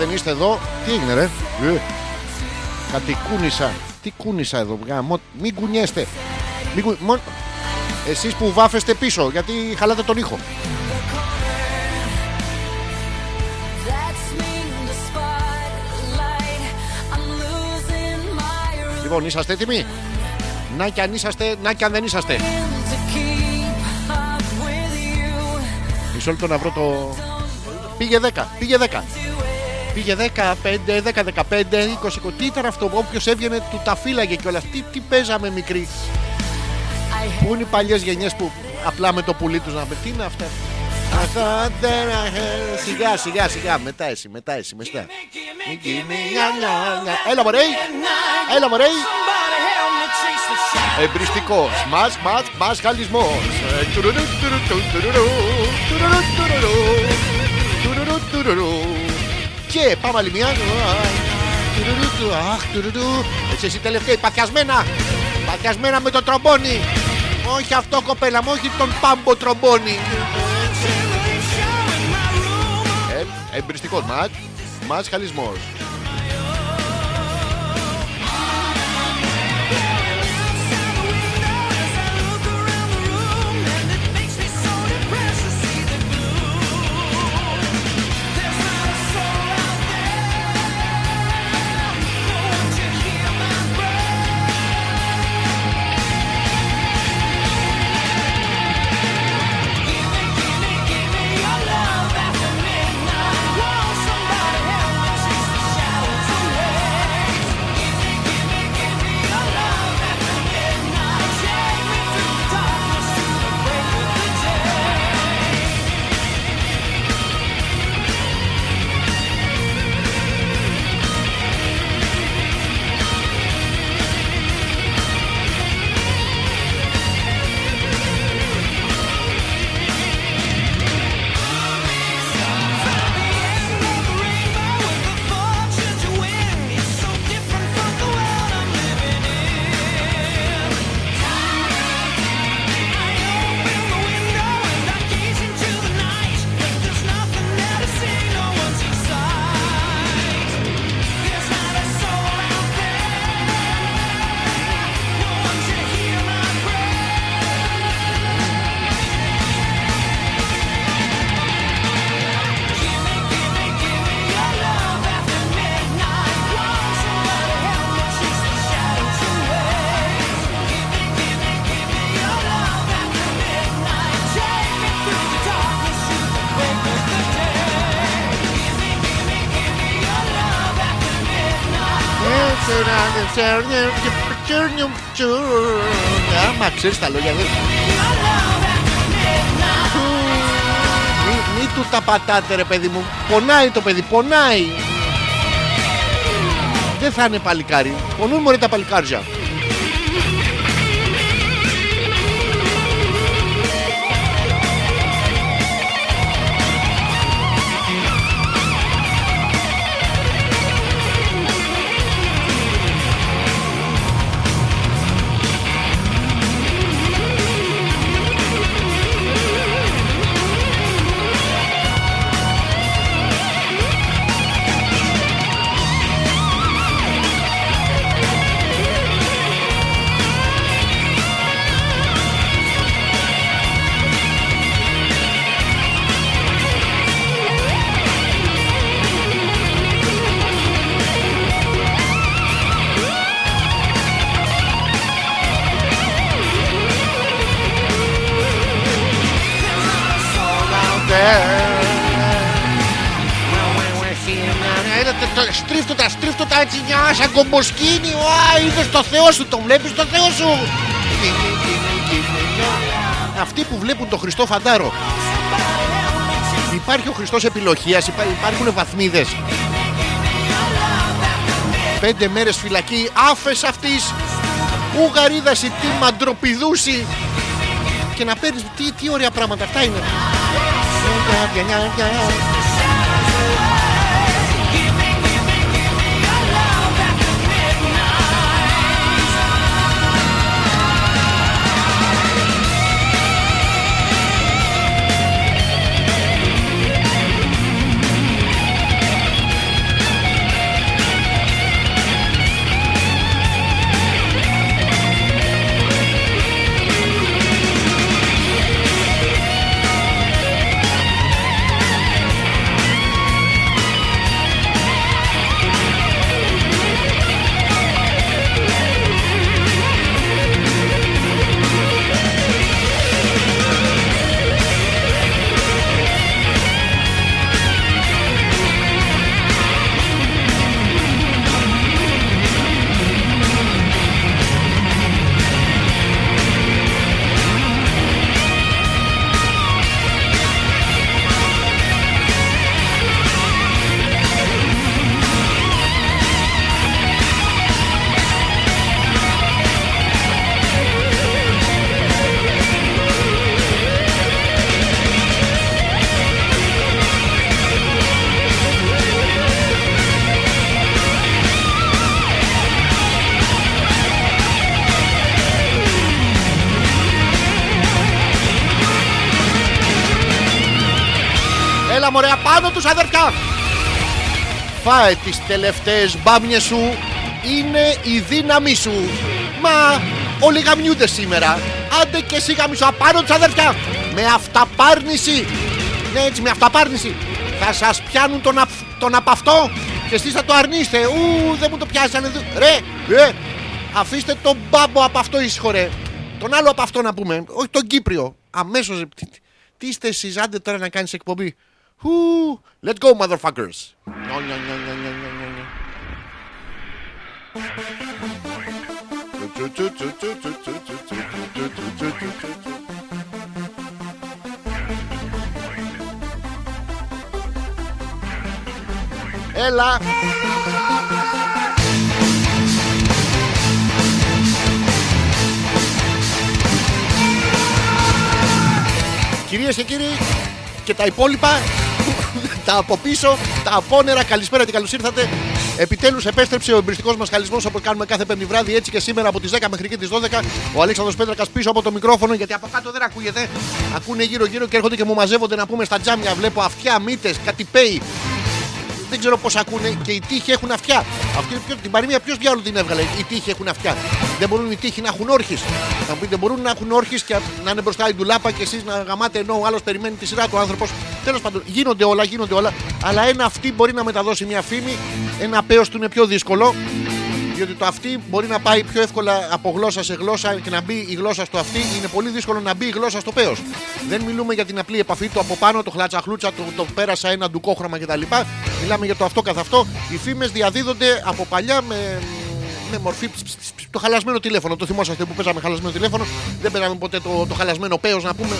έρχεστε, δεν είστε εδώ. Τι έγινε, ρε? Κάτι κούνησα. Τι κούνησα εδώ, μην κουνιέστε. Εσείς που βάφεστε πίσω, γιατί χαλάτε τον ήχο. Λοιπόν, είσαστε έτοιμοι? Να κι αν είσαστε, να κι αν δεν είσαστε. Μισό λεπτό να βρω το... Πήγε 10, πήγε 10. Πήγε 10, 5, 10, 15, 20. Τι ήταν αυτό? Όποιος έβγαινε του τα φύλαγε κιόλας. Τι παίζαμε μικροί? Πού είναι οι παλιές γενιές που απλά με το πουλί τους να πει? Τι είναι αυτά? Σιγά σιγά σιγά. Μετά εσύ, μετά εσύ, μετά. Έλα μωρέ. Έλα μωρέ. Εμπρηστικός μασχαλισμός. Και πάμε άλλη μια. Έτσι εσύ τελευταία. Παθιασμένα. Παθιασμένα με το τρομπόνι. Όχι αυτό κοπέλα μου, όχι τον πάμπο τρομπόνι. Εμπρηστικός μασχαλισμός. Άμα ξέρεις τα λόγια δεν... Μη του τα πατάτε ρε παιδί μου. Πονάει το παιδί, πονάει. Δεν θα είναι παλικάρι. Πονούν μωρέ τα παλικάρια. Σαν κομποσκίνη, είδες το Θεό σου, τον βλέπεις το Θεό σου. Αυτοί που βλέπουν το Χριστό φαντάρο. Υπάρχει ο Χριστός επιλογίας, υπάρχουν βαθμίδες. 5 μέρες φυλακή, άφες αυτής, ουγαρίδαση, τι μαντροπηδούση. Και να παίρνεις, τι ωραία πράγματα αυτά είναι. μωρέ, απάνω τους αδερφιά. Φάε τις τελευταίες μπάμιες σου, είναι η δύναμή σου. Μα όλοι γαμιούνται σήμερα. Άντε και εσύ γαμισό, απάνω τους αδερφιά. Με αυταπάρνηση. Ναι, έτσι, με αυταπάρνηση. Θα σας πιάνουν τον απαυτό και εσείς θα το αρνείστε. Ου, δεν μου το πιάσανε. Ρε, αφήστε τον μπάμπο από αυτό ήσυχο, ρε. Τον άλλο από αυτό να πούμε. Όχι τον Κύπριο. Αμέσως. Τι είστε εσείς, άντε τώρα να κάνεις εκπομπή. Ου, let's go, motherfuckers. Έλα. Κυρίες και κύριοι, και τα υπόλοιπα, τα από πίσω, τα απόνερα, καλησπέρα και καλώς ήρθατε. Επιτέλους επέστρεψε ο εμπρηστικός μασχαλισμός, όπως κάνουμε κάθε Πέμπτη βράδυ, έτσι και σήμερα από τις 10 μέχρι και τις 12. Ο Αλέξανδρος Πέτρακας πίσω από το μικρόφωνο, γιατί από κάτω δεν ακούγεται. Ακούνε γύρω-γύρω και έρχονται και μου μαζεύονται να πούμε στα τζάμια. Βλέπω αυτιά, μύτες, κατυπέι. Δεν ξέρω πώς ακούνε και οι τείχοι έχουν αυτιά. Αυτή την παροιμία ποιος διάολο την έβγαλε. Οι τείχοι έχουν αυτιά. Δεν μπορούν οι τείχοι να έχουν όρχης. Θα μου πείτε, μπορούν να έχουν όρχης και να είναι μπροστά η ντουλάπα και εσείς να γαμάτε ενώ ο άλλος περιμένει τη σειρά του άνθρωπος. Τέλος πάντων, γίνονται όλα. Αλλά ένα αυτή μπορεί να μεταδώσει μια φήμη. Ένα πέος του είναι πιο δύσκολο. Διότι το αυτή μπορεί να πάει πιο εύκολα από γλώσσα σε γλώσσα και να μπει η γλώσσα στο αυτή. Είναι πολύ δύσκολο να μπει η γλώσσα στο πέος. Δεν μιλούμε για την απλή επαφή, το από πάνω, το χλατσαχλούτσα, το πέρασα ένα ντουκόχρωμα κτλ. Μιλάμε για το αυτό καθ' αυτό. Οι φήμες διαδίδονται από παλιά με μορφή. Το χαλασμένο τηλέφωνο. Το θυμόσαστε που παίζαμε χαλασμένο τηλέφωνο. Δεν παίζαμε ποτέ το χαλασμένο πέος να πούμε.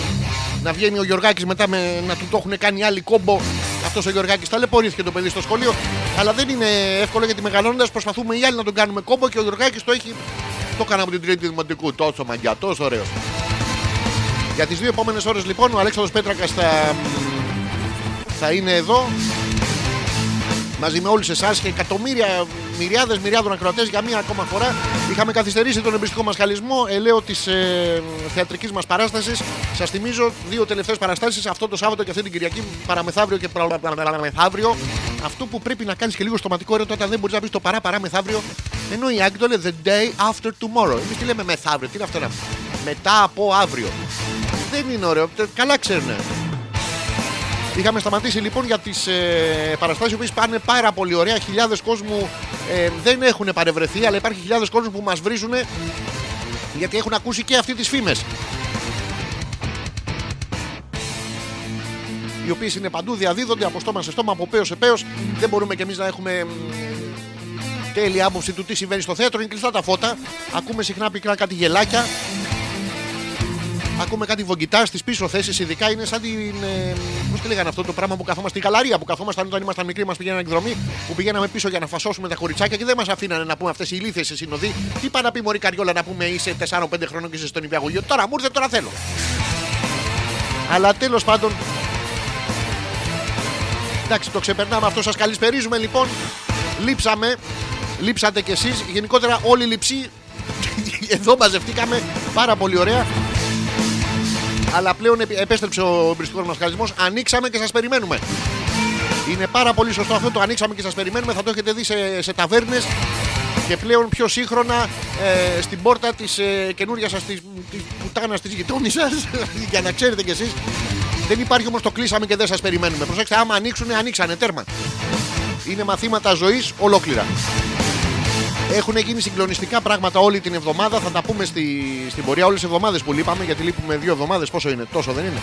Να βγαίνει ο Γιωργάκης μετά να του το έχουν κάνει άλλη κόμπο. Αυτός ο Γιωργάκης ταλαιπωρήθηκε το παιδί στο σχολείο. Αλλά δεν είναι εύκολο γιατί μεγαλώνοντας προσπαθούμε οι άλλοι να τον κάνουμε κόμπο και ο Γιωργάκης το έχει. Το έκανα από την Τρίτη Δημοτικού. Τόσο μαγιά, τόσο ωραίο. Για τις δύο επόμενες ώρες λοιπόν ο Αλέξανδρος Πέτρακας θα είναι εδώ. Μαζί με όλους εσάς και εκατομμύρια, μυριάδων ακροατές για μία ακόμα φορά. Είχαμε καθυστερήσει τον εμπρηστικό μασχαλισμό ελαίω της θεατρικής μας παράστασης. Σας θυμίζω δύο τελευταίες παραστάσεις, αυτό το Σάββατο και αυτή την Κυριακή, παραμεθαύριο και παραμεθαύριο. Αυτό που πρέπει να κάνεις και λίγο στοματικό ερώτημα όταν δεν μπορείς να πεις το παραμεθαύριο, ενώ η Άγγλοι λένε the day after tomorrow. Εμείς τι λέμε μεθαύριο, τι είναι αυτό, μετά από αύριο. Δεν είναι ωραίο, καλά ξέρουνε. Είχαμε σταματήσει λοιπόν για τις παραστάσεις που πάνε πάρα πολύ ωραία. Χιλιάδες κόσμου δεν έχουν παρευρεθεί, αλλά υπάρχει χιλιάδες κόσμου που μας βρίζουν γιατί έχουν ακούσει και αυτοί τις φήμες. Οι οποίες είναι παντού, διαδίδονται από στόμα σε στόμα, από πέος σε πέος. Δεν μπορούμε κι εμείς να έχουμε τέλεια άποψη του τι συμβαίνει στο θέατρο. Είναι κλειστά τα φώτα. Ακούμε συχνά πικρά κάτι γελάκια. Ακούμε κάτι βογκητά στις πίσω θέσεις, ειδικά είναι σαν την. Πώς τη λέγανε αυτό το πράγμα που καθόμαστε, η γαλαρία που καθόμασταν όταν ήμασταν μικροί, μας πηγαίνανε εκδρομή, που πηγαίναμε πίσω για να φασώσουμε τα κοριτσάκια και δεν μας αφήνανε να πούμε αυτές οι ηλίθιες οι συνοδοί. Τι πάνε να πει μωρή καριόλα να πούμε είσαι 4-5 χρονών και είσαι στον υπηαγωγείο. Τώρα μου ήρθε, τώρα θέλω. Αλλά τέλος πάντων. Εντάξει, το ξεπερνάμε αυτό, σας καλησπερίζουμε λοιπόν. Λείψαμε, λείψατε κι εσείς. Γενικότερα όλοι λειψοί. Εδώ μαζευτήκαμε πάρα πολύ ωραία. Αλλά πλέον επέστρεψε ο εμπρηστικός μασχαλισμός. Ανοίξαμε και σας περιμένουμε. Είναι πάρα πολύ σωστό αυτό το ανοίξαμε και σας περιμένουμε. Θα το έχετε δει σε ταβέρνες και πλέον πιο σύγχρονα στην πόρτα της καινούριας σας της πουτάνας της γειτόνισσας. Για να ξέρετε κι εσείς. Δεν υπάρχει όμως το κλείσαμε και δεν σας περιμένουμε. Προσέξτε, άμα ανοίξανε τέρμα. Είναι μαθήματα ζωής ολόκληρα. Έχουν γίνει συγκλονιστικά πράγματα όλη την εβδομάδα. Θα τα πούμε στην πορεία όλες τις εβδομάδες που λείπαμε. Γιατί λείπουμε 2 εβδομάδες. Πόσο είναι, τόσο δεν είναι.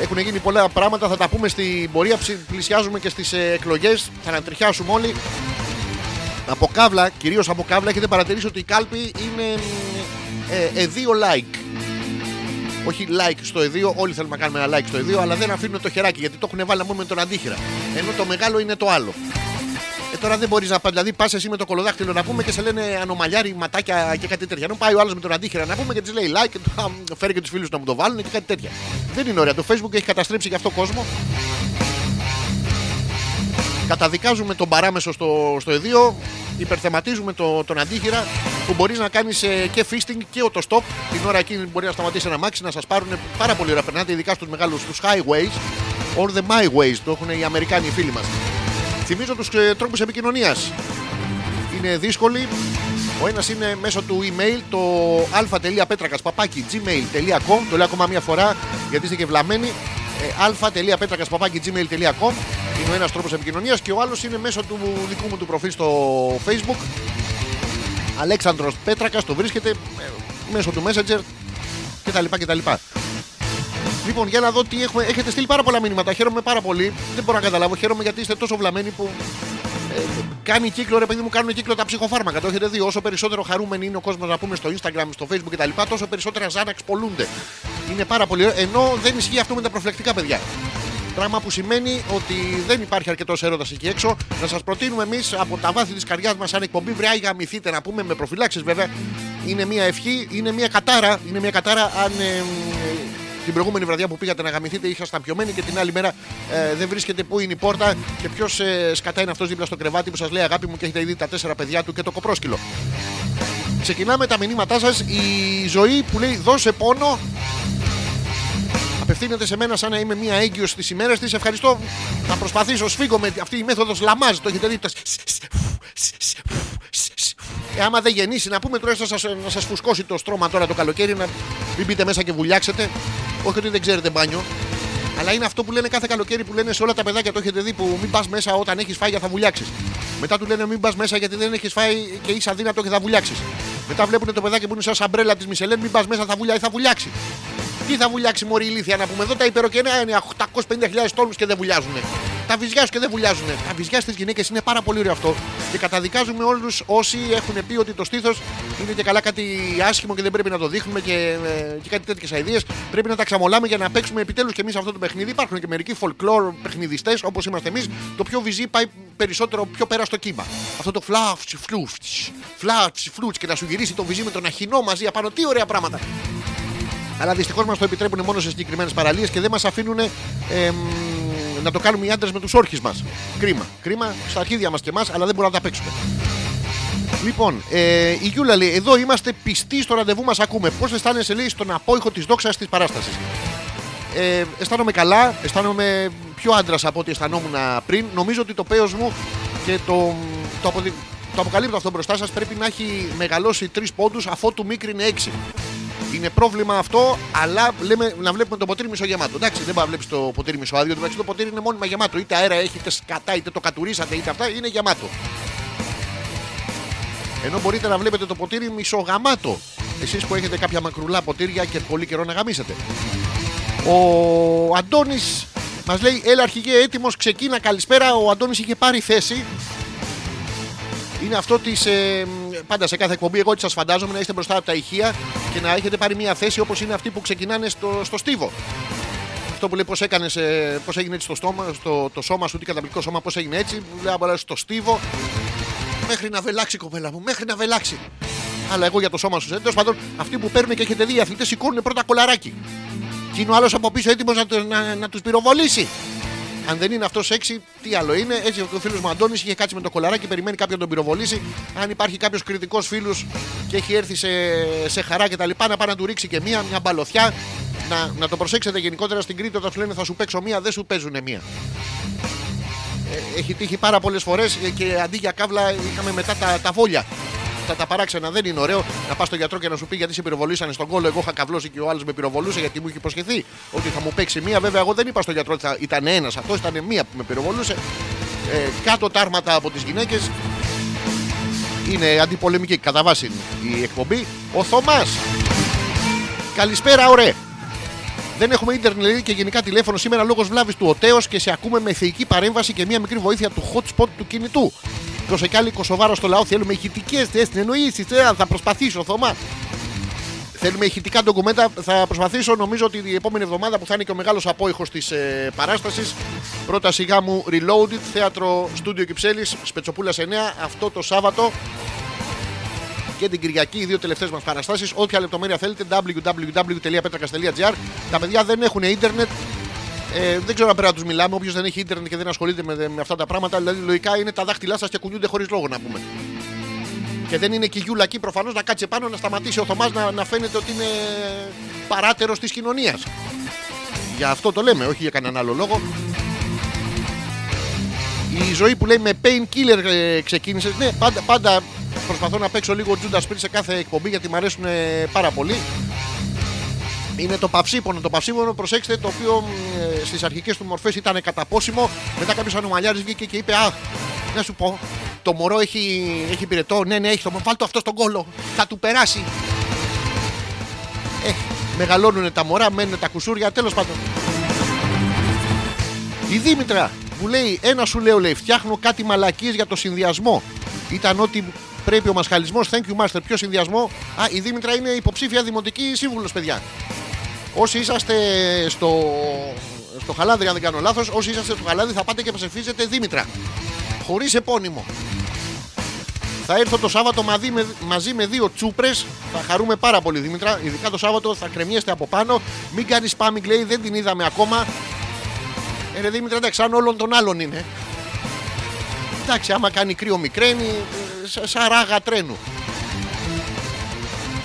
Έχουν γίνει πολλά πράγματα. Θα τα πούμε στην πορεία. Πλησιάζουμε και στις εκλογές. Θα ανατριχιάσουμε όλοι. Από καύλα, κυρίως από καύλα, έχετε παρατηρήσει ότι η κάλπη είναι εδίο like. Όχι like στο εδίο. Όλοι θέλουμε να κάνουμε ένα like στο εδίο. Αλλά δεν αφήνουν το χεράκι γιατί το έχουν βάλει μόνο με τον αντίχειρα. Ενώ το μεγάλο είναι το άλλο. Τώρα δεν μπορείς να πας, δηλαδή πας εσύ με το κολοδάχτυλο να πούμε και σε λένε ανομαλιάρι, ματάκια και κάτι τέτοια. Ενώ πάει ο άλλος με τον αντίχειρα να πούμε και της λέει like, φέρει και τους φίλους να μου το βάλουν και κάτι τέτοια. Δεν είναι ωραία. Το Facebook έχει καταστρέψει γι' αυτό κόσμο. Καταδικάζουμε τον παράμεσο στο εδίο, υπερθεματίζουμε τον αντίχειρα που μπορείς να κάνεις και fisting και auto-stop. Την ώρα εκείνη μπορεί να σταματήσει ένα μάξι, να σας πάρουν πάρα πολύ ωραία. Περνάτε ειδικά στους μεγάλους, στους highways. All the My Ways, το έχουν οι Αμερικάνοι οι φίλοι μας. Θυμίζω τους τρόπους επικοινωνίας. Είναι δύσκολοι. Ο ένας είναι μέσω του email, το alfa.petrakas@papaki.gmail.com. Το λέω ακόμα μία φορά γιατί είστε και βλαμμένοι. alfa.petrakas@papaki.gmail.com είναι ο ένας τρόπος επικοινωνίας, και ο άλλος είναι μέσω του δικού μου του προφίλ στο Facebook. Αλέξανδρος Πέτρακας, το βρίσκεται μέσω του Messenger κτλ. Λοιπόν, για να δω τι έχουμε. Έχετε στείλει πάρα πολλά μηνύματα. Χαίρομαι πάρα πολύ. Δεν μπορώ να καταλάβω. Χαίρομαι γιατί είστε τόσο βλαμμένοι που. Κάνει κύκλο, ρε παιδί μου, κάνουν κύκλο τα ψυχοφάρμακα. Το έχετε δει. Όσο περισσότερο χαρούμενοι είναι ο κόσμος, να πούμε, στο Instagram, στο Facebook κτλ., τόσο περισσότερα Xanax πολλούνται. Είναι πάρα πολύ. Ενώ δεν ισχύει αυτό με τα προφυλακτικά, παιδιά. Πράγμα που σημαίνει ότι δεν υπάρχει αρκετός έρωτας εκεί έξω. Να σας προτείνουμε εμείς από τα βάθη της καρδιάς μας, σαν εκπομπή, βρε, γαμηθείτε, να πούμε, με προφυλάξεις βέβαια. Είναι μια ευχή, είναι μια κατάρα. Είναι μια κατάρα αν. Την προηγούμενη βραδιά που πήγατε να γαμηθείτε ήσασταν πιωμένοι και την άλλη μέρα δεν βρίσκεται πού είναι η πόρτα και ποιος σκατά είναι αυτός δίπλα στο κρεβάτι που σας λέει αγάπη μου και έχετε δει τα 4 παιδιά του και το κοπρόσκυλο. Ξεκινάμε τα μηνύματά σας. Η Ζωή που λέει δώσε πόνο απευθύνεται σε μένα σαν να είμαι μία έγκυος στις ημέρες της. Ευχαριστώ. Θα προσπαθήσω. Σφίγγω με αυτή η μέθοδος Λαμάζ. Το έχετε δει. Άμα δεν γεννήσει, να πούμε τουλάχιστον να σας φουσκώσει το στρώμα τώρα το καλοκαίρι, να μην μπείτε μέσα και βουλιάξετε. Όχι ότι δεν ξέρετε μπάνιο, αλλά είναι αυτό που λένε κάθε καλοκαίρι που λένε σε όλα τα παιδάκια. Το έχετε δει που μην πας μέσα όταν έχεις φάει γιατί θα βουλιάξεις. Μετά του λένε μην πας μέσα γιατί δεν έχεις φάει και είσαι αδύνατο και θα βουλιάξεις. Μετά βλέπουν το παιδάκι που είναι σαν σαμπρέλα τη Μισελέν, μην πας μέσα θα βουλιάξει. Τι θα βουλιάξει, μωρή ηλίθεια, να πούμε. Εδώ τα υπεροκενά είναι 850.000 τόνους και δεν βουλιάζουν. Τα βυζιά σου και δεν βουλιάζουν. Τα βυζιά στις γυναίκες είναι πάρα πολύ ωραίο αυτό. Και καταδικάζουμε όλους όσοι έχουν πει ότι το στήθος είναι και καλά κάτι άσχημο και δεν πρέπει να το δείχνουμε και κάτι τέτοιες αηδίες. Πρέπει να τα ξαμολάμε για να παίξουμε επιτέλους και εμείς αυτό το παιχνίδι. Υπάρχουν και μερικοί folklore παιχνιδιστές όπως είμαστε εμείς. Το πιο βυζί πάει περισσότερο πιο πέρα στο κύμα. Αυτό το φλάφτσι φλούτς και να σου γυρίσει το βυζί με τον αχινό μαζί απάνω. Τι ωραία πράγματα. Αλλά δυστυχώς μας το επιτρέπουν μόνο σε συγκεκριμένες παραλίες και δεν μας αφήνουν να το κάνουμε οι άντρες με τους όρχες μας. Κρίμα. Κρίμα στα αρχίδια μας και εμάς, αλλά δεν μπορούμε να τα παίξουμε. Λοιπόν, η Γιούλα λέει: εδώ είμαστε πιστοί στο ραντεβού μας. Ακούμε. Πώς αισθάνεσαι, λέει, στον απόϊχο της δόξας της παράστασης? Αισθάνομαι καλά. Αισθάνομαι πιο άντρας από ό,τι αισθανόμουν πριν. Νομίζω ότι το πέος μου και το αποκαλύπτω αυτό μπροστά σας πρέπει να έχει μεγαλώσει 3 πόντους αφότου μίκρινε 6. Είναι πρόβλημα αυτό, αλλά λέμε να βλέπουμε το ποτήρι μισογεμάτο. Εντάξει, δεν πάει να βλέπει το ποτήρι μισοάδιο. Το ποτήρι είναι μόνιμα γεμάτο. Είτε αέρα έχει, είτε σκατά, είτε το κατουρίσατε, είτε αυτά είναι γεμάτο. Ενώ μπορείτε να βλέπετε το ποτήρι μισογαμάτο. Εσείς που έχετε κάποια μακρουλά ποτήρια και πολύ καιρό να γαμίσετε. Ο Αντώνης μας λέει: έλα, αρχηγέ, έτοιμος, ξεκίνα. Καλησπέρα. Ο Αντώνης είχε πάρει θέση. Είναι αυτό της. Πάντα σε κάθε εκπομπή, εγώ έτσι σας φαντάζομαι, να είστε μπροστά από τα ηχεία και να έχετε πάρει μια θέση όπως είναι αυτοί που ξεκινάνε στο στίβο. Αυτό που λέει πώς έγινε έτσι το σώμα σου, τι καταπληκτικό σώμα, πώς έγινε έτσι. Λέω στο στίβο, μέχρι να βελάξει, κοπέλα μου, μέχρι να βελάξει. Αλλά εγώ για το σώμα σου, τέλος πάντων, αυτοί που παίρνουν και έχετε δει οι αθλητές σηκώνουν πρώτα κολαράκι. Και είναι ο άλλος από πίσω έτοιμος να τους πυροβολήσει. Αν δεν είναι αυτό 6, τι άλλο είναι. Έτσι, ο φίλος μου Αντώνης είχε κάτσει με το κολαράκι, περιμένει κάποιον να τον πυροβολήσει. Αν υπάρχει κάποιος κριτικός φίλος και έχει έρθει σε χαρά και τα λοιπά, να πάει να του ρίξει και μια μπαλωθιά. Να το προσέξετε γενικότερα στην Κρήτη, όταν σου λένε θα σου παίξω μία, δεν σου παίζουν μία. Έχει τύχει πάρα πολλές φορές και αντί για καύλα είχαμε μετά τα βόλια. Τα παράξενα, δεν είναι ωραίο να πας στον γιατρό και να σου πει γιατί σε πυροβολήσανε στον κόλο. Εγώ είχα καυλώσει και ο άλλος με πυροβολούσε γιατί μου είχε υποσχεθεί ότι θα μου παίξει μία. Βέβαια, εγώ δεν είπα στον γιατρό ότι ήταν ένας, αυτός ήταν μία που με πυροβολούσε. Κάτω τάρματα από τις γυναίκες. Είναι αντιπολεμική κατά βάση η εκπομπή. Ο Θωμάς. Καλησπέρα, ωραία. Δεν έχουμε ίντερνετ και γενικά τηλέφωνο σήμερα λόγω βλάβης του οτέως και σε ακούμε με θεϊκή παρέμβαση και μία μικρή βοήθεια του hotspot του κινητού. Δώσε κι άλλη κοσοβάρα στο λαό. Θέλουμε ηχητικές εννοήσεις. Θα προσπαθήσω, Θωμά. Θέλουμε ηχητικά ντοκουμέντα. Θα προσπαθήσω. Νομίζω ότι η επόμενη εβδομάδα που θα είναι και ο μεγάλος απόϊχος της παράστασης. Πρώτα σιγά μου Reloaded, θέατρο Studio Κυψέλης, Σπετσοπούλας 9. Αυτό το Σάββατο και την Κυριακή, οι δύο τελευταίες μας παραστάσεις. Όποια λεπτομέρεια θέλετε, www.petrakas.gr. Τα παιδιά δεν έχουν ίντερνετ. Δεν ξέρω αν πρέπει να τους μιλάμε. Όποιος δεν έχει ίντερνετ και δεν ασχολείται με αυτά τα πράγματα, δηλαδή λογικά είναι τα δάχτυλά σας και κουνιούνται χωρίς λόγο, να πούμε. Και δεν είναι και η Γιούλα εκεί προφανώς να κάτσει πάνω, να σταματήσει ο Θωμάς να φαίνεται ότι είναι παράτερος της κοινωνίας. για αυτό το λέμε, όχι για κανέναν άλλο λόγο. Η ζωή που λέει με painkiller ξεκίνησες. Ναι, πάντα προσπαθώ να παίξω λίγο Τζούντα Σπίρ σε κάθε εκπομπή, γιατί μου αρέσουν πάρα πολύ. Είναι το παυσίπονο. Το παυσίπονο, προσέξτε, το οποίο στις αρχικές του μορφές ήταν καταπόσιμο. Μετά κάποιος ανομαλιάρης βγήκε και είπε, α, να σου πω, το μωρό έχει πυρετό. Ναι, έχει το μωρό. Βάλ' το αυτό στον κόλο. Θα του περάσει. Μεγαλώνουν τα μωρά, μένουν τα κουσούρια. Τέλος πάντων. Η Δήμητρα που λέει, ένα σου λέω, λέει, φτιάχνω κάτι μαλακίες για το συνδυασμό. Ήταν ό,τι πρέπει ο μασχαλισμός. Thank you, master. Ποιο συνδυασμό? Α, η Δήμητρα είναι υποψήφια δημοτική σύμβουλος, παιδιά. Όσοι είσαστε στο Χαλάδρι, αν δεν κάνω λάθος, όσοι είσαστε στο Χαλάδρι θα πάτε και ψηφίζετε Δήμητρα. Χωρίς επώνυμο. Θα έρθω το Σάββατο μαζί με δύο τσούπρες. Θα χαρούμε πάρα πολύ, Δήμητρα. Ειδικά το Σάββατο θα κρεμιέστε από πάνω. Μην κάνεις spamming, λέει, δεν την είδαμε ακόμα. Ρε Δήμητρα, εντάξει, σαν όλων των άλλων είναι. Εντάξει, άμα κάνει κρύο μικραίνει, σαν ράγα τρένου.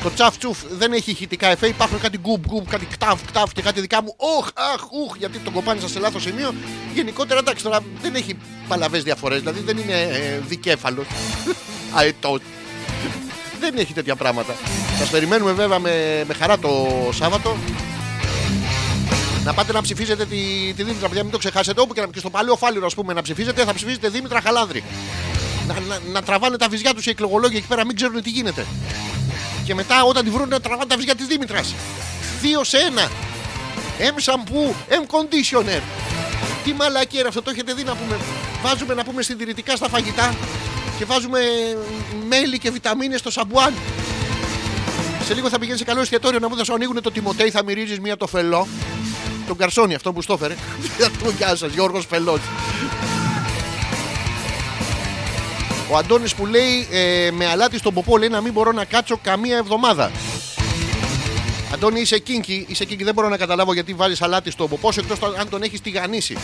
Το τσαφ τσουφ δεν έχει ηχητικά εφέ, υπάρχουν κάτι γκουμπ γκουμπ, κάτι κταφ κταφ και κάτι δικά μου. Οχ, αχ, ουχ, γιατί τον κοπάνισα σε λάθος σημείο. Γενικότερα, εντάξει, τώρα δεν έχει παλαβές διαφορές, δηλαδή δεν είναι δικέφαλος. Αετός. Δεν έχει τέτοια πράγματα. Σας περιμένουμε βέβαια με χαρά το Σάββατο. Να πάτε να ψηφίζετε τη Δήμητρα, παιδιά, μην το ξεχάσετε. Όπου και στο Παλαιό Φάληρο, ας πούμε, να ψηφίζετε, θα ψηφίζετε Δήμητρα Χαλάνδρη. Να τραβάνε τα βυζιά τους οι εκλογολόγοι εκεί πέρα, μην ξέρουν τι γίνεται. Και μετά, όταν τη βρουν, να τραβάνε τα βυζιά της Δήμητρας. 2 σε 1. M-σαμπού, M-conditioner. Τι μαλακία είναι αυτό, το έχετε δει να πούμε. Βάζουμε να πούμε συντηρητικά στα φαγητά και βάζουμε μέλι και βιταμίνες στο σαμπουάν. Σε λίγο θα πηγαίνει σε καλό εστιατόριο να μου θα σου ανοίγουν το Τιμωτέι, θα μυρίζει μία το φελό. Τον καρσόνι αυτό που στο έφερε. Γεια σας, Γιώργος Φελός. Ο Αντώνης που λέει, με αλάτι στον ποπό, λέει, να μην μπορώ να κάτσω καμία εβδομάδα. Αντώνη, είσαι κίνκι, δεν μπορώ να καταλάβω γιατί βάζεις αλάτι στον ποπό σου, εκτός αν τον έχεις τηγανίσει.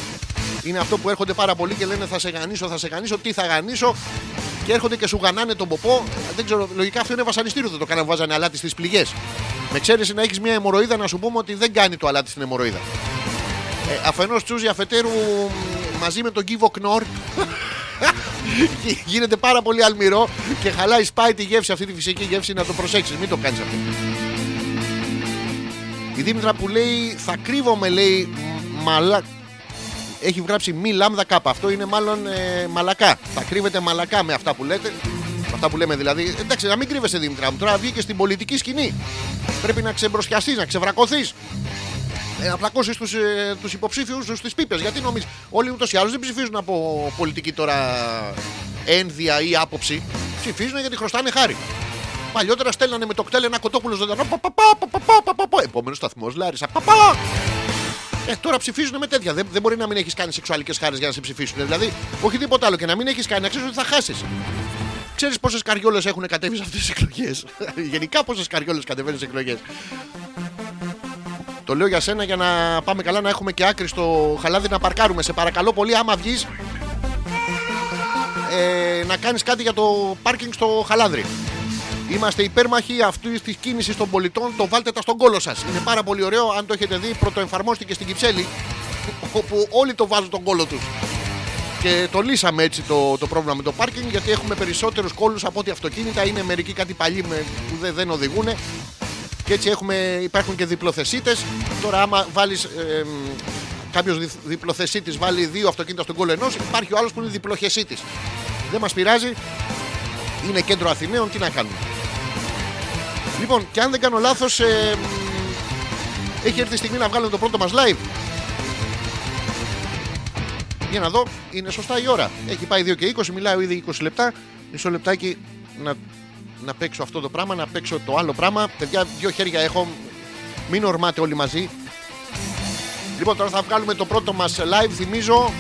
Είναι αυτό που έρχονται πάρα πολλοί και λένε θα σε γανίσω, τι θα γανίσω, και έρχονται και σου γανάνε τον ποπό. Δεν ξέρω, λογικά αυτό είναι βασανιστήριο, δεν το κάνανε που βάζανε αλάτι στις πληγές. Με ξέρεις να έχεις μια αιμορροίδα, να σου πούμε ότι δεν κάνει το αλάτι στην αιμορροίδα. Αφενός τσούζι, αφετέρου μαζί με τον κύβο Κνόρ γίνεται πάρα πολύ αλμυρό και χαλάει, σπάει τη γεύση, αυτή τη φυσική γεύση, να το προσέξεις, μην το κάνεις αυτό. Η Δήμητρα που λέει, θα κρύβομαι, λέει, μαλακ. Έχει γράψει μη λάμδα κάπα. Αυτό είναι μάλλον μαλακά. Θα κρύβεται μαλακά με αυτά που λέτε. Αυτά που λέμε δηλαδή. Εντάξει, να μην κρύβεσαι, Δήμητρα μου. Τώρα βγήκε στην πολιτική σκηνή. Πρέπει να ξεμπροσιαστείς, να ξεβρακωθείς. Να πλακώσεις τους υποψήφιους σου στις πίπες. Γιατί νομίζεις, όλοι ούτως ή άλλως δεν ψηφίζουν από πολιτική τώρα ένδια ή άποψη. Ψηφίζουν γιατί χρωστάνε χάρη. Παλιότερα στέλνανε με το κτέλ ένα κοτόπουλο ζωντανό. Επόμενο σταθμό Λάρισα. Τώρα ψηφίζουν με τέτοια. Δεν μπορεί να μην έχεις κάνει σεξουαλικές χάρες για να σε ψηφίσουν. Δηλαδή, όχι τίποτα άλλο και να μην έχεις κάνει, να ξέρεις ότι θα χάσεις. Ξέρεις πόσες καριόλες έχουν κατέβει σε αυτές τις εκλογές? Γενικά, πόσες καριόλες κατεβαίνουν σε εκλογές. Το λέω για σένα για να πάμε καλά, να έχουμε και άκρη στο Χαλάδι, να παρκάρουμε. Σε παρακαλώ πολύ, άμα βγεις, να κάνεις κάτι για το πάρκινγκ στο Χαλάδρι. Είμαστε υπέρμαχοι αυτής της κίνησης των πολιτών. Το βάλτε τα στον κόλο σας. Είναι πάρα πολύ ωραίο. Αν το έχετε δει, πρωτοεφαρμόστηκε στην Κυψέλη, όπου όλοι το βάζουν τον κόλο τους. Και το λύσαμε έτσι το πρόβλημα με το πάρκινγκ, γιατί έχουμε περισσότερους κόλους από ό,τι αυτοκίνητα. Είναι μερικοί κάτι παλιοί που δεν οδηγούν. Και έτσι υπάρχουν και διπλοθεσίτες. Τώρα, άμα βάλεις, κάποιος διπλοθεσίτης βάλει 2 αυτοκίνητα στον κόλο ενός, υπάρχει ο άλλος που είναι διπλοχεσίτης. Δεν μας πειράζει. Είναι κέντρο Αθηναίων, τι να κάνουμε. Λοιπόν, και αν δεν κάνω λάθος, έχει έρθει η στιγμή να βγάλουμε το πρώτο μας live. Για να δω, είναι σωστά η ώρα. Έχει πάει 2:20, μιλάω ήδη 20 λεπτά. Μισό λεπτάκι να παίξω αυτό το πράγμα, να παίξω το άλλο πράγμα. Παιδιά, 2 χέρια έχω. Μην ορμάτε όλοι μαζί. Λοιπόν, τώρα θα βγάλουμε το πρώτο μας live. Θυμίζω,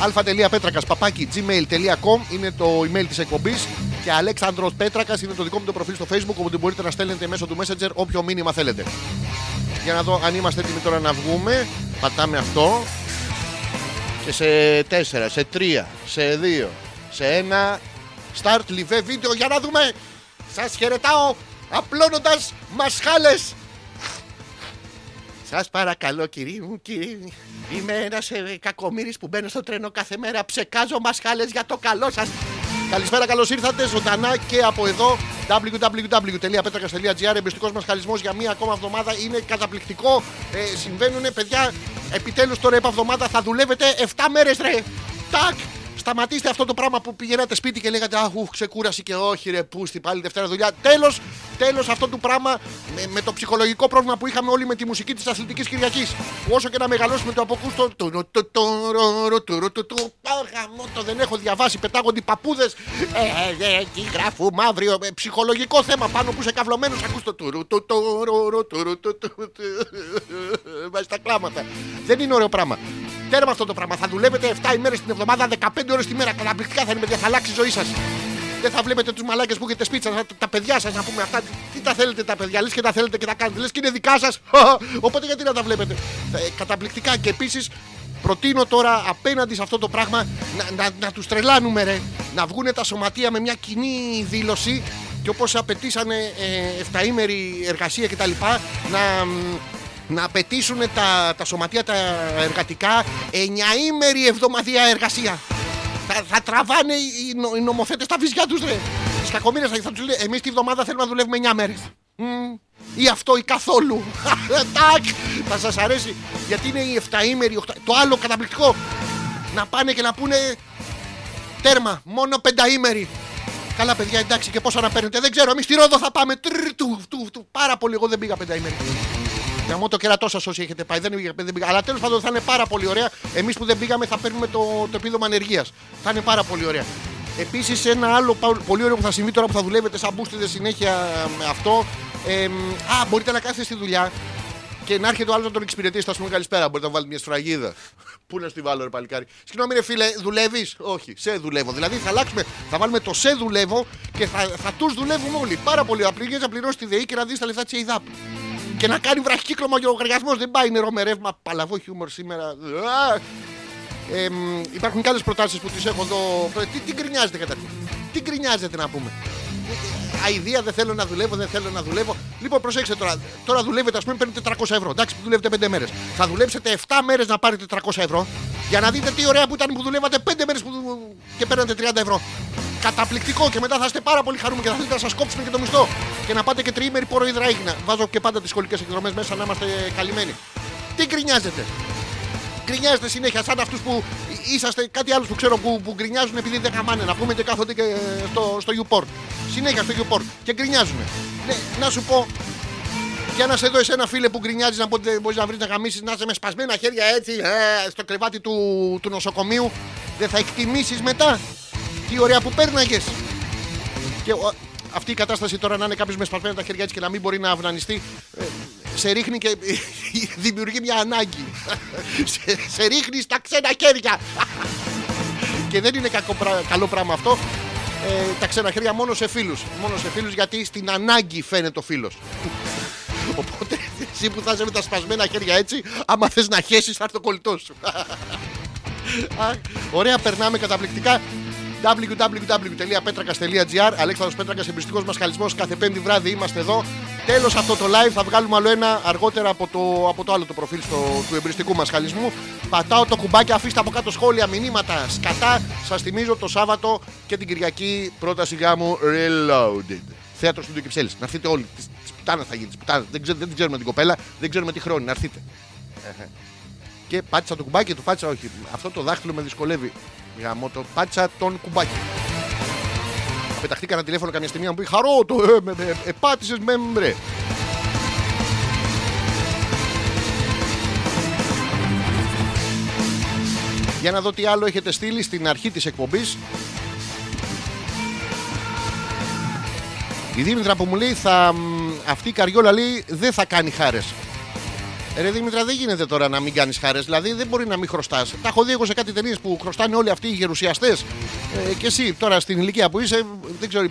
alfa.petrakas@papaki.gmail.com είναι το email της εκπομπής. Και Αλέξανδρος Πέτρακας είναι το δικό μου το προφίλ στο Facebook, όπου μπορείτε να στέλνετε μέσω του Messenger όποιο μήνυμα θέλετε. Για να δω αν είμαστε έτοιμοι τώρα να βγούμε. Πατάμε αυτό. Και σε 4, σε 3, σε 2, σε 1. Start live video για να δούμε. Σας χαιρετάω απλώνοντας μασχάλες. Σας παρακαλώ, κύριε μου, κύριε. Είμαι ένας κακομοίρης που μπαίνω στο τρένο κάθε μέρα. Ψεκάζω μασχάλες για το καλό σας. Καλησπέρα, καλώς ήρθατε ζωντανά και από εδώ. www.petrakas.gr. Εμπρηστικός Μασχαλισμός για μία ακόμα εβδομάδα. Είναι καταπληκτικό. Συμβαίνουνε, παιδιά. Επιτέλους τώρα, επα εβδομάδα θα δουλεύετε 7 μέρες, ρε. Τάκ. Σταματήστε αυτό το πράγμα που πηγαίνατε σπίτι και λέγατε αχ, ξεκούραση και όχι, ρε, πούστη, πάλι Δευτέρα δουλειά. Τέλος αυτό το πράγμα με το ψυχολογικό πρόβλημα που είχαμε όλοι με τη μουσική της Αθλητικής Κυριακής. Όσο και να μεγαλώσουμε το αποκούστο. Το δεν έχω διαβάσει, πετάγονται οι παππούδες. Εκεί γράφουμε αύριο. Ψυχολογικό θέμα πάνω που είσαι καυλωμένος. Ακούστε βάζει τα κλάματα. Δεν είναι ωραίο πράγμα. Τέρμα αυτό το πράγμα. Θα δουλεύετε 7 ημέρες την εβδομάδα, 15 ώρες τη μέρα. Καταπληκτικά θα είναι, παιδιά. Θα αλλάξει η ζωή σας. Δεν θα βλέπετε τους μαλάκες που έχετε σπίτια, τα παιδιά σας να πούμε αυτά. Τι τα θέλετε τα παιδιά, λες και τα θέλετε και τα κάνετε. Λες και είναι δικά σας. Οπότε γιατί να τα βλέπετε. Καταπληκτικά. Και επίσης προτείνω τώρα απέναντι σε αυτό το πράγμα να τους τρελάνουμε, ρε. Να βγουν τα σωματεία με μια κοινή δήλωση και όπως απαιτήσανε 7ήμερη εργασία κτλ. Να απαιτήσουν τα σωματεία τα εργατικά 9ήμερη εβδομαδία εργασία. Θα τραβάνε οι νομοθέτες τα βυζιά τους, ρε. Στις κακομοίρες θα τους λένε εμείς τη βδομάδα θέλουμε να δουλεύουμε 9 μέρες. Ή αυτό ή καθόλου. Τάκ! Θα σας αρέσει. Γιατί είναι οι 7ήμεροι. Το άλλο καταπληκτικό. Να πάνε και να πούνε τέρμα. Μόνο 5ήμεροι. Καλά, παιδιά, εντάξει, και πόσα να παίρνετε. Δεν ξέρω. Εμείς στη Ρόδο θα πάμε. Πάρα πολύ. Εγώ δεν πήγα 5ήμεροι. Γαμώ το κερατό σας όσοι έχετε πάει, δεν πήγα. Αλλά τέλος πάντων θα είναι πάρα πολύ ωραία. Εμείς που δεν πήγαμε θα παίρνουμε το επίδομα ανεργίας. Θα είναι πάρα πολύ ωραία. Επίσης, ένα άλλο πολύ ωραίο που θα συμβεί τώρα που θα δουλεύετε σαν μπούστιδες συνέχεια αυτό. Μπορείτε να κάθετε στη δουλειά και να έρχεται ο άλλος να τον εξυπηρετήσει. Θα σου πούμε καλησπέρα. Μπορείτε να βάλετε μια σφραγίδα. Πού να στη βάλω, ρε παλικάρι. Συγγνώμη, ρε φίλε, δουλεύεις. Όχι, σε δουλεύω. Δηλαδή θα αλλάξουμε, θα βάλουμε το σε δουλεύω και θα τους δουλεύουμε όλοι. Πάρα πολύ απλή. Να πληρώσει τη ΔΕΗ και να δει τα λεφτά τη ΕΙΔΑΠ. Και να κάνει βραχικύκλωμα ο λογαριασμός. Δεν πάει νερό με ρεύμα. Παλαβό χιούμορ σήμερα. Υπάρχουν και άλλες προτάσεις που τις έχω εδώ. Τι γκρινιάζετε καταρχήν. Τι γκρινιάζετε να πούμε. Αηδία, δεν θέλω να δουλεύω. Λοιπόν, προσέξτε τώρα. Τώρα δουλεύετε, ας πούμε, παίρνετε 400 ευρώ. Εντάξει, που δουλεύετε 5 μέρες. Θα δουλέψετε 7 μέρες να πάρετε 400 ευρώ. Για να δείτε τι ωραία που ήταν που δουλεύατε 5 μέρες και παίρνατε 30 ευρώ. Καταπληκτικό, και μετά θα είστε πάρα πολύ χαρούμενοι και θα θέλετε να σας κόψουμε και το μισθό. Και να πάτε και 3ήμερη πόρο υδραίγυνα. Βάζω και πάντα τις σχολικές εκδρομές μέσα να είμαστε καλυμμένοι. Τι γκρινιάζετε. Γκρινιάζετε συνέχεια σαν αυτούς που είσαστε κάτι άλλο που ξέρω που γκρινιάζουν επειδή δεν χαμάνε. Να πούμε και κάθονται και στο YouPorn. Συνέχεια στο YouPorn και γκρινιάζουν. Ναι, να σου πω. Για να σε δω εσένα, φίλε, που γκρινιάζεις, να πω ότι μπορείς να βρεις να γαμίσεις, να είσαι με σπασμένα χέρια έτσι στο κρεβάτι του νοσοκομείου. Δεν θα εκτιμήσεις μετά. Τι ωραία που πέρναγες. Και αυτή η κατάσταση τώρα να είναι κάποιος με σπασμένα τα χέρια έτσι και να μην μπορεί να αυνανιστεί, σε ρίχνει και δημιουργεί μια ανάγκη. Σε ρίχνει στα ξένα χέρια. Και δεν είναι καλό πράγμα αυτό. Τα ξένα χέρια μόνο σε φίλους. Μόνο σε φίλους, γιατί στην ανάγκη φαίνεται ο φίλος. Οπότε εσύ που θα είσαι με τα σπασμένα χέρια έτσι, άμα θες να χέσεις θα έρθει το κολλητό σου. Ωραία, περνάμε καταπληκτικά. www.petrakas.gr. Αλέξανδρος Πέτρακας, Εμπρηστικός Μασχαλισμός. Κάθε Πέμπτη βράδυ είμαστε εδώ. Τέλος αυτό το live, θα βγάλουμε άλλο ένα αργότερα από το άλλο το προφίλ του Εμπρηστικού Μασχαλισμού. Πατάω το κουμπάκι, αφήστε από κάτω σχόλια, μηνύματα, σκατά. Σας θυμίζω το Σάββατο και την Κυριακή πρόταση γάμου Reloaded. Θέατρο Studio Κυψέλης. Να έρθετε όλοι. Της πουτάνας θα γίνει. Δεν ξέρουμε την κοπέλα, δεν ξέρουμε τι χρόνο. Να έρθετε. Και πάτησα το κουμπάκι, του πάτησα, όχι. Αυτό το δάχτυλο με δυσκολεύει. Γαμώτο, πάτσα τον κουμπάκι. Πεταχτήκα ένα τηλέφωνο καμιά στιγμή να μου πει χαρό το πάτησες με μπρε. Για να δω τι άλλο έχετε στείλει στην αρχή της εκπομπής. Η Δήμητρα που μου λέει αυτή η καριόλα λέει δεν θα κάνει χάρες. Ρε Δήμητρα, δεν γίνεται τώρα να μην κάνεις χάρες. Δηλαδή δεν μπορεί να μην χρωστάς. Τα έχω δει εγώ σε κάτι ταινίες που χρωστάνε όλοι αυτοί οι γερουσιαστές. Και εσύ τώρα στην ηλικία που είσαι, δεν ξέρω,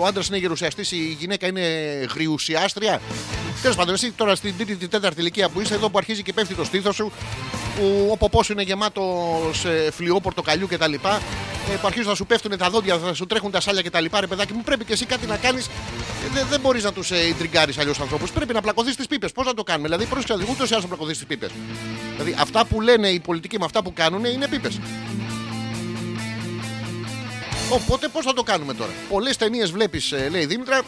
ο άντρας είναι γερουσιαστής, η γυναίκα είναι γριουσιάστρια. Τέλος πάντων, εσύ τώρα στην τέταρτη ηλικία που είσαι, εδώ που αρχίζει και πέφτει το στήθος σου, που ο ποπός είναι γεμάτος φλοιό πορτοκαλιού κτλ. που αρχίζουν να σου πέφτουν τα δόντια, θα σου τρέχουν τα σάλια κτλ. Ρε παιδάκι μου, πρέπει και εσύ κάτι να κάνεις. Δεν μπορείς να τους ιντριγκάρεις αλλιώς ανθρώπους. Πρέπει να πλακωθείς τις πίπες. Πώς να το κάνουμε, δηλαδή πρόσεξα ούτως ή άλλως να πλακωθείς τις πίπες. Δηλαδή αυτά που λένε οι πολιτικοί με αυτά που κάνουν είναι πίπες. Οπότε πώς θα το κάνουμε τώρα. Πολλές ταινίες βλέπεις, λέει η Δήμητρα.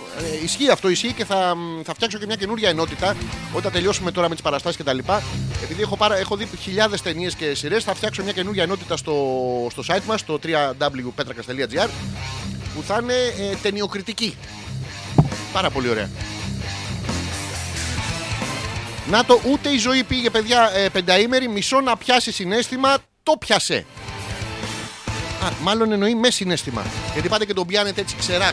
Ισχύει αυτό, ισχύει και θα φτιάξω και μια καινούρια ενότητα όταν τελειώσουμε τώρα με τις παραστάσεις κτλ. Επειδή έχω δει χιλιάδες ταινίες και σειρές, θα φτιάξω μια καινούρια ενότητα στο site μας, στο www.petrakas.gr, που θα είναι ταινιοκριτική. Πάρα πολύ ωραία. Να το, ούτε η ζωή πήγε, παιδιά, πενταήμερη, μισό να πιάσει συναίσθημα, το πιασε. Μάλλον εννοεί με συνέστημα. Γιατί πάτε και τον πιάνετε έτσι ξερά.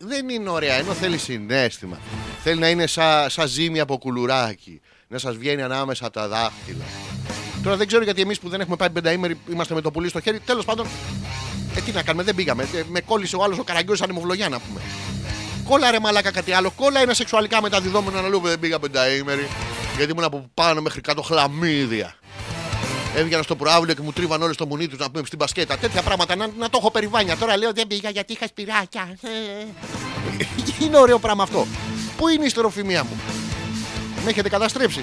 Δεν είναι ωραία, ενώ θέλει συνέστημα. Θέλει να είναι σαν ζύμη από κουλουράκι. Να σας βγαίνει ανάμεσα τα δάχτυλα. Τώρα δεν ξέρω γιατί εμείς που δεν έχουμε πάει πενταήμερη είμαστε με το πουλί στο χέρι. Τέλος πάντων, τι να κάνουμε, δεν πήγαμε. Με κόλλησε ο άλλος ο Καραγκιός ανεμοβλογιά, να πούμε. Κόλλα ρε μαλάκα κάτι άλλο. Κόλλα ένα σεξουαλικά μεταδιδόμενο αναλόγου. Δεν πήγα πενταήμερη. Γιατί ήμουν από πάνω μέχρι κάτω χλαμίδια. Έβγαινα στο προάβλιο και μου τρίβαν όλες το μουνί τους, να πούμε, στην μπασκέτα. Τέτοια πράγματα να το έχω περιβάνια. Τώρα λέω δεν πήγα γιατί είχα σπυράκια. Είναι ωραίο πράγμα αυτό. Πού είναι η ιστεροφημία μου. Με έχετε καταστρέψει.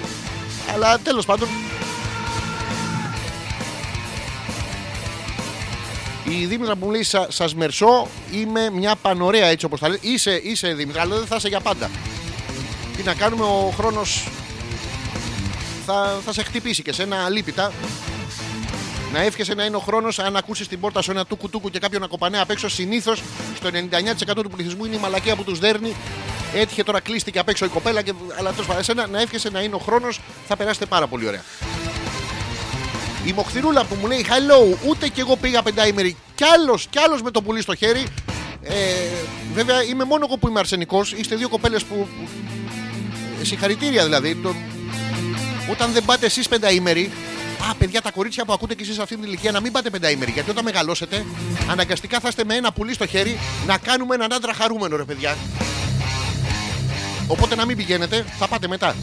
Αλλά τέλος πάντων. Η Δήμητρα που μου λέει σας μερσώ, είμαι μια πανωρέα έτσι όπως θα λέει. Είσαι Δήμητρα, αλλά δεν θα είσαι για πάντα. Τι να κάνουμε, ο χρόνος θα σε χτυπήσει και σένα αλίπητα. Να εύχεσαι να είναι ο χρόνος, αν ακούσεις την πόρτα σου ένα τούκου-τούκου και κάποιον να κοπανάει απ' έξω. Συνήθως στο 99% του πληθυσμού είναι η μαλακία που τους δέρνει. Έτυχε τώρα, κλείστηκε απ' έξω η κοπέλα. Αλλά τέλος πάντων, εσένα να εύχεσαι να είναι ο χρόνος, θα περάσετε πάρα πολύ ωραία. Η Μοχθηρούλα που μου λέει hello, ούτε κι εγώ πήγα πενταήμερη. Κι άλλος με το πουλί στο χέρι. Βέβαια είμαι μόνο εγώ που είμαι αρσενικός. Είστε δύο κοπέλες που. Συγχαρητήρια δηλαδή. Όταν δεν πάτε εσείς πενταήμερη, παιδιά, τα κορίτσια που ακούτε κι εσείς αυτήν την ηλικία, να μην πάτε πενταήμερη. Γιατί όταν μεγαλώσετε, αναγκαστικά θα είστε με ένα πουλί στο χέρι να κάνουμε έναν άντρα χαρούμενο, ρε παιδιά. Οπότε να μην πηγαίνετε, θα πάτε μετά.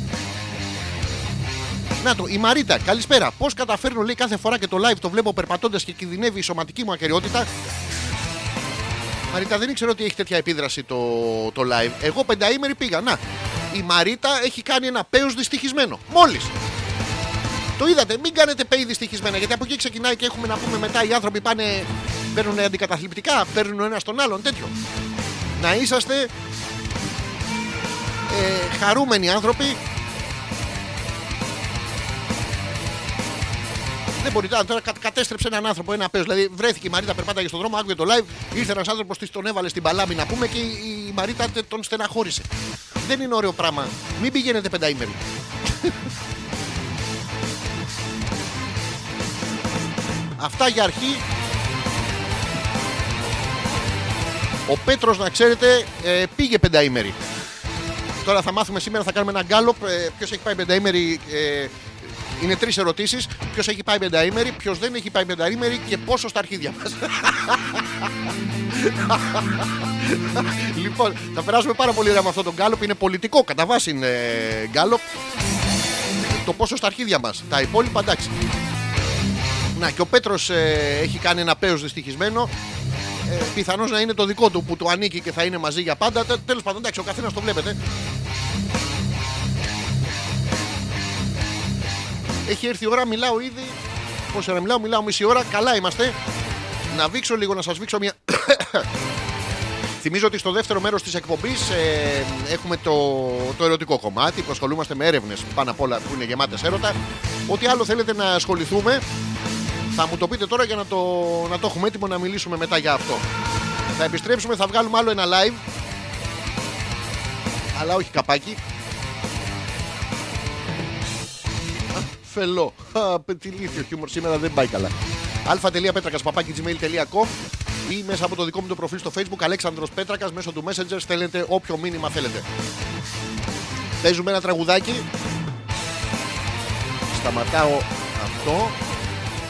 Να το, η Μαρίτα, καλησπέρα. Πώς καταφέρνω, λέει, κάθε φορά και το live το βλέπω περπατώντας και κινδυνεύει η σωματική μου ακεραιότητα. Μαρίτα, δεν ήξερα ότι έχει τέτοια επίδραση το live. Εγώ πενταήμερη πήγα. Να. Η Μαρίτα έχει κάνει ένα πέος δυστυχισμένο. Μόλις. Το είδατε. Μην κάνετε πέη δυστυχισμένα. Γιατί από εκεί ξεκινάει και έχουμε να πούμε μετά οι άνθρωποι πάνε. Παίρνουν αντικαταθλιπτικά. Παίρνουν ο ένας τον άλλον. Τέτοιο. Να είσαστε χαρούμενοι άνθρωποι. Δεν μπορεί τώρα, κατέστρεψε έναν άνθρωπο ένα πέος. Δηλαδή βρέθηκε η Μαρίτα, περπάταγε στον δρόμο, άκουγε το live. Ήρθε ένας άνθρωπος, τον έβαλε στην παλάμη να πούμε και η Μαρίτα τον στεναχώρησε. Δεν είναι ωραίο πράγμα. Μην πηγαίνετε πενταήμερη. Αυτά για αρχή. Ο Πέτρος, να ξέρετε, πήγε πενταήμερη. Τώρα θα μάθουμε σήμερα, θα κάνουμε ένα γκάλοπ. Ποιος έχει πάει πενταήμερη. Είναι 3 ερωτήσεις. Ποιος έχει πάει πενταήμερη, ποιος δεν έχει πάει πενταήμερη και πόσο στα αρχίδια μας. Λοιπόν, θα περάσουμε πάρα πολύ ωραία με αυτό το γκάλοπ. Είναι πολιτικό, κατά βάση είναι γκάλοπ. Το πόσο στα αρχίδια μας. Τα υπόλοιπα εντάξει. Να, και ο Πέτρος έχει κάνει ένα πέος δυστυχισμένο. Πιθανώς να είναι το δικό του που του ανήκει και θα είναι μαζί για πάντα. Τέλος πάντων, εντάξει, ο καθένας το βλέπετε. Έχει έρθει η ώρα, μιλάω ήδη. Πόση ώρα μιλάω μισή ώρα. Καλά είμαστε. Να βήξω λίγο, να σας βήξω μια. Θυμίζω ότι στο δεύτερο μέρος της εκπομπής έχουμε το ερωτικό κομμάτι που ασχολούμαστε με έρευνες πάνω απ' όλα που είναι γεμάτες έρωτα. Ό,τι άλλο θέλετε να ασχοληθούμε, θα μου το πείτε τώρα για να το έχουμε έτοιμο να μιλήσουμε μετά για αυτό. Θα επιστρέψουμε, θα βγάλουμε άλλο ένα live. Αλλά όχι καπάκι. Φελό. Τι λίθιο χιούμορ σήμερα, δεν πάει καλά. alfa.petrakas@papaki.gmail.com ή μέσα από το δικό μου το προφίλ στο Facebook, Αλέξανδρος Πέτρακας, μέσω του Messenger στέλνετε όποιο μήνυμα θέλετε. Παίζουμε ένα τραγουδάκι.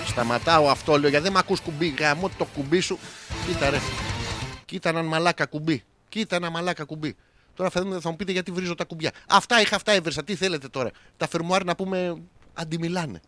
Σταματάω αυτό, λέω, γιατί δεν μ' ακούς κουμπί. Γαμώ το κουμπί σου. Κοίτα ρε. Κοίτα έναν μαλάκα κουμπί. Τώρα θα μου πείτε γιατί βρίζω τα κουμπιά. Αυτά έβρισα. Τι θέλετε τώρα. Τα φερμουάρ να πούμε αντιμιλάνε.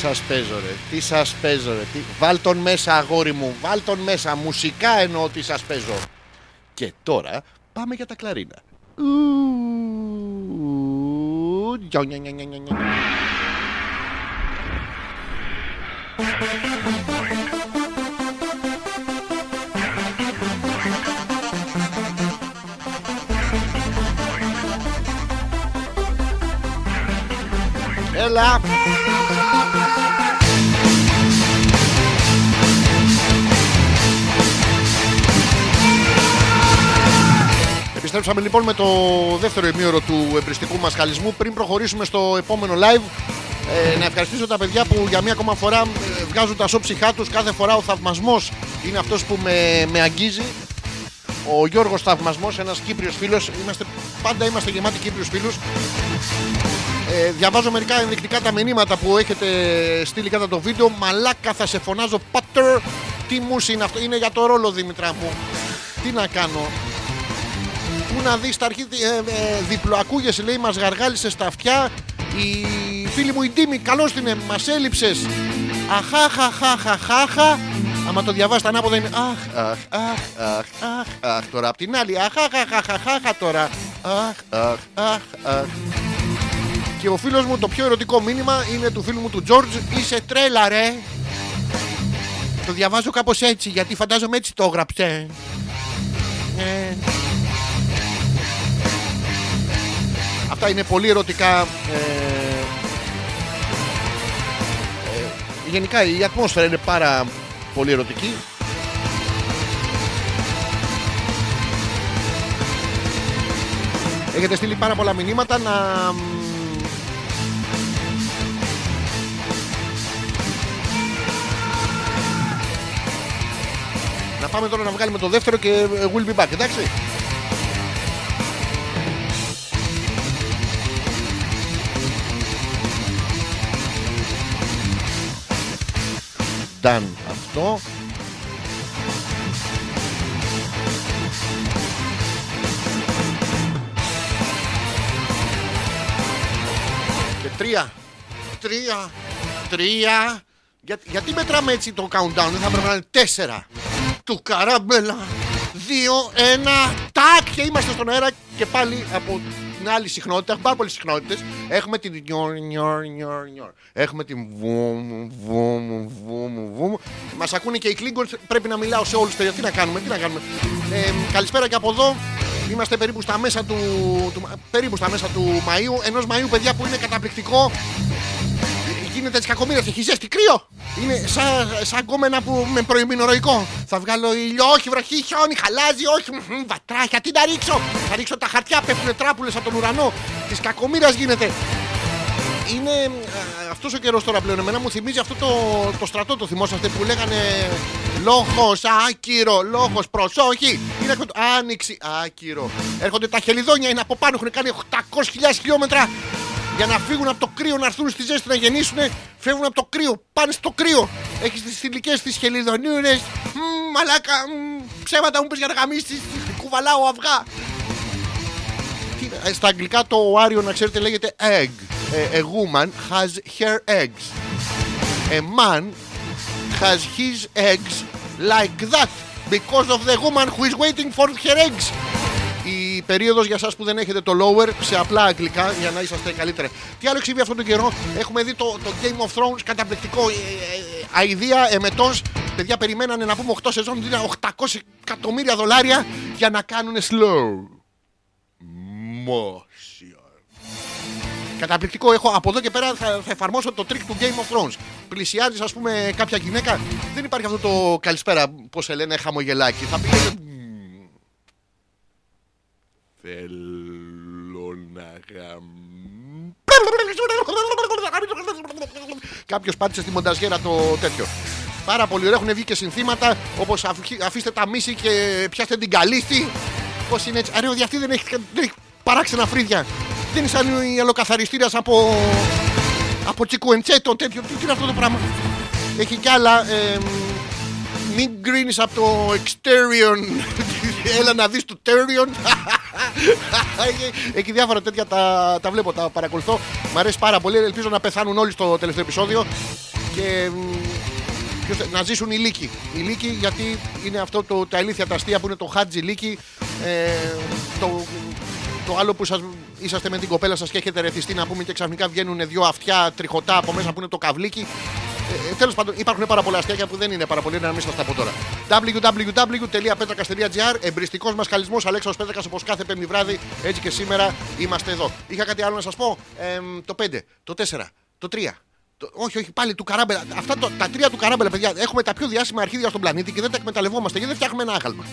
σας παίζω ρε, τι σας παίζω ρε, τι... Βάλ τον μέσα αγόρι μου, βάλ τον μέσα, μουσικά εννοώ τι σας παίζω. Και τώρα πάμε για τα κλαρίνα. Έλα! Επιστρέψαμε λοιπόν με το δεύτερο ημίωρο του εμπρηστικού μασχαλισμού. Πριν προχωρήσουμε στο επόμενο live, να ευχαριστήσω τα παιδιά που για μία ακόμα φορά βγάζουν τα σώψυχά τους. Κάθε φορά ο θαυμασμός είναι αυτός που με αγγίζει. Ο Γιώργος Θαυμασμός, ένας Κύπριος φίλος. Πάντα είμαστε γεμάτοι Κύπριους φίλους. Διαβάζω μερικά ενδεικτικά τα μηνύματα που έχετε στείλει κατά το βίντεο. Μαλάκα, θα σε φωνάζω, Πάτερ. Τι μουσική είναι αυτό, είναι για το ρόλο, Δήμητρα μου. Τι να κάνω. Πού να δεις τα αρχή, διπλοακούγεσαι, λέει, μας γαργάλισες τα αυτιά. Η φίλη μου η Τίμη, καλώς την, μας έλειψες. Αχάχαχαχαχαχα. Άμα το διαβάζεις ανάποδα είναι αχ, αχ, αχ, αχ, αχ, αχ. Τώρα απ' την άλλη, αχάχαχαχαχα τώρα. Αχ, αχ, αχ, αχ. Και ο φίλος μου, το πιο ερωτικό μήνυμα είναι του φίλου μου του Τζόρτζ. Είσαι τρέλα ρε. Το διαβάζω κάπως έτσι, γιατί φαντάζομαι έτσι το έγραψε. Αυτά είναι πολύ ερωτικά. Γενικά η ατμόσφαιρα είναι πάρα πολύ ερωτική. Έχετε στείλει πάρα πολλά μηνύματα να... Να πάμε τώρα να βγάλουμε το δεύτερο και we'll be back, εντάξει. Done αυτό. Και τρία. Γιατί μετράμε έτσι το countdown, δεν θα πρέπει να είναι 4. Του καράμπελα, 2, 1, τάκ, και είμαστε στον αέρα και πάλι από την άλλη συχνότητα. Έχουμε πάρα πολλές συχνότητες. Έχουμε την νιορ, έχουμε την βουμ. Μας ακούνε και οι Klingons, πρέπει να μιλάω σε όλους. Τι να κάνουμε, τι να κάνουμε. Καλησπέρα και από εδώ. Είμαστε περίπου στα μέσα του Μαΐου. Ενός Μαΐου, παιδιά, που είναι καταπληκτικό. Γίνεται τις κακομοίρες, έχει ζέστη, κρύο. Είναι σαν κόμενα που με προημινοροϊκό. Θα βγάλω ήλιο, όχι βροχή, χιόνι, χαλάζει, όχι βατράχια, τι να ρίξω. Θα ρίξω τα χαρτιά, πέφτουνε τράπουλες από τον ουρανό. Της κακομοίρας γίνεται. Είναι αυτός ο καιρός τώρα πλέον. Εμένα μου θυμίζει αυτό το στρατό, το θυμόσαστε που λέγανε λόγος, άκυρο, λόγος, προσοχή. Είναι άνοιξη, άκυρο. Έρχονται τα χελιδόνια, είναι από πάνω, έχουν κάνει 800.000 χιλιόμετρα. Για να φύγουν από το κρύο, να έρθουν στη ζέστη, να γεννήσουνε, φεύγουν από το κρύο, πάνε στο κρύο. Έχεις τις θηλυκές, τις χελιδονίουνες, μαλάκα, ψέματα μου πες για να γαμίσεις, κουβαλάω αυγά. Στα αγγλικά το οάριο, να ξέρετε, λέγεται egg. A woman has her eggs. A man has his eggs like that, because of the woman who is waiting for her eggs. Η περίοδος για εσάς που δεν έχετε το lower σε απλά αγγλικά για να είσαστε καλύτερα. Τι άλλο εξήβει αυτόν τον καιρό, έχουμε δει το Game of Thrones, καταπληκτικό, αηδία εμετός. Παιδιά περιμένανε να πούμε 8 σεζόν, δίνανε 800 εκατομμύρια δολάρια για να κάνουν slow motion. Καταπληκτικό, έχω από εδώ και πέρα θα εφαρμόσω το trick του Game of Thrones. Πλησιάζεις, ας πούμε, κάποια γυναίκα, δεν υπάρχει αυτό το καλησπέρα, πώς σε λένε, χαμογελάκι. Θα πήγαινε. Θέλω να γαμ... Κάποιος πάτησε στη μονταζιέρα το τέτοιο. Πάρα πολύ ωραία, έχουν βγει και συνθήματα όπως αφήστε τα μίση και πιάστε την καλύφτη. Πώς είναι έτσι, αρέω αυτή δεν έχει παράξενα φρύδια. Δεν είναι σαν η αλοκαθαριστήρας από τσικουεντσέτο τέτοιο, τι είναι αυτό το πράγμα. Έχει κι άλλα, μην γκρίνεις από το exterior. Έλα να δεις του Τέριον. Εκεί διάφορα τέτοια τα βλέπω, τα παρακολουθώ. Μ' αρέσει πάρα πολύ. Ελπίζω να πεθάνουν όλοι στο τελευταίο επεισόδιο. και να ζήσουν οι λύκοι. Οι λύκοι, γιατί είναι αυτό το, τα ηλίθια τα αστεία που είναι το Χάτζι Λύκοι, το άλλο που σας, είσαστε με την κοπέλα σας και έχετε ρεθιστεί να πούμε και ξαφνικά βγαίνουν δύο αυτιά τριχωτά από μέσα που είναι το Καβλίκι. Τέλος πάντων, υπάρχουν πάρα πολλά αστεία που δεν είναι πάρα πολύ, να μην σας τα πω τώρα. www.petrakas.gr, Εμπρηστικός Μασχαλισμός, Αλέξανδρος Πέτρακας, όπως κάθε Πέμπτη βράδυ, έτσι και σήμερα είμαστε εδώ. Είχα κάτι άλλο να σας πω. Το 5, το 4, το 3. Όχι, όχι, πάλι του Καράμπελα. Αυτά τα τρία του Καράμπελα, παιδιά. Έχουμε τα πιο διάσημα αρχίδια στον πλανήτη και δεν τα εκμεταλλευόμαστε γιατί δεν φτιάχνουμε ένα άγαλμα.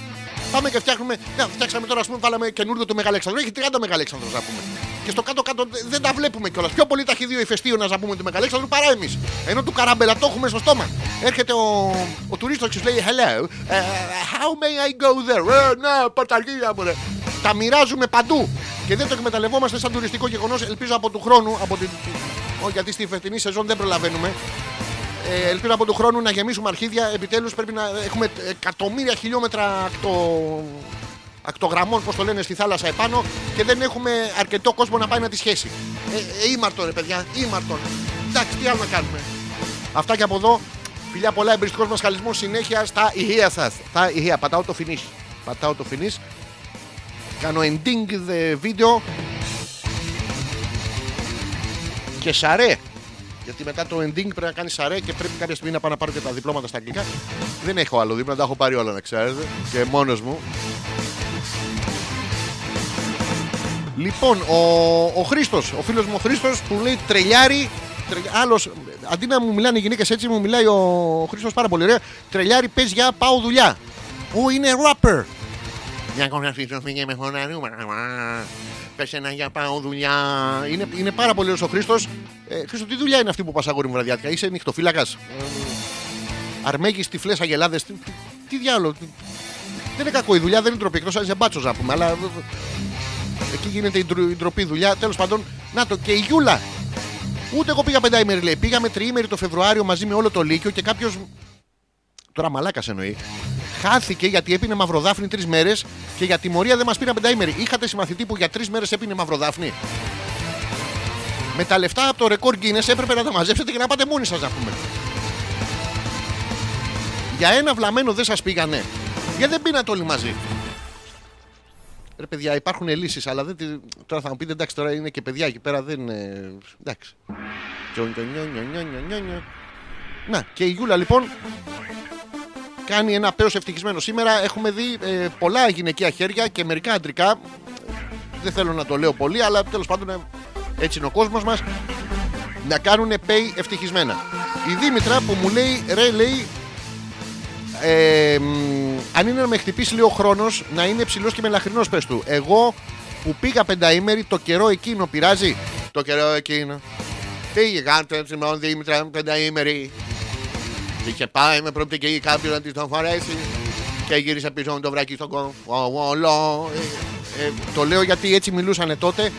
Πάμε και φτιάχνουμε. Ναι, φτιάξαμε τώρα, ας πούμε, βάλαμε καινούριο το Μεγαλέξανδρο. Έχει 30 Μεγαλέξανδρος, να πούμε. Και στο κάτω-κάτω δεν τα βλέπουμε κιόλας. Πιο πολύ τα έχει δύο ηφαιστείονας, να πούμε, του Μεγαλέξανδρου παρά εμείς. Ενώ του Καράμπελα το έχουμε στο στόμα. Έρχεται ο τουρίστας και σου λέει hello, how may I go there? Ναι, παταλίδια μου. Τα μοιράζουμε παντού και δεν το εκμεταλλευόμαστε σαν τουριστικό γεγονός. Ελπίζω από του χρόνου, από την. Όχι, γιατί στη φετινή σεζόν δεν προλαβαίνουμε. Ελπίζω από τον χρόνο να γεμίσουμε αρχίδια. Επιτέλους πρέπει να έχουμε εκατομμύρια χιλιόμετρα ακτογραμμών, όπως το λένε, στη θάλασσα επάνω και δεν έχουμε αρκετό κόσμο να πάει να τη σχέσει. Ήμαρτον, ρε παιδιά, ήμαρτον. Εντάξει, τι άλλο να κάνουμε. Αυτά και από εδώ. Φιλιά πολλά, εμπρηστικός μασχαλισμός συνέχεια στα υγεία σας. Στα υγεία. Πατάω το finish. Πατάω το finish. Κάνω ending the video. Και σαρέ, γιατί μετά το ending πρέπει να κάνει σαρέ και πρέπει κάποια στιγμή να πάω να πάρω και τα διπλώματα στα αγγλικά. Δεν έχω άλλο δίπλα, τα έχω πάρει όλα, να ξέρετε, και μόνος μου. Λοιπόν, ο Χρήστος, ο φίλος μου ο Χρήστος που λέει τρελιάρι, άλλος, αντί να μου μιλάνε οι γυναίκες έτσι, μου μιλάει ο Χρήστος πάρα πολύ ωραία. Τρελιάρι, πες για πάω δουλειά. Ού, είναι rapper. Μια κομμάτι τροφή με χωναρούμα. Πες ένα για πάω δουλειά. Είναι πάρα πολύ ωραίος ο Χρήστος. Χρήστο, τι δουλειά είναι αυτή που πας, αγόρι μου, βραδιάτικα? Είσαι νυχτοφύλακας? Αρμέγεις τυφλές αγελάδες? Τι διάλογο. Δεν είναι κακό η δουλειά, δεν είναι ντροπή. Εκτός αν είσαι μπάτσος, να πούμε. Αλλά εκεί γίνεται η ντροπή δουλειά. Τέλος πάντων, να το και η Γιούλα. Ούτε εγώ πήγα 5ημερη, λέει. Πήγαμε 3ημερη το Φεβρουάριο μαζί με όλο το Λύκειο και κάποιο. Τώρα μαλάκας εννοεί. Χάθηκε γιατί έπινε μαυροδάφνη 3 μέρες και για τιμωρία δεν μας πήραν 5ημερη. Είχατε συμμαθητή που για 3 μέρες έπινε μαυροδάφνη. Με τα λεφτά από το ρεκόρ Guinness έπρεπε να τα μαζέψετε και να πάτε μόνοι σας, να πούμε. Για ένα βλαμμένο δεν σας πήγανε. Γιατί δεν πίνατε όλοι μαζί? Ρε παιδιά, υπάρχουν λύσεις, αλλά δεν. Τώρα θα μου πείτε, εντάξει, τώρα είναι και παιδιά εκεί πέρα, δεν. Εντάξει. Να, και η Γιούλα λοιπόν. Κάνει ένα πέος ευτυχισμένο σήμερα. Έχουμε δει πολλά γυναικεία χέρια και μερικά αντρικά. Δεν θέλω να το λέω πολύ, αλλά τέλος πάντων έτσι είναι ο κόσμος μας. Να κάνουν πέι ευτυχισμένα. Η Δήμητρα που μου λέει, ρε, λέει, αν είναι να με χτυπήσει, λέει, ο χρόνος, να είναι ψηλός και μελαχρινός, πες του. Εγώ που πήγα 5ημερη, το καιρό εκείνο πειράζει? Το καιρό εκείνο. Τι γάντε, Σιμών, Δήμητρα, 5ημερη. Είχε πάει με προοπτική κάποιον να τη τον φορέσει και γύρισε πίσω με το βρακί στον κόμμα. Το λέω γιατί έτσι μιλούσανε τότε.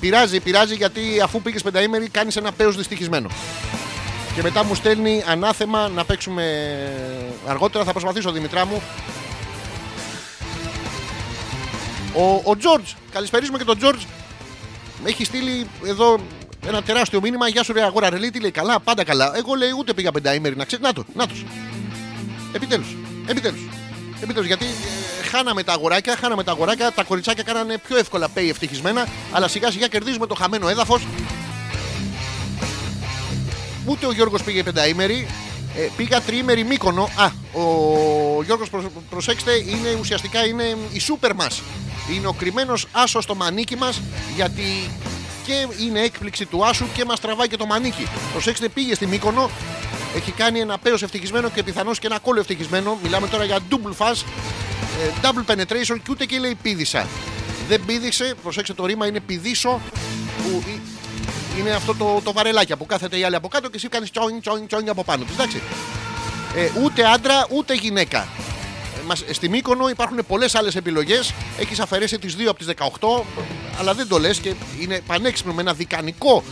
Πειράζει, πειράζει, γιατί αφού πήγες 5ημερη κάνεις ένα πέος δυστυχισμένο. Και μετά μου στέλνει ανάθεμα να παίξουμε αργότερα. Θα προσπαθήσω, Δημητρά μου. Ο Τζόρτζ, καλησπερίζουμε και τον Τζόρτζ. Με έχει στείλει εδώ ένα τεράστιο μήνυμα. Γεια σου, ρε αγόρα, ρε, λέει, τι λέει? Καλά, πάντα καλά. Εγώ, λέει, ούτε πήγα 5ημερη, να ξέρει. Να τους. Επιτέλους. Γιατί χάναμε τα αγοράκια. Τα κοριτσάκια κάνανε πιο εύκολα pay ευτυχισμένα. Αλλά σιγά σιγά κερδίζουμε το χαμένο έδαφος. Ούτε ο Γιώργος πήγε 5ημερη. Πήγα 3ημερη Μύκονο. Ο Γιώργος, προσέξτε, είναι ουσιαστικά είναι η σούπερ μας. Είναι ο κρυμμένος άσος στο μανίκι μας, γιατί και είναι έκπληξη του άσου και μας τραβάει και το μανίκι. Προσέξτε, πήγε στη Μύκονο, έχει κάνει ένα πέος ευτυχισμένο και πιθανώς και ένα κόλλο ευτυχισμένο. Μιλάμε τώρα για double fast, double penetration και ούτε και λέει πήδησα. Δεν πήδηξε, προσέξτε το ρήμα είναι πηδήσω, που είναι αυτό το βαρελάκι που κάθεται η άλλη από κάτω και εσύ κάνεις τσόιν τσόιν τσόιν από πάνω της, εντάξει. Ούτε άντρα ούτε γυναίκα. Στη Μύκονο υπάρχουν πολλές άλλες επιλογές. Έχεις αφαιρέσει τις 2 από τις 18, αλλά δεν το λες και είναι πανέξυπνο με ένα δικανικό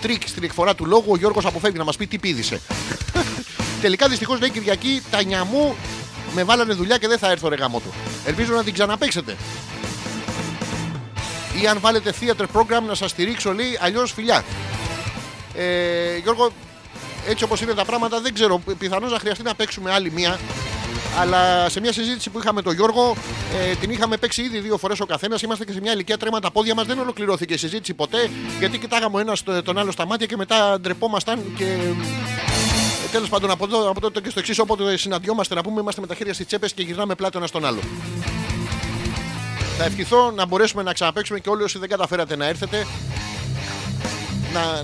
τρίκ στην εκφορά του λόγου. Ο Γιώργος αποφεύγει να μας πει τι πήδησε. Τελικά δυστυχώς, λέει, Κυριακή, τα νιαμού με βάλανε δουλειά και δεν θα έρθω, ρε γάμο του. Ελπίζω να την ξαναπαίξετε. Ή αν βάλετε theater program να σας στηρίξω, λέει, αλλιώς φιλιά. Γιώργο, έτσι όπως είναι τα πράγματα, δεν ξέρω. Πιθανώς να χρειαστεί να παίξουμε άλλη μία. Αλλά σε μια συζήτηση που είχαμε τον Γιώργο, την είχαμε παίξει ήδη δύο φορές ο καθένας. Είμαστε και σε μια ηλικία, τρέμα τα πόδια μας. Δεν ολοκληρώθηκε η συζήτηση ποτέ, γιατί κοιτάγαμε ένας τον άλλο στα μάτια και μετά ντρεπόμασταν. Και τέλος πάντων, από τότε και στο εξής, όποτε συναντιόμαστε, να πούμε, είμαστε με τα χέρια στις τσέπες και γυρνάμε πλάτη ένας στον άλλο. Θα ευχηθώ να μπορέσουμε να ξαναπαίξουμε και όλοι όσοι δεν καταφέρατε να έρθετε,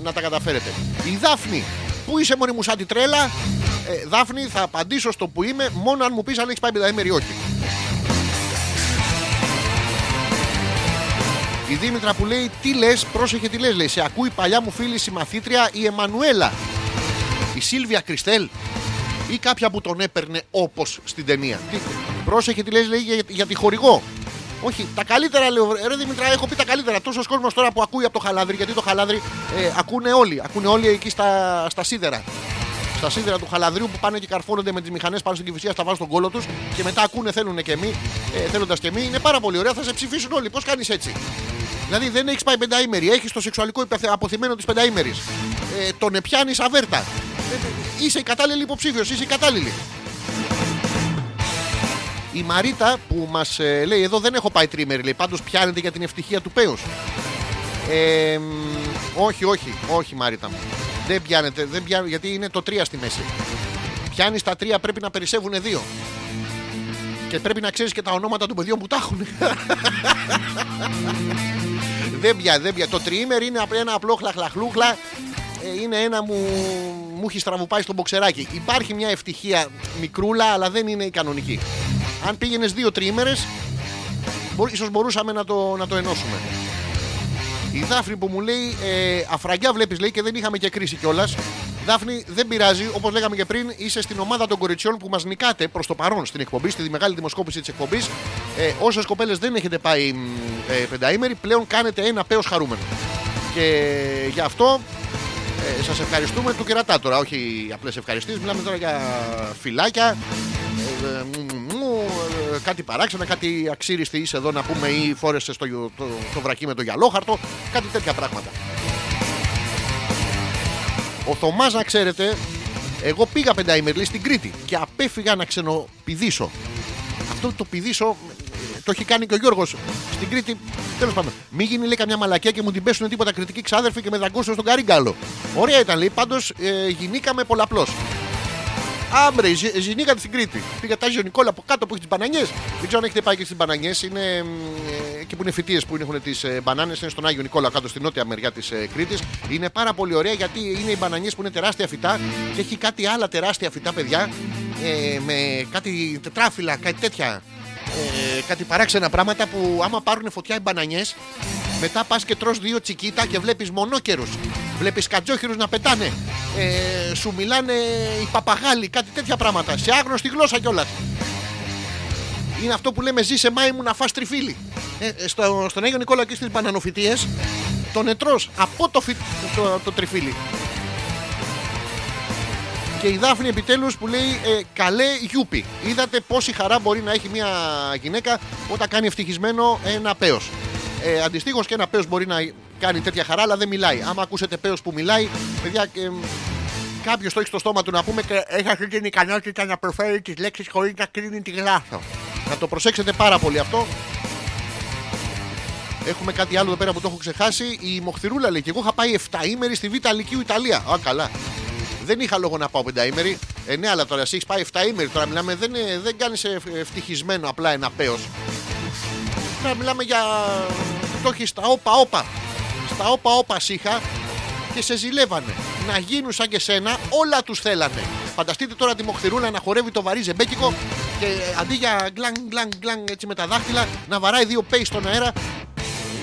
να τα καταφέρετε. Η Δάφνη, πού είσαι μόνη μου σαν τη τρέλα? Δάφνη, θα απαντήσω στο που είμαι, μόνο αν μου πεις αν έχεις πάει πενταήμερη ή όχι. Η Δήμητρα που λέει, τι λες, πρόσεχε τι λες, λέει, σε ακούει παλιά μου φίλη συμμαθήτρια η Εμμανουέλα, η Σίλβια Κριστέλ ή κάποια που τον έπαιρνε όπως στην ταινία. Πρόσεχε τι λες, λέει, για τη χορηγό. Όχι, τα καλύτερα, λέω. Ρε Δημητρά, έχω πει τα καλύτερα. Τόσος κόσμος τώρα που ακούει από το Χαλάδρι, γιατί το Χαλάδρι ακούνε όλοι. Ακούνε όλοι εκεί στα σίδερα. Στα σίδερα του Χαλαδρίου που πάνε και καρφώνονται με τις μηχανές πάνω στην Κηφισιά, στα βάζουν στον κόλο τους και μετά ακούνε, θέλουν και εμείς, θέλοντας και εμείς. Είναι πάρα πολύ ωραία, θα σε ψηφίσουν όλοι. Πώς κάνεις έτσι? Δηλαδή δεν έχεις πάει πενταήμερη, έχεις το σεξουαλικό αποθυμένο της πενταήμερης. Τον επιάνεις αβέρτα. Είσαι η κατάλληλη υποψήφιος, είσαι η κατάλληλη. Η Μαρίτα που μας λέει, εδώ δεν έχω πάει τρίμερη, λέει, πάντως πιάνεται για την ευτυχία του πέους. Όχι Μαρίτα μου. Δεν πιάνεται, γιατί είναι το 3 στη μέση. Πιάνεις τα 3, πρέπει να περισσεύουν 2. Και πρέπει να ξέρεις και τα ονόματα των παιδιών που τα έχουν. Δεν πιάνει. Το τριήμερη είναι ένα απλό χλαχλαχλούχλα. Είναι ένα μου έχει στραβουπάει στο μποξεράκι. Υπάρχει μια ευτυχία μικρούλα, αλλά δεν είναι η κανονική. Αν πήγαινες 2 τριήμερες, ίσως μπορούσαμε να το ενώσουμε. Η Δάφνη που μου λέει, αφραγιά βλέπεις, λέει, και δεν είχαμε και κρίση κιόλας. Δάφνη, δεν πειράζει, όπως λέγαμε και πριν, είσαι στην ομάδα των κοριτσιών που μας νικάτε προς το παρόν στην εκπομπή, στη μεγάλη δημοσκόπηση της εκπομπής. Όσες κοπέλες δεν έχετε πάει πενταήμερη, πλέον κάνετε ένα πέος χαρούμενο. Και γι' αυτό σας ευχαριστούμε του κερατά τώρα, όχι απλές ευχαριστήσεις, μιλάμε τώρα για φυλάκια. Κάτι παράξενα, κάτι αξίριστη είσαι εδώ να πούμε, ή φόρεσε το βρακί με το γυαλόχαρτο, κάτι τέτοια πράγματα. Ο Θωμάς, να ξέρετε, εγώ πήγα πενταήμερη στην Κρήτη και απέφυγα να ξενοπηδήσω. Αυτό το πηδήσω το έχει κάνει και ο Γιώργος στην Κρήτη. Τέλος πάντων, μην γίνει, λέει, καμιά μαλακιά και μου την πέσουν τίποτα κριτικοί ξάδερφοι και με δαγκώσουν στον καρίγκαλο. Ωραία ήταν, λέει, πάντως γινήκαμε πολλαπλώς. Άμπρε, ζηνήκατε στην Κρήτη. Πήγα τα Ζιονικόλα από κάτω που έχει τις μπανανιές. Δεν ξέρω αν έχετε πάει και στις μπανανιές. Είναι εκεί που είναι φυτίες που έχουν τις μπανάνες. Είναι στον Άγιο Νικόλα κάτω στην νότια μεριά της Κρήτης. Είναι πάρα πολύ ωραία γιατί είναι οι μπανανιές που είναι τεράστια φυτά και έχει κάτι άλλα τεράστια φυτά, παιδιά. Με κάτι τετράφυλλα, κάτι τέτοια. Κάτι παράξενα πράγματα που άμα πάρουν φωτιά οι μπανανιές, μετά πας και τρως 2 τσικίτα και βλέπεις μονόκερους. Βλέπεις κατζόχυρους να πετάνε. Σου μιλάνε οι παπαγάλοι, κάτι τέτοια πράγματα. Σε άγνωστη γλώσσα κιόλας. Είναι αυτό που λέμε, ζήσε μάη μου να φας τριφύλι. Στον Άγιο Νικόλα και στις μπανανοφυτίες, τον ετρός από το τριφύλι. Και η Δάφνη επιτέλους που λέει, καλέ γιούπι. Είδατε πόση χαρά μπορεί να έχει μια γυναίκα όταν κάνει ευτυχισμένο ένα πέος. Αντιστοίχως και ένα πέος μπορεί να κάνει τέτοια χαρά, αλλά δεν μιλάει. Άμα ακούσετε πέος που μιλάει, παιδιά, κάποιος το έχει στο στόμα του να πούμε, και έχει αυτή την ικανότητα να προφέρει τις λέξεις χωρίς να κρίνει τη γλώσσα. Να το προσέξετε πάρα πολύ αυτό. Έχουμε κάτι άλλο εδώ πέρα που το έχω ξεχάσει. Η Μοχθηρούλα λέει, και εγώ είχα πάει 7ήμερη στη Β' Λυκείου Ιταλία. Α, καλά. Δεν είχα λόγο να πάω 5ήμερη. Ναι, αλλά τώρα εσύ έχεις πάει 7ήμερη. Τώρα μιλάμε, δεν κάνεις ευτυχισμένο απλά ένα πέος. Τώρα μιλάμε για. Το έχει στα όπα-όπα. Στα όπα-όπα είχα και σε ζηλεύανε. Να γίνουν σαν και σένα, όλα τους θέλανε. Φανταστείτε τώρα τη Μοχθηρούλα να χορεύει το βαρύ ζεμπέκικο και αντί για γκλανγκ, γκλανγκ, γκλανγκ έτσι με τα δάχτυλα, να βαράει 2 πέι στον αέρα.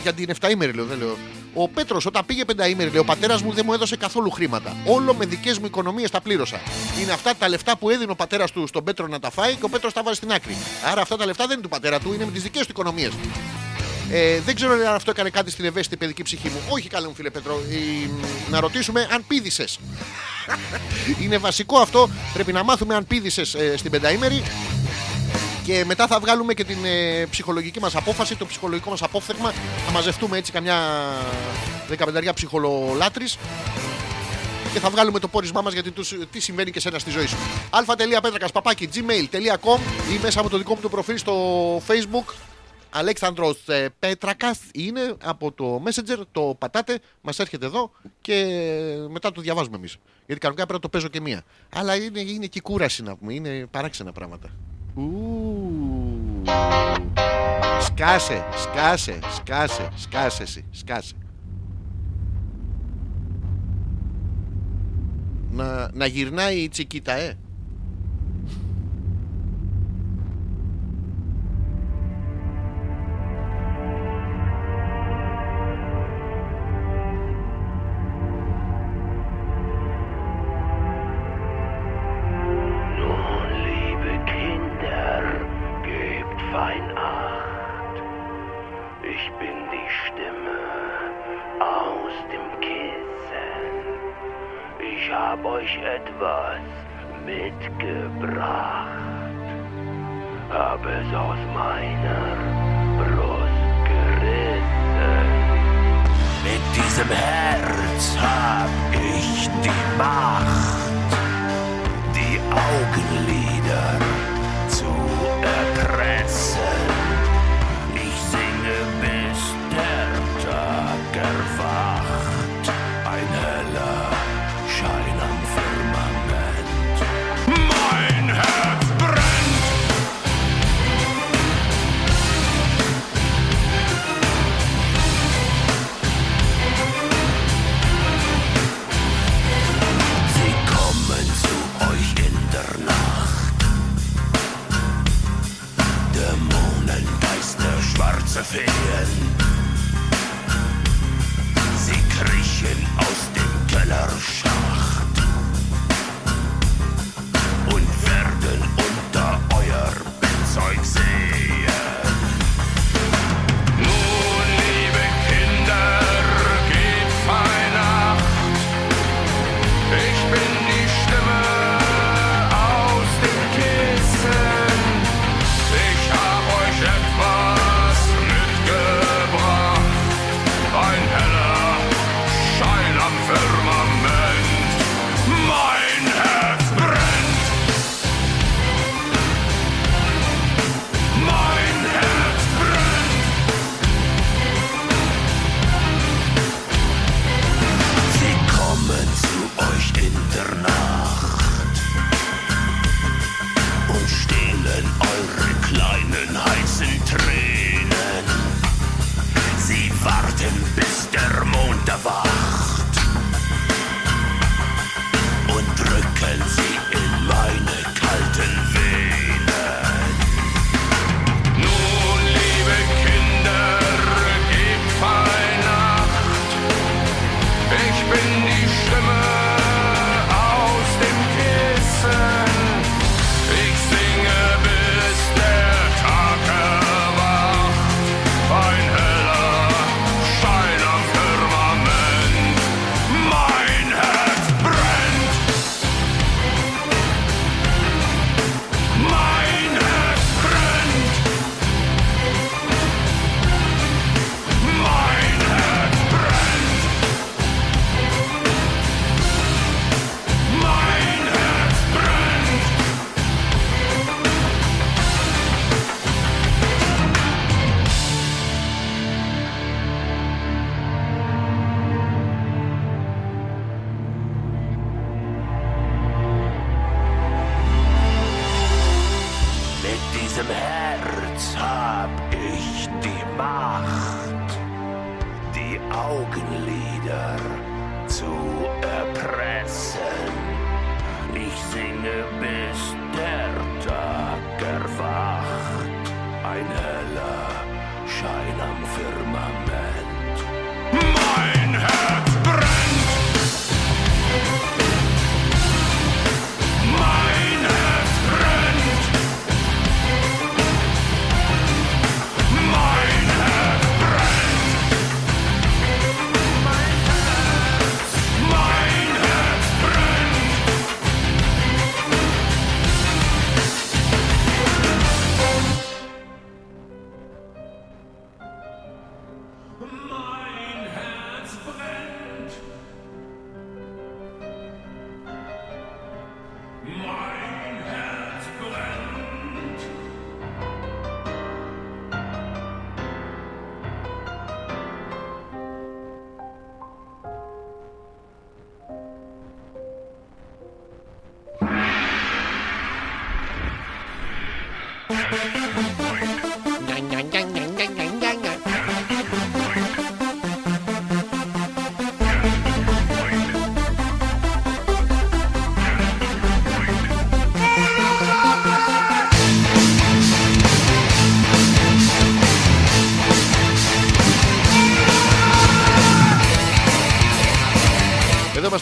Για την 7ήμερη, λέω, δεν λέω. Ο Πέτρος, όταν πήγε 5ήμερη, λέει, ο πατέρας μου δεν μου έδωσε καθόλου χρήματα. Όλο με δικές μου οικονομίες τα πλήρωσα. Είναι αυτά τα λεφτά που έδινε ο πατέρας του στον Πέτρο να τα φάει και ο Πέτρος τα βάζει στην άκρη. Άρα αυτά τα λεφτά δεν είναι του πατέρα του, είναι με τις δικές του οικονομίες. Δεν ξέρω αν αυτό έκανε κάτι στην ευαίσθητη παιδική ψυχή μου. Όχι, καλέ μου φίλε Πέτρο, να ρωτήσουμε αν πήδησες. Είναι βασικό αυτό, πρέπει να μάθουμε αν πήδησες στην 5ήμερη. Και μετά θα βγάλουμε και την ψυχολογική μας απόφαση, το ψυχολογικό μας απόφθεγμα. Θα μαζευτούμε έτσι καμιά 15 ψυχολολάτρης και θα βγάλουμε το πόρισμά μας γιατί τι συμβαίνει και σένα στη ζωή σου. alfa.petrakas@papaki.gmail.com ή μέσα από το δικό μου το προφίλ στο Facebook. Αλέξανδρος Πέτρακας είναι από το Messenger, το πατάτε, μας έρχεται εδώ και μετά το διαβάζουμε εμείς. Γιατί κανονικά πρέπει να το παίζω και μία. Αλλά είναι και κούραση να πούμε, είναι παράξενα πράγματα. Σκάσε. Να γυρνάει η τσικίτα,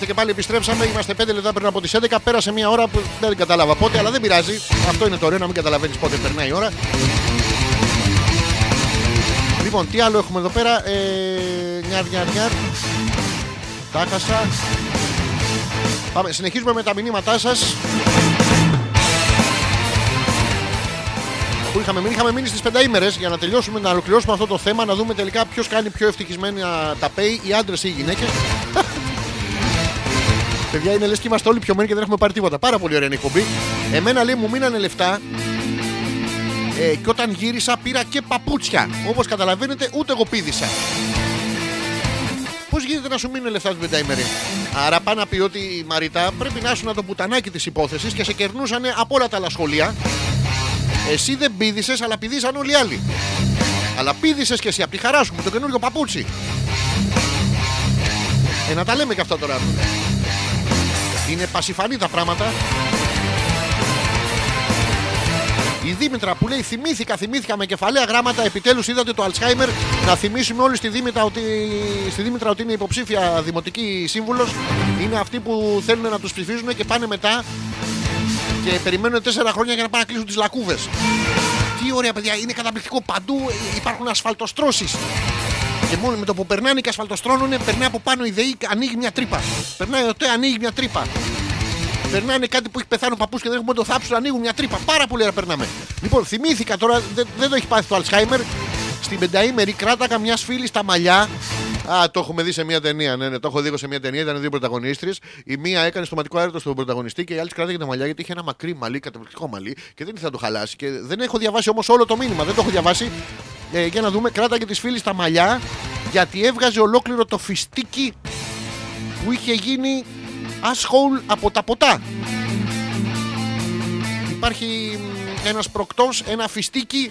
Και πάλι επιστρέψαμε, είμαστε 5 λεπτά πριν από τις 11. Πέρασε μια ώρα που δεν κατάλαβα πότε, αλλά δεν πειράζει. Αυτό είναι το ωραίο, να μην καταλαβαίνεις πότε περνάει η ώρα. Λοιπόν, τι άλλο έχουμε εδώ πέρα. Τα χάσα. Πάμε, συνεχίζουμε με τα μηνύματά σας. Που είχαμε μείνει στις πενταήμερες για να τελειώσουμε, να ολοκληρώσουμε αυτό το θέμα, να δούμε τελικά ποιος κάνει πιο ευτυχισμένα τα pay, οι άντρες ή οι γυναίκες. Παιδιά, είναι λες και είμαστε όλοι πιωμένοι και δεν έχουμε πάρει τίποτα. Πάρα πολύ ωραία είναι η εκπομπή. Εμένα λέει μου μείνανε λεφτά και όταν γύρισα πήρα και παπούτσια. Όπως καταλαβαίνετε, ούτε εγώ πήδησα. Πώς γίνεται να σου μείνουν λεφτά την πενταήμερη? Άρα πά να πει ότι η Μαρίτα πρέπει να ήσουν το πουτανάκι της υπόθεσης και σε κερνούσανε από όλα τα άλλα σχολεία. Εσύ δεν πήδησες, αλλά πηδήσαν όλοι οι άλλοι. Αλλά πήδησες και εσύ από τη χαρά σου με το καινούριο παπούτσι. Να τα λέμε και αυτά τώρα. Είναι πασιφανή τα πράγματα. Η Δήμητρα που λέει θυμήθηκα με κεφαλαία γράμματα. Επιτέλους είδατε το Αλτσχάιμερ. Να θυμίσουμε όλοι στη Δήμητρα ότι είναι υποψήφια δημοτική σύμβουλος. Είναι αυτοί που θέλουν να τους ψηφίζουν και πάνε μετά και περιμένουν 4 χρόνια για να πάνε να κλείσουν τις λακκούβες. Τι ωραία παιδιά, είναι καταπληκτικό. Παντού υπάρχουν ασφαλτοστρώσεις. Και μόνο με το που περνάνε και ασφαλτοστρώνουν, περνάει από πάνω η ΔΕΗ, ανοίγει μια τρύπα. Περνάει ο ΤΕ, ανοίγει μια τρύπα. Περνάνε κάτι που έχει πεθάνει ο παππούς και δεν έχουμε το θάψουν, ανοίγουν μια τρύπα. Πάρα πολύ ωραία περνάμε. Λοιπόν, θυμήθηκα τώρα, δεν το έχει πάθει το Αλτσχάιμερ. Στην πενταήμερη κράταγα μια φίλη στα μαλλιά. Α, το έχουμε δει σε μια ταινία. Ναι, το έχω δει σε μια ταινία. Ήταν 2 πρωταγωνίστριες. Η μία έκανε στοματικό αέρατο στον πρωταγωνιστή και η άλλη κράταγε τα μαλλιά γιατί είχε ένα μακρύ μαλλί, καταπληκτικό μαλλί και δεν ήθελε να το χαλάσει. Και δεν έχω διαβάσει όμως όλο το μήνυμα, δεν το έχω διαβάσει. Για να δούμε, κράταγε τις φίλες στα μαλλιά γιατί έβγαζε ολόκληρο το φιστίκι που είχε γίνει asshole από τα ποτά. Υπάρχει ένας προκτός, ένα φιστίκι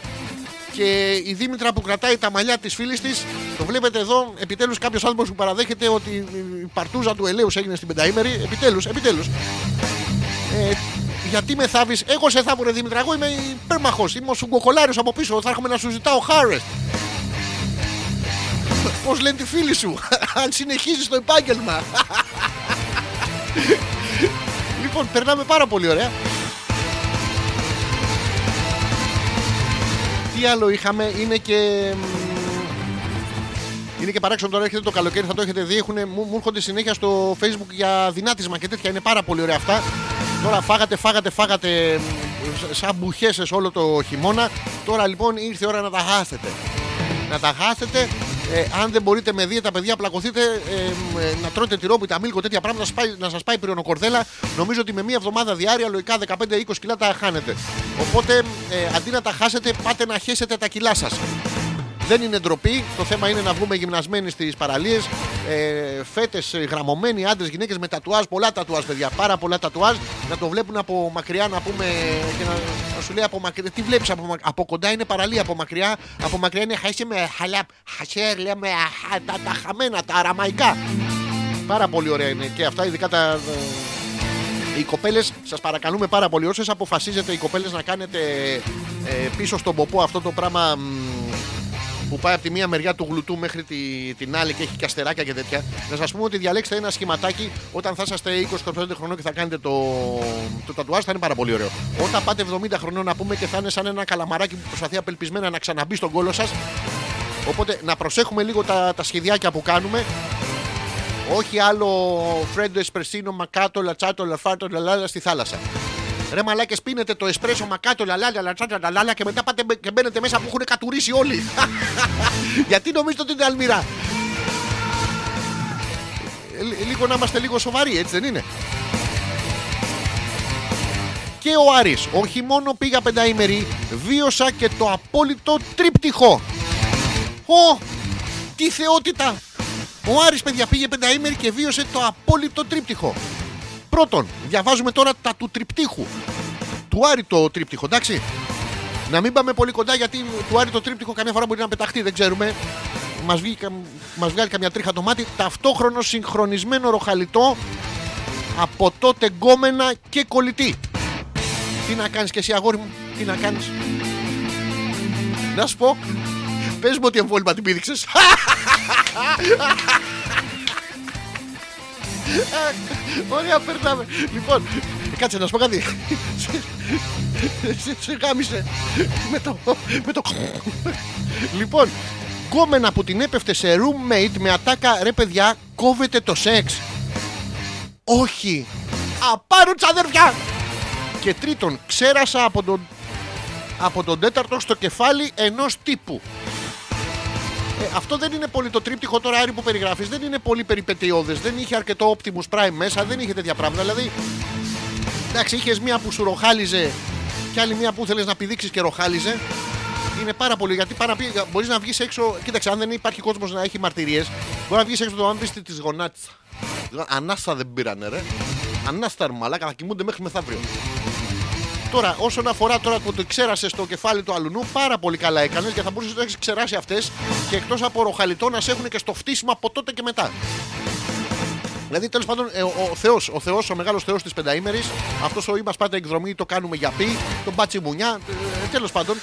και η Δήμητρα που κρατάει τα μαλλιά της φίλης της. Το βλέπετε εδώ, επιτέλους κάποιος άνθρωπος που παραδέχεται ότι η παρτούζα του ελέους έγινε στην πενταήμερη. Επιτέλους. Γιατί με θάβεις? Εγώ σε θάβω ρε Δήμητρα, εγώ είμαι υπέρμαχος. Είμαι ο σουγκοκολάριος από πίσω, θα έρχομαι να σου ζητάω χάρες. Πώς λένε τη φίλη σου? Αν συνεχίζεις το επάγγελμα. Λοιπόν, περνάμε πάρα πολύ ωραία. Τι άλλο είχαμε? Είναι και παράξενο τώρα, έρχεται το καλοκαίρι, θα το έχετε δει. Μου έρχονται συνέχεια στο Facebook για δυνάτισμα και τέτοια. Είναι πάρα πολύ ωραία αυτά. Τώρα φάγατε σαν μπουχέσες όλο το χειμώνα. Τώρα λοιπόν ήρθε η ώρα να τα χάσετε. Αν δεν μπορείτε με δίαιτα, παιδιά, πλακωθείτε. Να τρώτε τυρόπιτα, μίλκο, τέτοια πράγματα, να σας πάει πριονοκορδέλα. Νομίζω ότι με μία εβδομάδα διάρκεια λογικά 15-20 κιλά τα χάνετε. Οπότε αντί να τα χάσετε, πάτε να χέσετε τα κιλά σας. Δεν είναι ντροπή. Το θέμα είναι να βγούμε γυμνασμένοι στις παραλίες. Φέτες, γραμμωμένοι, άντρες, γυναίκες με τατουάζ. Πολλά τατουάζ, παιδιά. Πάρα πολλά τατουάζ. Να το βλέπουν από μακριά, να πούμε. Και να σου λέει από μακριά. Τι βλέπεις από κοντά? Είναι παραλία. Από μακριά είναι χάισε με χαλάπ. Χασέρ, λέμε. Τα χαμένα, τα αραμαϊκά. Πάρα πολύ ωραία είναι και αυτά. Ειδικά τα. Οι κοπέλες, σας παρακαλούμε πάρα πολύ. Όσες αποφασίζετε οι κοπέλες να κάνετε πίσω στον ποπό αυτό το πράγμα. Που πάει από τη μία μεριά του γλουτού μέχρι την άλλη και έχει και αστεράκια και τέτοια. Να σας πούμε ότι διαλέξτε ένα σχηματάκι όταν θα είσαστε 20-25 χρονών και θα κάνετε το τατουάζ, θα είναι πάρα πολύ ωραίο. Όταν πάτε 70 χρονών, να πούμε, και θα είναι σαν ένα καλαμαράκι που προσπαθεί απελπισμένα να ξαναμπεί στον κόλο σας. Οπότε να προσέχουμε λίγο τα σχεδιάκια που κάνουμε. Όχι άλλο φρέντο εσπρεσίνο, μακάτο, λατσάτο, λαφάρτο, λαλάλα στη θάλασσα. Ρε μαλάκες, πίνετε το εσπρέσο μακάτο, λαλάλια και μετά πάτε και μπαίνετε μέσα που έχουν κατουρίσει όλοι. Γιατί νομίζετε ότι είναι αλμυρά? Λίγο να είμαστε λίγο σοβαροί, έτσι δεν είναι? Και ο Άρης, όχι μόνο πήγα πενταήμερη, βίωσα και το απόλυτο τρίπτυχο. Τι θεότητα! Ο Άρης, παιδιά, πήγε πενταήμερη και βίωσε το απόλυτο τρίπτυχο. Πρώτον, διαβάζουμε τώρα τα του τριπτύχου. Του Άρη το τρίπτυχο, εντάξει. Να μην πάμε πολύ κοντά γιατί του Άρη το τρίπτυχο καμιά φορά μπορεί να πεταχτεί, δεν ξέρουμε. Μας βγάλει καμιά τρίχα το μάτι. Ταυτόχρονο συγχρονισμένο ροχαλιτό από τότε γκόμενα και κολλητή. Τι να κάνεις και εσύ αγόρι μου, τι να κάνεις. Να σου πω, πες μου ότι εμβόλυμα την πήδηξες. Ωραία, περνάμε. Λοιπόν, κάτσε να σου πω κάτι. Σε γάμισε με το... Λοιπόν, κόμενα που την έπεφτε σε roommate με ατάκα «Ρε παιδιά, κόβεται το σεξ». Όχι, απάρουν τς αδερφιά. Και τρίτον, ξέρασα από τον τέταρτο στο κεφάλι ενός τύπου. Αυτό δεν είναι πολύ το τρίπτυχο τώρα, Άρη, που περιγράφεις. Δεν είναι πολύ περιπετειώδες. Δεν είχε αρκετό Optimus Prime μέσα. Δεν είχε τέτοια πράγματα. Δηλαδή, εντάξει, είχες μία που σου ροχάλιζε και άλλη μία που θέλεις να πηδήξεις και ροχάλιζε. Είναι πάρα πολύ, γιατί μπορείς να βγεις έξω. Κοίταξε, αν δεν υπάρχει κόσμος να έχει μαρτυρίες, μπορεί να βγεις έξω το να βρεις τη γονάτισσα. Ανάστα δεν πήρανε, ρε. Ανάστα, μαλάκα, θα κοιμούνται μέχρι μεθαύριο. Τώρα, όσον αφορά τώρα που το ξέρασε στο κεφάλι του αλουνού, πάρα πολύ καλά έκανες, γιατί θα μπορούσες να έχεις ξεράσει αυτές και εκτός από ροχαλιτό να σε έχουν και στο φτύσμα από τότε και μετά. Δηλαδή, τέλος πάντων, ο μεγάλος Θεός της πενταήμερης, αυτός ο είμαστε πάντα εκδρομή, το κάνουμε για πει, τον μπάτσι μπουνιά, τέλος πάντων.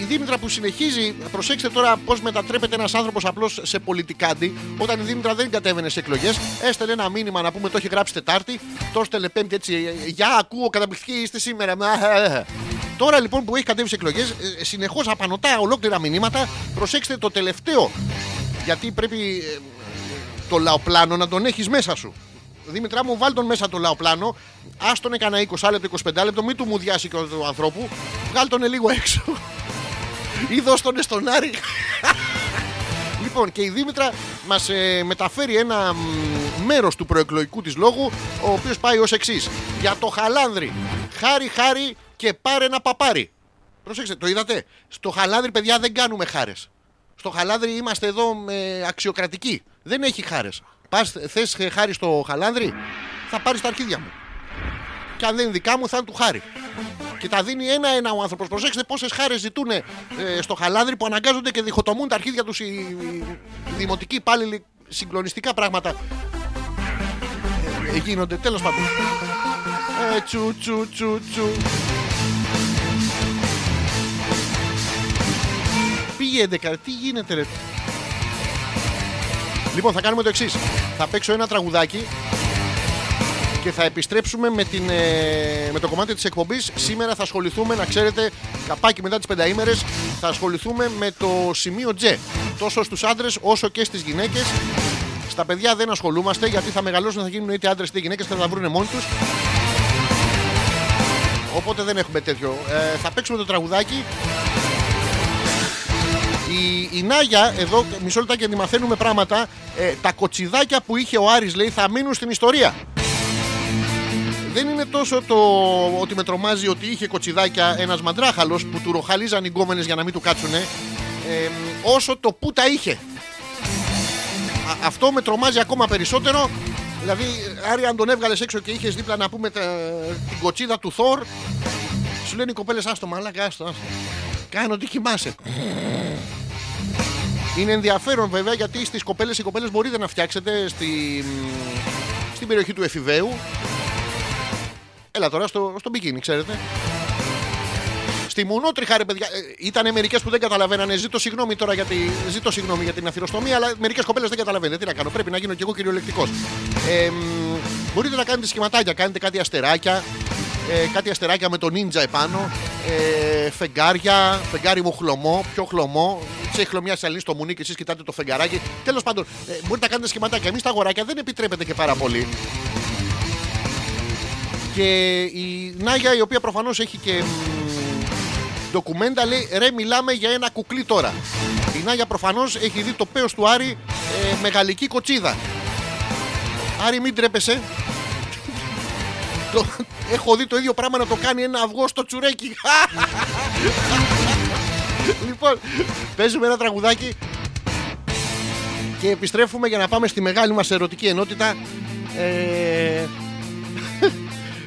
Η Δήμητρα που συνεχίζει, προσέξτε τώρα πώς μετατρέπεται ένας άνθρωπος απλώς σε πολιτικάντη. Όταν η Δήμητρα δεν κατέβαινε σε εκλογές, έστελνε ένα μήνυμα να πούμε το έχει γράψει Τετάρτη, το έστελνε Πέμπτη έτσι. Γεια, ακούω, καταπληκτική είστε σήμερα. Τώρα λοιπόν που έχει κατέβει σε εκλογές, συνεχώς απανοτά ολόκληρα μηνύματα. Προσέξτε το τελευταίο. Γιατί πρέπει το λαοπλάνο να τον έχεις μέσα σου. Δήμητρά μου, βάλ τον μέσα το λαοπλάνο. Άστον έκανα 20 λεπτό, 25 λεπτό, μην του μουδιάσει και του ανθρώπου. Βγάλ τον λίγο έξω. Ή δώσ' τον στον Άρη. Λοιπόν, και η Δήμητρα μας μεταφέρει ένα μέρος του προεκλογικού της λόγου, ο οποίος πάει ως εξής. Για το χαλάνδρι, χάρη χάρη και πάρε ένα παπάρι. Προσέξτε, το είδατε. Στο χαλάνδρι, παιδιά, δεν κάνουμε χάρες. Στο χαλάνδρι είμαστε εδώ αξιοκρατικοί. Δεν έχει χάρες. Πας, θες χάρη στο χαλάνδρι, θα πάρεις τα αρχίδια μου. Και αν δεν είναι δικά μου, θα είναι του χάρη. Και τα δίνει ένα-ένα ο άνθρωπος. Προσέξτε πόσες χάρες ζητούν στο χαλάνδρι που αναγκάζονται και διχοτομούν τα αρχίδια τους οι δημοτικοί υπάλληλοι. Συγκλονιστικά πράγματα γίνονται. Τέλος πάντων. Τσου τσου τσου τσου. Πήγε 11. Τι γίνεται, ρε. Λοιπόν, θα κάνουμε το εξής. Θα παίξω ένα τραγουδάκι και θα επιστρέψουμε με το κομμάτι της εκπομπής. Σήμερα θα ασχοληθούμε, να ξέρετε, καπάκι μετά τις πενταήμερες, θα ασχοληθούμε με το σημείο J. Τόσο στους άντρες όσο και στις γυναίκες. Στα παιδιά δεν ασχολούμαστε, γιατί θα μεγαλώσουν, θα γίνουν είτε άντρες είτε γυναίκες και θα τα βρουν μόνοι τους. Οπότε δεν έχουμε τέτοιο. Θα παίξουμε το τραγουδάκι. Η Νάγια, εδώ μισό λεπτά και μαθαίνουμε πράγματα. Τα κοτσιδάκια που είχε ο Άρης, λέει, θα μείνουν στην ιστορία. Δεν είναι τόσο το ότι με τρομάζει ότι είχε κοτσιδάκια ένας μαντράχαλος που του ροχαλίζαν οι γκόμενες για να μην του κάτσουνε, όσο το που τα είχε. Αυτό με τρομάζει ακόμα περισσότερο. Δηλαδή, Άρη, αν τον έβγαλες έξω και είχες δίπλα, να πούμε, την κοτσίδα του Θόρ, σου λένε οι κοπέλες, άστο μαλάκα, άστο. Κάνω τι κοιμάσαι. Είναι ενδιαφέρον βέβαια, γιατί στις κοπέλες, οι κοπέλες μπορείτε να φτιάξετε στην περιοχή του εφηβαίου. Έλα τώρα στο μπικίνι, ξέρετε. Στη μονότριχα, ρε παιδιά, ήτανε μερικές που δεν καταλαβαίνανε. Ζήτω συγγνώμη για την αθυροστομία, αλλά μερικές κοπέλες δεν καταλαβαίνετε. Τι να κάνω, πρέπει να γίνω κι εγώ κυριολεκτικός. Μπορείτε να κάνετε σχηματάκια, κάνετε κάτι αστεράκια. Κάτι αστεράκια με το νίντζα επάνω. Φεγγάρια, φεγγάρι μου χλωμό, πιο χλωμό. Σε χλωμιά σαλή στο μουνί και εσείς κοιτάτε το φεγγαράκι. Τέλος πάντων, μπορείτε να κάνετε σχηματάκια. Εμείς τα αγοράκια δεν επιτρέπεται και πάρα πολύ. Και η Νάγια, η οποία προφανώς έχει και ντοκουμέντα, λέει, ρε, μιλάμε για ένα κουκλί τώρα. Η Νάγια προφανώς έχει δει το πέος του Άρη με γαλλική κοτσίδα. Άρη, μην τρέπεσαι. Έχω δει το ίδιο πράγμα να το κάνει ένα αυγό στο τσουρέκι. Λοιπόν, παίζουμε ένα τραγουδάκι Και επιστρέφουμε για να πάμε στη μεγάλη μας ερωτική ενότητα.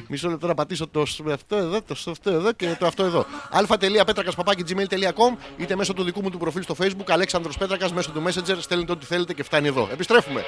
Μισό λεπτό να πατήσω το αυτό εδώ, το αυτό εδώ και το αυτό εδώ. alfa.petrakas@papaki.gmail.com, είτε μέσω του δικού μου του προφίλ στο Facebook, Αλέξανδρος Πέτρακας, μέσω του Messenger. Στέλνετε ό,τι θέλετε και φτάνει εδώ. Επιστρέφουμε.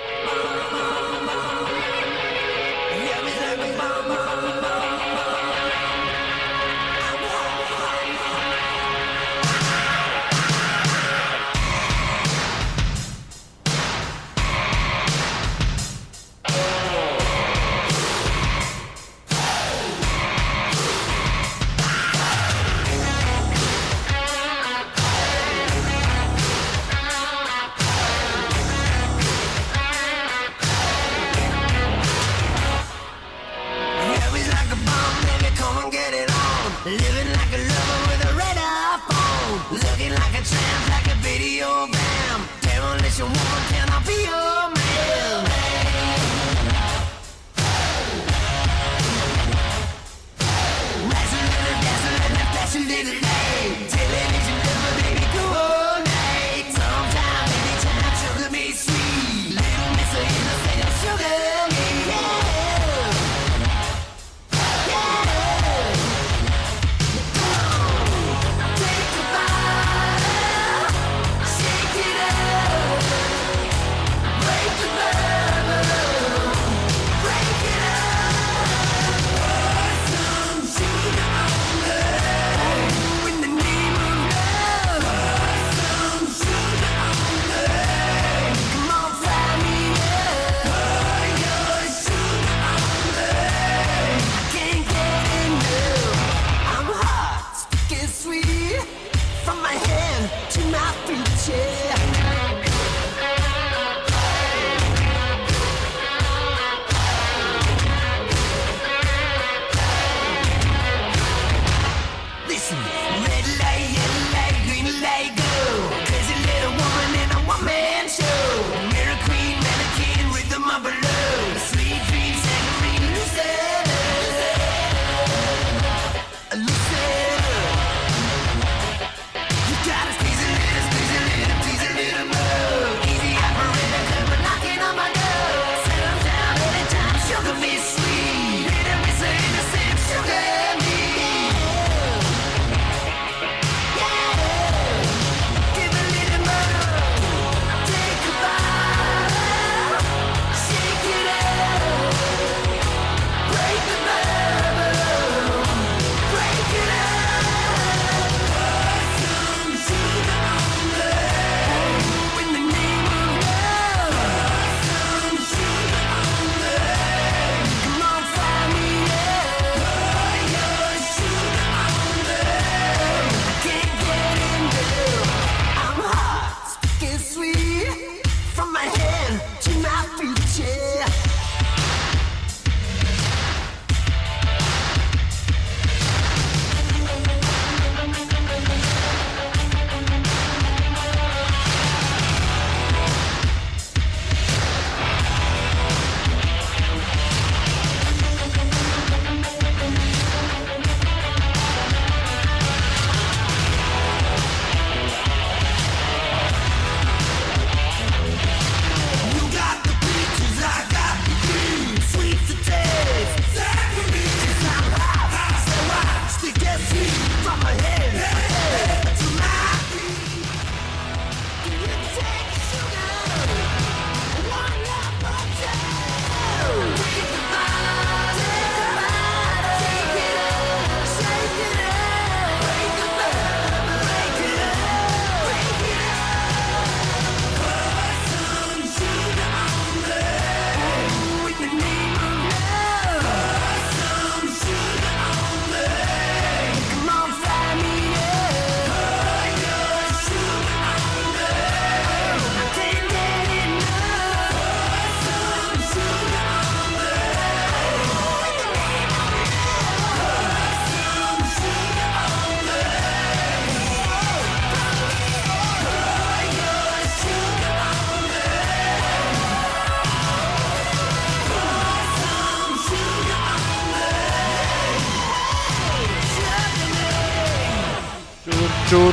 Τσουρ,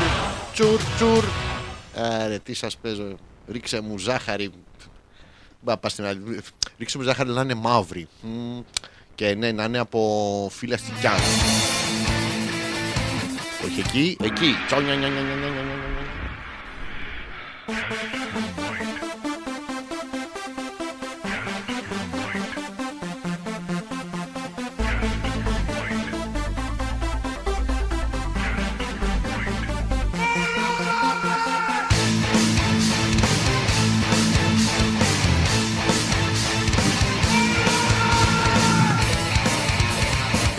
τσουρ, τσουρ. Ρε, τι σας παίζω. ρίξε μου ζάχαρη. Ρίξε μου ζάχαρη να είναι μαύρη. Και ναι, να είναι από φύλλα στικιάς. Όχι εκεί, εκεί.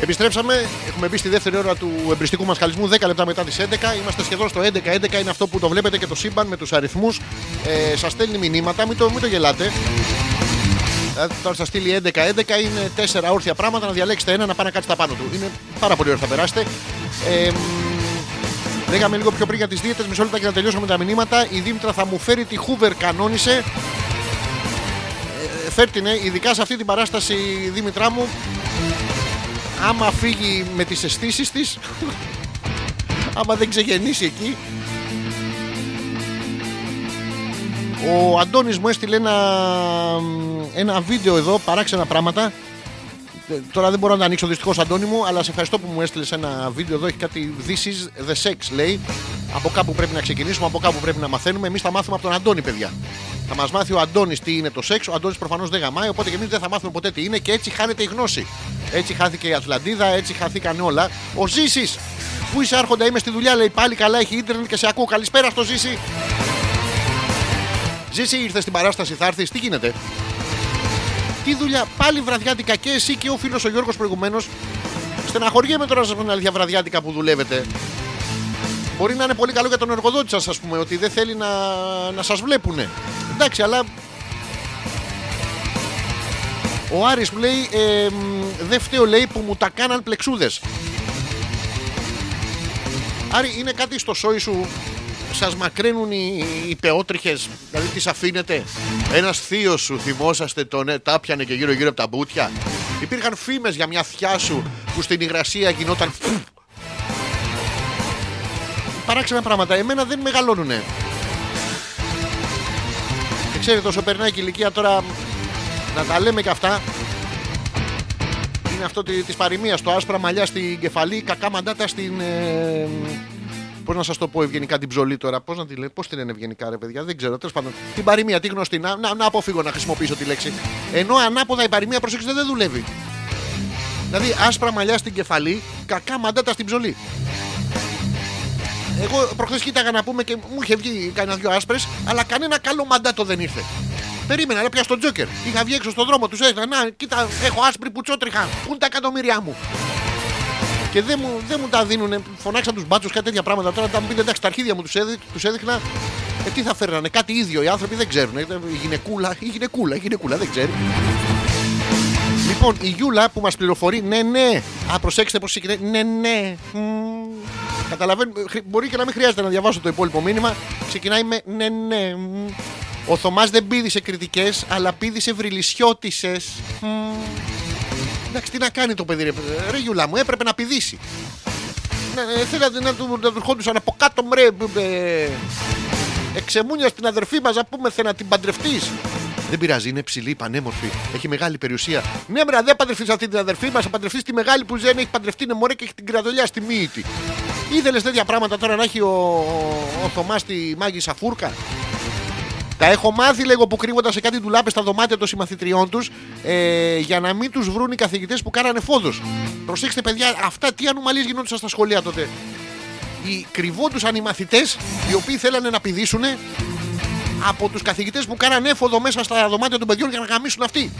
Επιστρέψαμε, έχουμε μπει στη δεύτερη ώρα του εμπρηστικού μασχαλισμού, 10 λεπτά μετά τις 11. Είμαστε σχεδόν στο 11-11, είναι αυτό που το βλέπετε και το σύμπαν με τους αριθμούς. Σας στέλνει μηνύματα, μην το γελάτε. Δηλαδή, τώρα σας στείλει 11-11, είναι 4 όρθια πράγματα, να διαλέξετε ένα να πάνε κάτι στα πάνω του. Είναι πάρα πολύ ώρα θα περάσετε. Λέγαμε λίγο πιο πριν για τις δίαιτες, μισό λεπτά και να τελειώσουμε τα μηνύματα. Η Δήμητρα θα μου φέρει τη Hoover, κανόνισε. Φέρτηνε, ειδικά σε αυτή την παράσταση, η Δήμητρά μου. Άμα φύγει με τις αισθήσεις της, άμα δεν ξεγεννήσει εκεί. Ο Αντώνης μου έστειλε ένα βίντεο εδώ, παράξενα πράγματα. Τώρα δεν μπορώ να τα ανοίξω δυστυχώς, Αντώνη μου, αλλά σε ευχαριστώ που μου έστειλες ένα βίντεο εδώ. Έχει κάτι This is the sex, λέει. Από κάπου πρέπει να ξεκινήσουμε, από κάπου πρέπει να μαθαίνουμε. Εμείς θα μάθουμε από τον Αντώνη, παιδιά. Θα μας μάθει ο Αντώνης τι είναι το σεξ. Ο Αντώνης προφανώς δεν γαμάει, οπότε και εμείς δεν θα μάθουμε ποτέ τι είναι και έτσι χάνεται η γνώση. Έτσι χάθηκε η Ατλαντίδα, έτσι χάθηκαν όλα. Ο Ζήσης, πού είσαι άρχοντα, είμαι στη δουλειά, λέει πάλι καλά, έχει ίντερνετ και σε ακούω. Καλησπέρα στο Ζήση. Ζήση, ήρθε στην παράσταση, θα έρθεις, τι γίνεται? Τι δουλειά, πάλι βραδιάτικα και εσύ και ο φίλος ο Γιώργος προηγουμένως. Στεναχωριέμαι τώρα να σας πω την αλήθεια, βραδιάτικα που δουλεύετε. Μπορεί να είναι πολύ καλό για τον εργοδότη σας, ας πούμε, ότι δεν θέλει να σας βλέπουνε. Εντάξει, αλλά. Ο Άρης μου λέει, δεν φταίω, λέει, που μου τα κάναν πλεξούδες. Άρη, είναι κάτι στο σόι σου, σας μακραίνουν οι πεότριχες, δηλαδή τις αφήνετε. Ένας θείος σου, θυμόσαστε, τα πιανε και γύρω-γύρω από τα μπούτια. Υπήρχαν φήμες για μια θιά σου που στην υγρασία γινόταν. Παράξενα πράγματα, εμένα δεν μεγαλώνουνε. Και ξέρετε, όσο περνάει και η ηλικία τώρα, να τα λέμε και αυτά. Είναι αυτό της παροιμίας, το άσπρα μαλλιά στην κεφαλή, κακά μαντάτα στην... Πώς να σας το πω ευγενικά την ψωλή τώρα, πώς την λένε ευγενικά ρε παιδιά, δεν ξέρω, τέλος πάντων. Την παροιμία, τη γνωστή, να αποφύγω να χρησιμοποιήσω τη λέξη. Ενώ ανάποδα η παροιμία, προσέξτε, δεν δουλεύει. Δηλαδή άσπρα μαλλιά στην κεφαλή, κακά μαντάτα στην ψωλή. Εγώ προχθές κοίταγα να πούμε και μου είχε βγει κανένα δυο άσπρες, αλλά κανένα καλό μαντάτο δεν ήρθε. Περίμενα, ρε, πια στον Τζόκερ. Είχα βγει έξω στον δρόμο, τους έλεγα να, κοίτα, έχω άσπρη πουτσότριχα. Πού είναι τα εκατομμύρια μου? Και δεν μου τα δίνουνε. Φωνάξαν τους μπάτσους, κάτι τέτοια πράγματα. Τώρα τα μου πείτε, εντάξει, τα αρχίδια μου τους έδειχνα. Τι θα φέρνανε, κάτι ίδιο. Οι άνθρωποι δεν ξέρουν. Η γυναικούλα δεν ξέρει. Λοιπόν, η Γιούλα που μας πληροφορεί, ναι. Α, προσέξτε πώς συγκινεί. Ναι. Καταλαβαίνω, μπορεί και να μην χρειάζεται να διαβάσω το υπόλοιπο μήνυμα. Ξεκινάει με ναι. Ο Θωμάς δεν πήδησε κριτικές, αλλά πήδησε βρυλισιώτισες. Εντάξει, τι να κάνει το παιδί, ρε Γιουλά μου, έπρεπε να πηδήσει. Θέλατε να του χόντουσαν από κάτω, μπρε. Εξεμούνια στην αδερφή μας, να πούμε, θε να την παντρευτείς. Δεν πειράζει, είναι ψηλή, πανέμορφη, έχει μεγάλη περιουσία. Ναι, μπρα, δεν παντρευτείς αυτή την αδερφή μας, θα παντρευτείς τη μεγάλη που δεν έχει παντρευτεί, είναι μωρέ και έχει την κρατολιά στη μύτη. Ήθελες τέτοια πράγματα τώρα να έχει ο Θωμάς τη μάγισσα φούρκα. Τα έχω μάθει, λέγω, που κρύβονταν σε κάτι ντουλάπες στα δωμάτια των συμμαθητριών τους για να μην τους βρουν οι καθηγητές που κάνανε φόδος. Προσέξτε, παιδιά, αυτά τι ανομαλίες γινόντουσαν στα σχολεία τότε. Οι κρυβόντουσαν οι μαθητές, οι οποίοι θέλανε να πηδήσουν από τους καθηγητές που κάνανε έφοδο μέσα στα δωμάτια των παιδιών για να γαμίσουν αυτοί.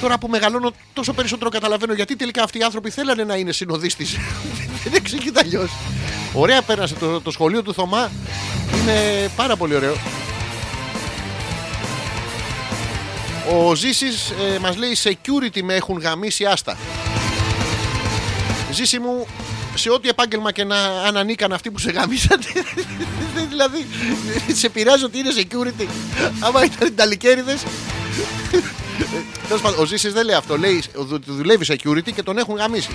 Τώρα που μεγαλώνω, τόσο περισσότερο καταλαβαίνω γιατί τελικά αυτοί οι άνθρωποι θέλανε να είναι συνοδίστης. Δεν εξηγείται αλλιώς. Ωραία, πέρασε το σχολείο του Θωμά. Είναι πάρα πολύ ωραίο. Ο Ζήσης μας λέει security με έχουν γαμίσει άστα. Ζήση μου, σε ό,τι επάγγελμα και να ανήκαν αυτοί που σε γαμίσατε. Δηλαδή σε πειράζει ότι είναι security? Άμα ήταν ιταλικέριδες. Ο Ζήσης δεν λέει αυτό. Λέει ότι δουλεύει security και τον έχουν γαμίσει.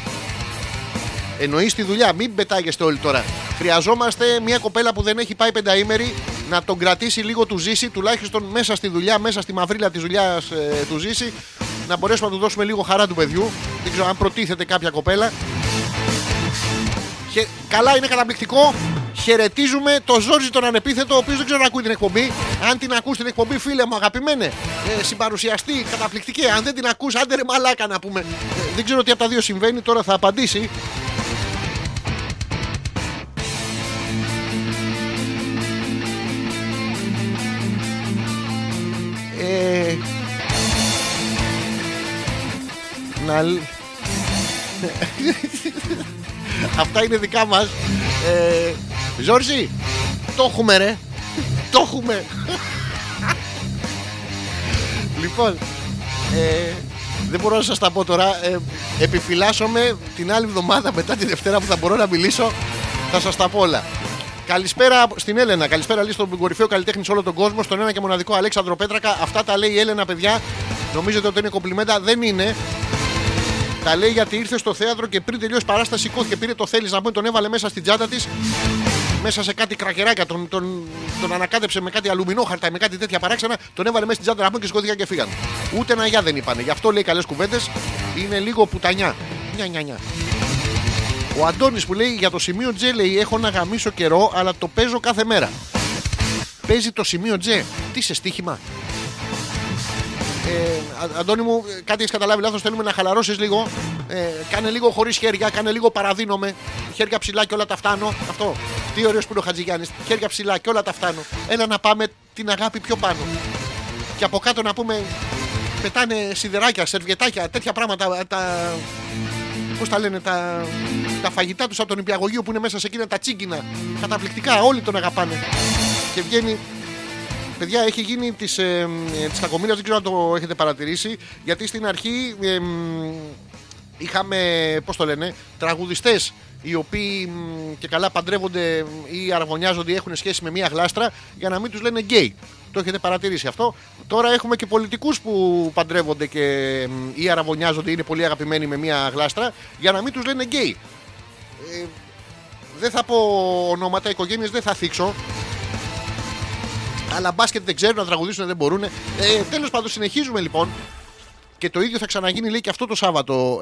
Εννοεί τη δουλειά, μην πετάγεστε όλοι τώρα. Χρειαζόμαστε μια κοπέλα που δεν έχει πάει πενταήμερη να τον κρατήσει λίγο του Ζήση, τουλάχιστον μέσα στη δουλειά, μέσα στη μαυρίλα της δουλειάς του Ζήση, να μπορέσουμε να του δώσουμε λίγο χαρά του παιδιού. Δεν ξέρω αν προτίθεται κάποια κοπέλα. Και καλά, είναι καταπληκτικό. Χαιρετίζουμε τον Ζόρζη τον ανεπίθετο, ο οποίος δεν ξέρω αν ακούει την εκπομπή. Αν την ακούς την εκπομπή, φίλε μου, αγαπημένε, συμπαρουσιαστή, καταπληκτική. Αν δεν την ακούς, άντε ρε μαλάκα να πούμε. Δεν ξέρω τι από τα δύο συμβαίνει, τώρα θα απαντήσει. Αυτά είναι δικά μας. Ζόρζη, το έχουμε ρε. Το έχουμε. Λοιπόν, δεν μπορώ να σας τα πω τώρα. Επιφυλάσσομαι την άλλη εβδομάδα, μετά τη Δευτέρα που θα μπορώ να μιλήσω, θα σας τα πω όλα. Καλησπέρα στην Έλενα. Καλησπέρα λύση στον κορυφαίο καλλιτέχνη σε όλο τον κόσμο, στον ένα και μοναδικό Αλέξανδρο Πέτρακα. Αυτά τα λέει η Έλενα, παιδιά. Νομίζετε ότι είναι κομπλιμέντα, δεν είναι. Τα λέει γιατί ήρθε στο θέατρο και πριν τελειώσει παράσταση σηκώθηκε, πήρε το θέλεις να πούμε, τον έβαλε μέσα στην τσάντα της, μέσα σε κάτι κρακεράκια, τον ανακάτεψε με κάτι αλουμινόχαρτα, με κάτι τέτοια παράξενα, τον έβαλε μέσα στην τσάντα να πούμε και σηκώθηκαν και φύγαν. Ούτε ένα γεια δεν είπανε, γι' αυτό λέει καλές κουβέντες, είναι λίγο πουτανιά. Νια. Ο Αντώνης που λέει για το σημείο Τζε, λέει έχω να γαμίσω καιρό, αλλά το παίζω κάθε μέρα. Παίζει το σημείο Τζε, τι σε στοίχημα. Αντώνη μου, κάτι έχεις καταλάβει λάθος. Θέλουμε να χαλαρώσεις λίγο. Κάνε λίγο χωρίς χέρια, κάνε λίγο παραδίνομαι. Χέρια ψηλά και όλα τα φτάνω. Αυτό. Τι ωραίος που είναι ο Χατζηγιάννης. Χέρια ψηλά και όλα τα φτάνω. Έλα να πάμε την αγάπη πιο πάνω. Και από κάτω να πούμε πετάνε σιδεράκια, σερβιετάκια, τέτοια πράγματα. Πώς τα λένε, τα φαγητά τους από τον νηπιαγωγείο που είναι μέσα σε εκείνα τα τσίγκινα. Καταπληκτικά, όλοι τον αγαπάνε. Και βγαίνει. Παιδιά, έχει γίνει της κακομοίρας, δεν ξέρω αν το έχετε παρατηρήσει, γιατί στην αρχή είχαμε, πώς το λένε, τραγουδιστές οι οποίοι και καλά παντρεύονται ή αραγωνιάζονται ή έχουν σχέση με μία γλάστρα για να μην τους λένε γκέι. Το έχετε παρατηρήσει αυτό. Τώρα έχουμε και πολιτικούς που παντρεύονται ή αραγωνιάζονται ή είναι πολύ αγαπημένοι με μία γλάστρα για να μην τους λένε γκέι. Δεν θα πω ονόματα, οικογένειες δεν θα θίξω. Αλλά μπάσκετ δεν ξέρουν, να τραγουδήσουν δεν μπορούν. Τέλος πάντων, συνεχίζουμε λοιπόν. Και το ίδιο θα ξαναγίνει, λέει, και αυτό το Σάββατο.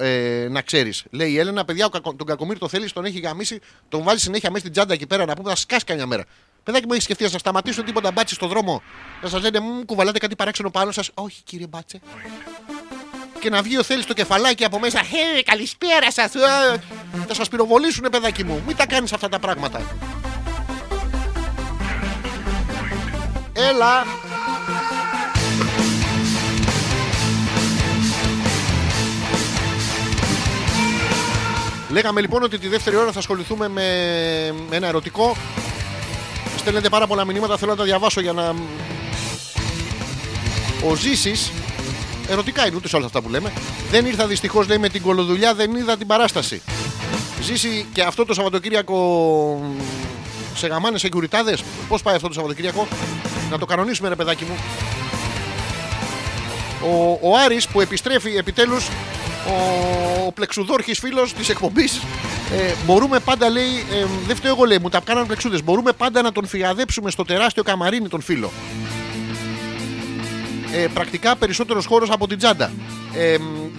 Να ξέρεις. Λέει η Έλενα, παιδιά, τον κακομοίρη το θέλει, τον έχει γαμίσει, τον βάζει συνέχεια μέσα στην τσάντα εκεί πέρα να πούμε να σκάσει καμιά μέρα. Παιδάκι μου, έχει σκεφτεί να σας σταματήσουν τίποτα μπάτσε στον δρόμο, να σας λένε μου κουβαλάτε κάτι παράξενο πάνω σας? Όχι, κύριε μπάτσε. Και να βγει ο θέλει το κεφαλάκι από μέσα. Καλησπέρα σας. Θα σας πυροβολήσουν, παιδάκι μου. Μην τα κάνεις αυτά τα πράγματα. Έλα! Λέγαμε λοιπόν ότι τη δεύτερη ώρα θα ασχοληθούμε με ένα ερωτικό. Στέλνετε πάρα πολλά μηνύματα, θέλω να τα διαβάσω για να... Ο Ζήσης, ερωτικά είναι, ούτε σε όλα αυτά που λέμε. Δεν ήρθα δυστυχώς, λέει, με την κολοδουλιά, δεν είδα την παράσταση. Ζήση, και αυτό το Σαββατοκύριακο σε γαμάνε, σε κουριτάδες. Πώς πάει αυτό το Σαββατοκύριακο? Να το κανονίσουμε ρε παιδάκι μου. Ο Άρης που επιστρέφει επιτέλους, ο πλεξουδόρχης φίλος της εκπομπής, μπορούμε πάντα, λέει, δεν φταίω εγώ, λέει, μου τα κάνανε πλεξούδες, μπορούμε πάντα να τον φυγαδέψουμε στο τεράστιο καμαρίνι τον φίλο. Πρακτικά περισσότερος χώρος από την τσάντα.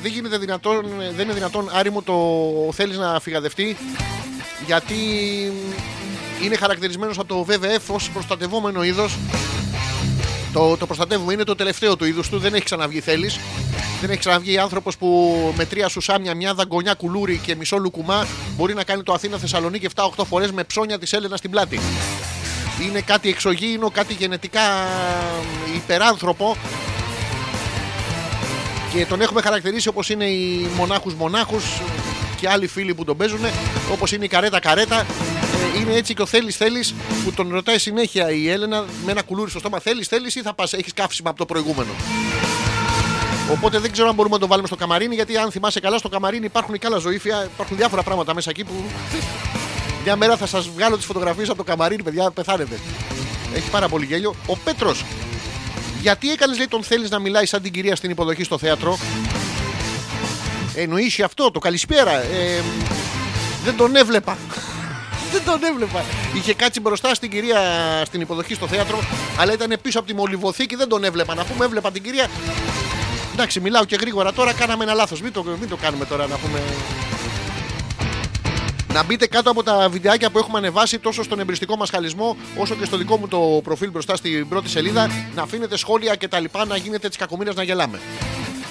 Δεν είναι δυνατόν, Άρη μου, το θέλεις να φυγαδευτεί, γιατί είναι χαρακτηρισμένος από το WWF ως προστατευόμενο είδος. Το προστατεύουμε, είναι το τελευταίο του είδους του, δεν έχει ξαναβγεί θέλεις. Δεν έχει ξαναβγεί άνθρωπος που με τρία σουσάμια, μια δαγκονιά κουλούρι και μισό λουκουμά μπορεί να κάνει το Αθήνα Θεσσαλονίκη 7-8 φορές με ψώνια της Έλενας στην πλάτη. Είναι κάτι εξωγήινο, κάτι γενετικά υπεράνθρωπο. Και τον έχουμε χαρακτηρίσει όπως είναι οι μονάχους και άλλοι φίλοι που τον παίζουν, όπως είναι η καρέτα. Είναι έτσι και ο θέλεις που τον ρωτάει συνέχεια η Έλενα με ένα κουλούρι στο στόμα. Θέλεις ή θα πας, έχεις καύσιμα από το προηγούμενο. Οπότε δεν ξέρω αν μπορούμε να το βάλουμε στο καμαρίνι, γιατί αν θυμάσαι καλά, στο καμαρίνι υπάρχουν και άλλα ζωήφια, υπάρχουν διάφορα πράγματα μέσα εκεί που. Μια μέρα θα σας βγάλω τις φωτογραφίες από το καμαρίνι, παιδιά, πεθάνετε. Έχει πάρα πολύ γέλιο. Ο Πέτρος, γιατί έκανες, λέει, τον θέλεις να μιλάει σαν την κυρία στην υποδοχή στο θέατρο? Εννοείς αυτό το καλησπέρα? Δεν τον έβλεπα. δεν τον έβλεπα. Είχε κάτσει μπροστά στην κυρία στην υποδοχή στο θέατρο, αλλά ήταν πίσω από τη μολυβοθήκη, δεν τον έβλεπα. Να πούμε, έβλεπα την κυρία. Εντάξει, μιλάω και γρήγορα τώρα, κάναμε ένα λάθος. Μην το κάνουμε τώρα, να πούμε. Να μπείτε κάτω από τα βιντεάκια που έχουμε ανεβάσει τόσο στον εμπρηστικό μασχαλισμό όσο και στο δικό μου το προφίλ μπροστά στην πρώτη σελίδα. Να αφήνετε σχόλια και τα λοιπά, να γίνεται τις κακομοίρες να γελάμε.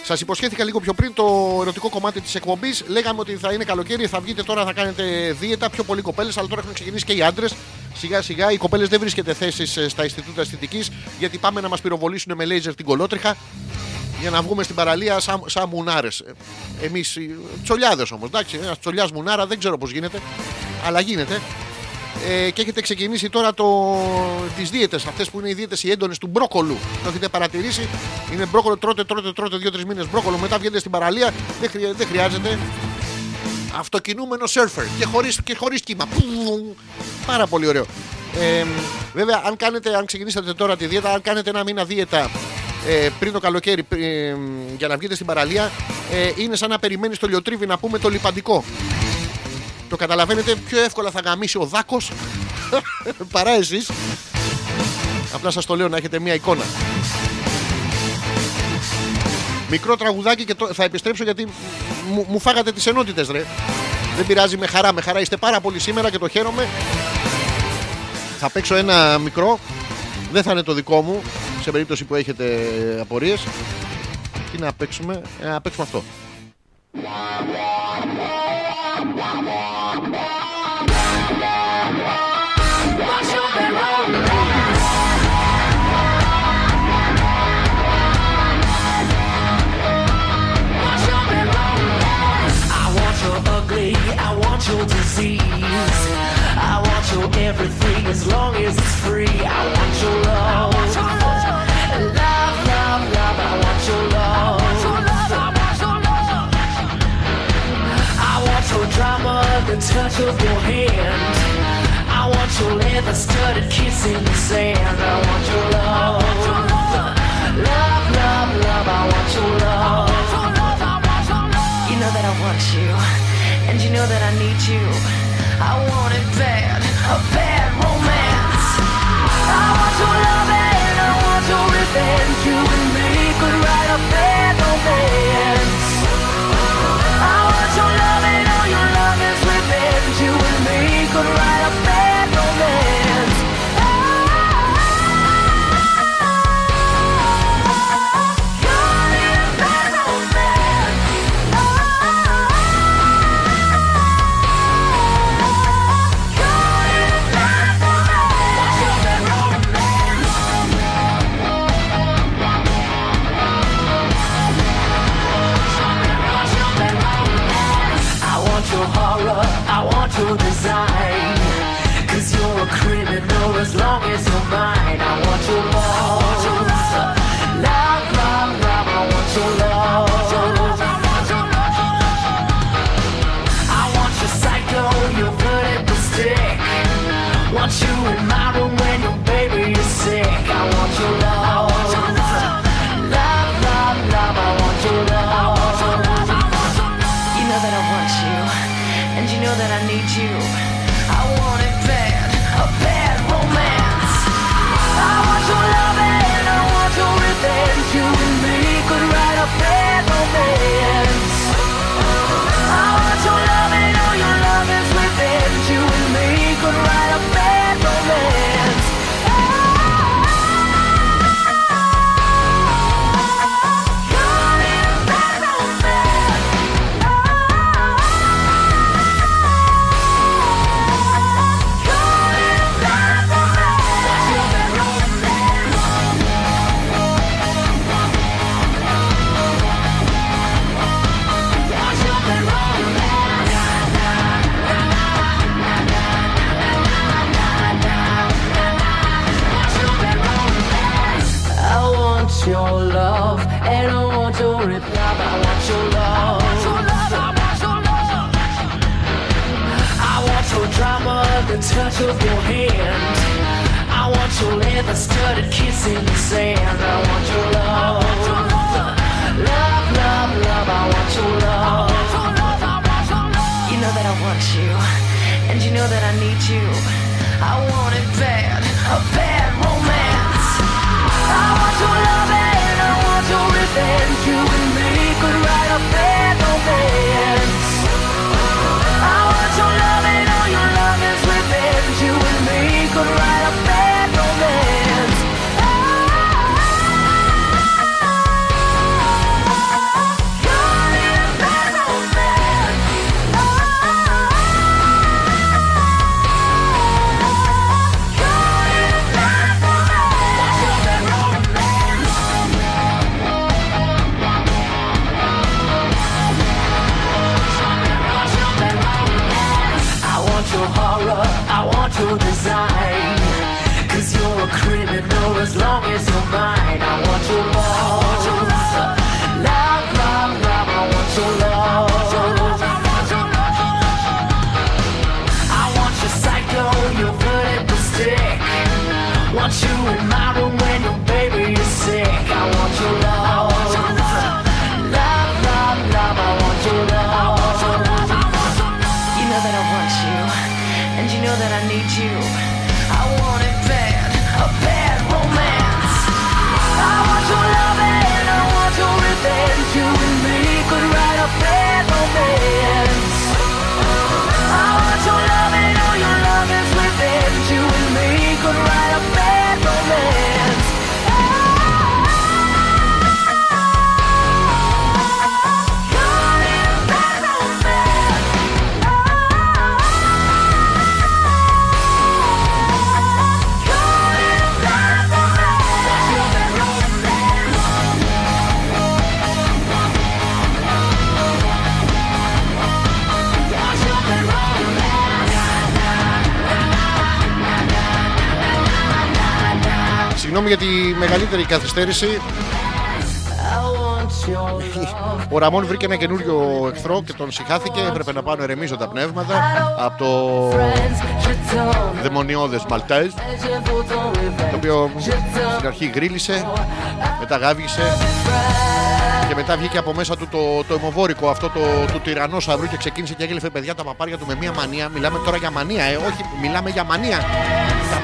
Σας υποσχέθηκα λίγο πιο πριν το ερωτικό κομμάτι της εκπομπής. Λέγαμε ότι θα είναι καλοκαίρι, θα βγείτε τώρα, θα κάνετε δίαιτα, πιο πολλοί κοπέλες. Αλλά τώρα έχουν ξεκινήσει και οι άντρες. Σιγά σιγά οι κοπέλες δεν βρίσκεται θέσεις στα Ινστιτούτα Αισθητικής, γιατί πάμε να μας πυροβολήσουν με λέιζερ την κολότριχα. Για να βγούμε στην παραλία σαν μουνάρες. Εμείς τσολιάδες όμως, εντάξει. Ένας τσολιάς μουνάρα δεν ξέρω πώς γίνεται, αλλά γίνεται. Και έχετε ξεκινήσει τώρα τις δίαιτες, αυτές που είναι οι δίαιτες οι έντονες του μπρόκολου. Το έχετε παρατηρήσει. Είναι μπρόκολο, τρώτε 2-3 μήνες μπρόκολο. Μετά βγαίνετε στην παραλία, δεν χρειάζεται. Αυτοκινούμενο σέρφερ και χωρίς κύμα. Πάρα πολύ ωραίο. Βέβαια, αν ξεκινήσατε τώρα τη δίαιτα, αν κάνετε ένα μήνα δίαιτα. Πριν το καλοκαίρι, για να βγείτε στην παραλία, είναι σαν να περιμένεις το λιοτρίβι, να πούμε, το λιπαντικό. Το καταλαβαίνετε, πιο εύκολα θα γαμίσει ο δάκος παρά εσείς. Απλά σας το λέω να έχετε μια εικόνα. Μικρό τραγουδάκι και θα επιστρέψω, γιατί μου φάγατε τις ενότητες, ρε. Δεν πειράζει, με χαρά είστε πάρα πολύ σήμερα και το χαίρομαι. Θα παίξω ένα μικρό, δεν θα είναι το δικό μου, σε περίπτωση που έχετε απορίες. Τι να παίξουμε? Να παίξουμε αυτό. I want your ugly, I want your disease, I want your everything as long as it's free. I want your love. The touch of your hand, I want your leather studded kiss in the sand. I want your love, love, love, love. I want your love. You know that I want you, and you know that I need you. I want it bad, a bad romance. I want your love and I want your revenge. You and me could write a bad romance. I want your love and all your love is revenge. You and me could write a bad romance. You're in a bad romance. You're in a bad romance. What's your bad romance? What's your bad romance? I want your horror, I want your design, 'cause you're a criminal as long as you're mine. I want your love, love, love, love. I want your love, I want your psycho, your good at the stick. Want you in my room when your baby is sick. I want your love, love, love, love. I want your love. You know that I want you, and you know that I need you. I want it bad, a bad romance. I want your love and I want your revenge. You and me could write a bad romance. I want your love and all your love is revenge. You and me could write a bad romance. Your love and I want your love. I want your love. I want your drama, the touch of your hand. I want your leather studded kiss in the sand. I want your love, love, love, love. I want your love. You know that I want you, and you know that I need you. as long as you're mine. I want you more. Love, love, love. I want your love. I want you psycho. You're good at the stick. Want you in my room when your baby is sick. I want your love. Love, love, love. I want your love. You know that I want you, and you know that I need you. I want it bad, a bad romance. I want your love and I want your revenge. You and me could write a bad romance. I want your love and all your love is within. You and me could write a bad romance. Συγγνώμη για τη μεγαλύτερη καθυστέρηση. Ο Ραμόν βρήκε ένα καινούριο εχθρό και τον συχάθηκε. Έπρεπε να πάνε ερεμίζω τα πνεύματα από το δαιμονιώδες Μαλτέζ, το οποίο στην αρχή γκρίλησε, μετά γάβγισε και μετά βγήκε από μέσα του το αιμοβόρικο αυτό του τυραννό σαυρού και ξεκίνησε και έγλυφε παιδιά τα παπάρια του με μία μανία. Μιλάμε τώρα για μανία, όχι, μιλάμε για μανία.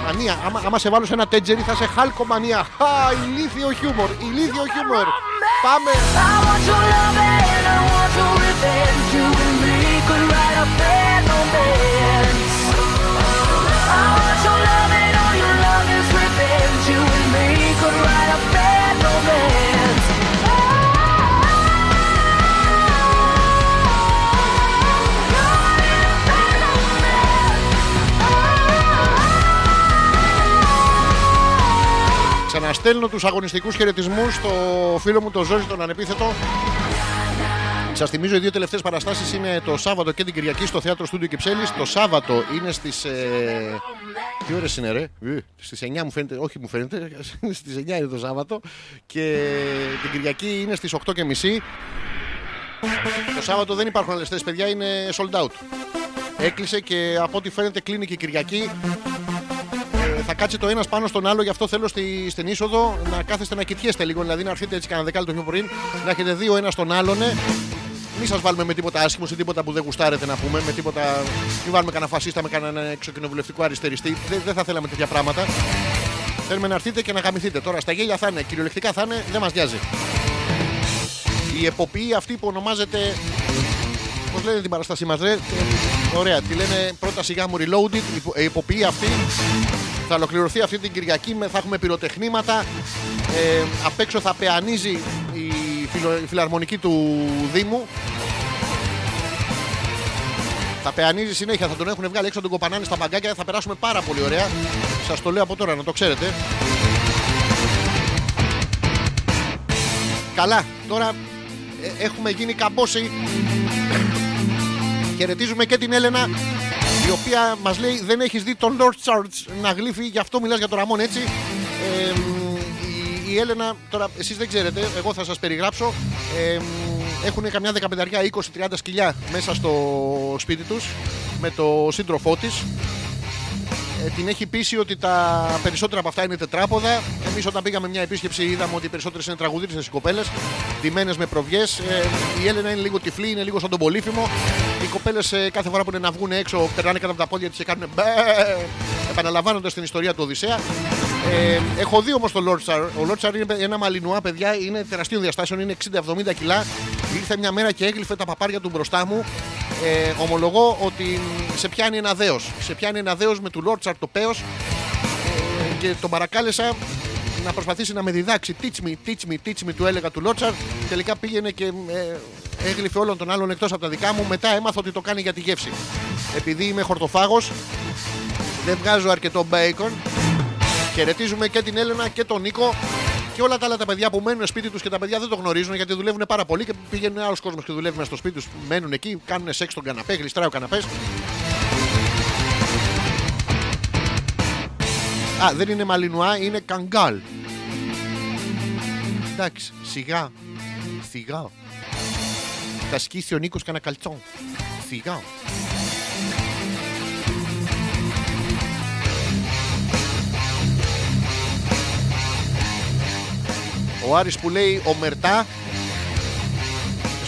Μανία. Άμα σε βάλω σε ένα τέτζερι θα σε χάλκο μανία. Α, ηλίθιο χιούμορ, ηλίθιο χιούμορ. Πάμε! Ξαναστέλνω τους αγωνιστικούς χαιρετισμούς στο φίλο μου τον Ζόρζη τον Ανεπίθετο. Σας θυμίζω οι δύο τελευταίες παραστάσεις είναι το Σάββατο και την Κυριακή στο Θέατρο Studio Κυψέλης. Το Σάββατο είναι στις... Τι ώρες είναι ρε? Στις 9 μου φαίνεται, όχι μου φαίνεται, στις 9 είναι το Σάββατο. Και την Κυριακή είναι στις 8:30. Το Σάββατο δεν υπάρχουν άλλες θέσεις παιδιά, είναι sold out. Έκλεισε και από ό,τι φαίνεται κλείνει και η Κυριακή. Θα κάτσει το ένας πάνω στον άλλο, γι' αυτό θέλω στην είσοδο να κάθεστε να κοιτιέστε λίγο. Δηλαδή να έρθετε έτσι κανένα δεκάλεπτο πιο πριν, να έχετε δύο ένας τον άλλον. Μην σας βάλουμε με τίποτα άσχημο ή τίποτα που δεν γουστάρετε να πούμε. Με τίποτα... Μην βάλουμε κανένα φασίστα με κανένα εξοκοινοβουλευτικό αριστεριστή. Δεν θα θέλαμε τέτοια πράγματα. Θέλουμε να έρθετε και να γαμηθείτε. Τώρα στα γέλια θα είναι, κυριολεκτικά θα είναι, δεν μας νοιάζει. Η εποποιή αυτή που ονομάζεται. Πώς λένε την παραστασή μας, ρε? Ωραία, τη λένε πρώτα σιγά μου Reloaded. Η εποποιή αυτή. Θα ολοκληρωθεί αυτή την Κυριακή, θα έχουμε πυροτεχνήματα. Απ' έξω θα πεανίζει η φιλαρμονική του Δήμου. Θα πεανίζει συνέχεια, θα τον έχουν βγάλει έξω, τον κοπανάνε στα μπαγκάκια. Θα περάσουμε πάρα πολύ ωραία. Σας το λέω από τώρα, να το ξέρετε. Καλά, τώρα έχουμε γίνει καμπόση. Χαιρετίζουμε και την Έλενα, η οποία μας λέει δεν έχεις δει τον Λόρτσαρ να γλύφει, γι' αυτό μιλάς για τον Ραμόν έτσι. Η Έλενα, τώρα εσείς δεν ξέρετε, εγώ θα σας περιγράψω. Έχουν καμιά 15-20-30 σκυλιά μέσα στο σπίτι τους με το σύντροφό της. Την έχει πείσει ότι τα περισσότερα από αυτά είναι τετράποδα. Εμείς όταν πήγαμε μια επίσκεψη είδαμε ότι οι περισσότερες είναι τραγουδίστρες οι κοπέλες, ντυμένες με προβιές. Η Έλενα είναι λίγο τυφλή, είναι λίγο σαν τον Πολύφημο. Οι κοπέλες κάθε φορά που είναι να βγουν έξω περνάνε κάτω από τα πόδια τους και κάνουν μπε, επαναλαμβάνοντας την ιστορία του Οδυσσέα. Έχω δει όμως τον Λόρτσαρ. Ο Λόρτσαρ είναι ένα μαλινουά, παιδιά, είναι τεραστίων διαστάσεων, είναι 60-70 κιλά. Ήρθε μια μέρα και έγλυφε τα παπάρια του μπροστά μου. Ομολογώ ότι σε πιάνει ένα δέος. Σε πιάνει ένα δέος με του Λόρτσαρ το πέος. Και τον παρακάλεσα να προσπαθήσει να με διδάξει. Teach me, teach me, teach me, του έλεγα του Λόρτσαρ. Τελικά πήγαινε και έγλυφε όλων των άλλων εκτός από τα δικά μου. Μετά έμαθα ότι το κάνει για τη γεύση. Επειδή είμαι χορτοφάγος, δεν βγάζω αρκετό μπέικον. Χαιρετίζουμε και την Έλενα και τον Νίκο. Και όλα τα άλλα τα παιδιά που μένουν σπίτι τους και τα παιδιά δεν το γνωρίζουν γιατί δουλεύουν πάρα πολύ και πηγαίνουν άλλος κόσμος και δουλεύουν στο σπίτι τους, μένουν εκεί, κάνουν σεξ στον καναπέ, γλιστράει ο καναπές. Α, δεν είναι μαλινουά, είναι καγκάλ. Εντάξει, σιγά. Θυγά. Θα σκίσει ο Νίκος κανένα καλτσόν. Θυγά. Ο Άρης που λέει ο Μερτά.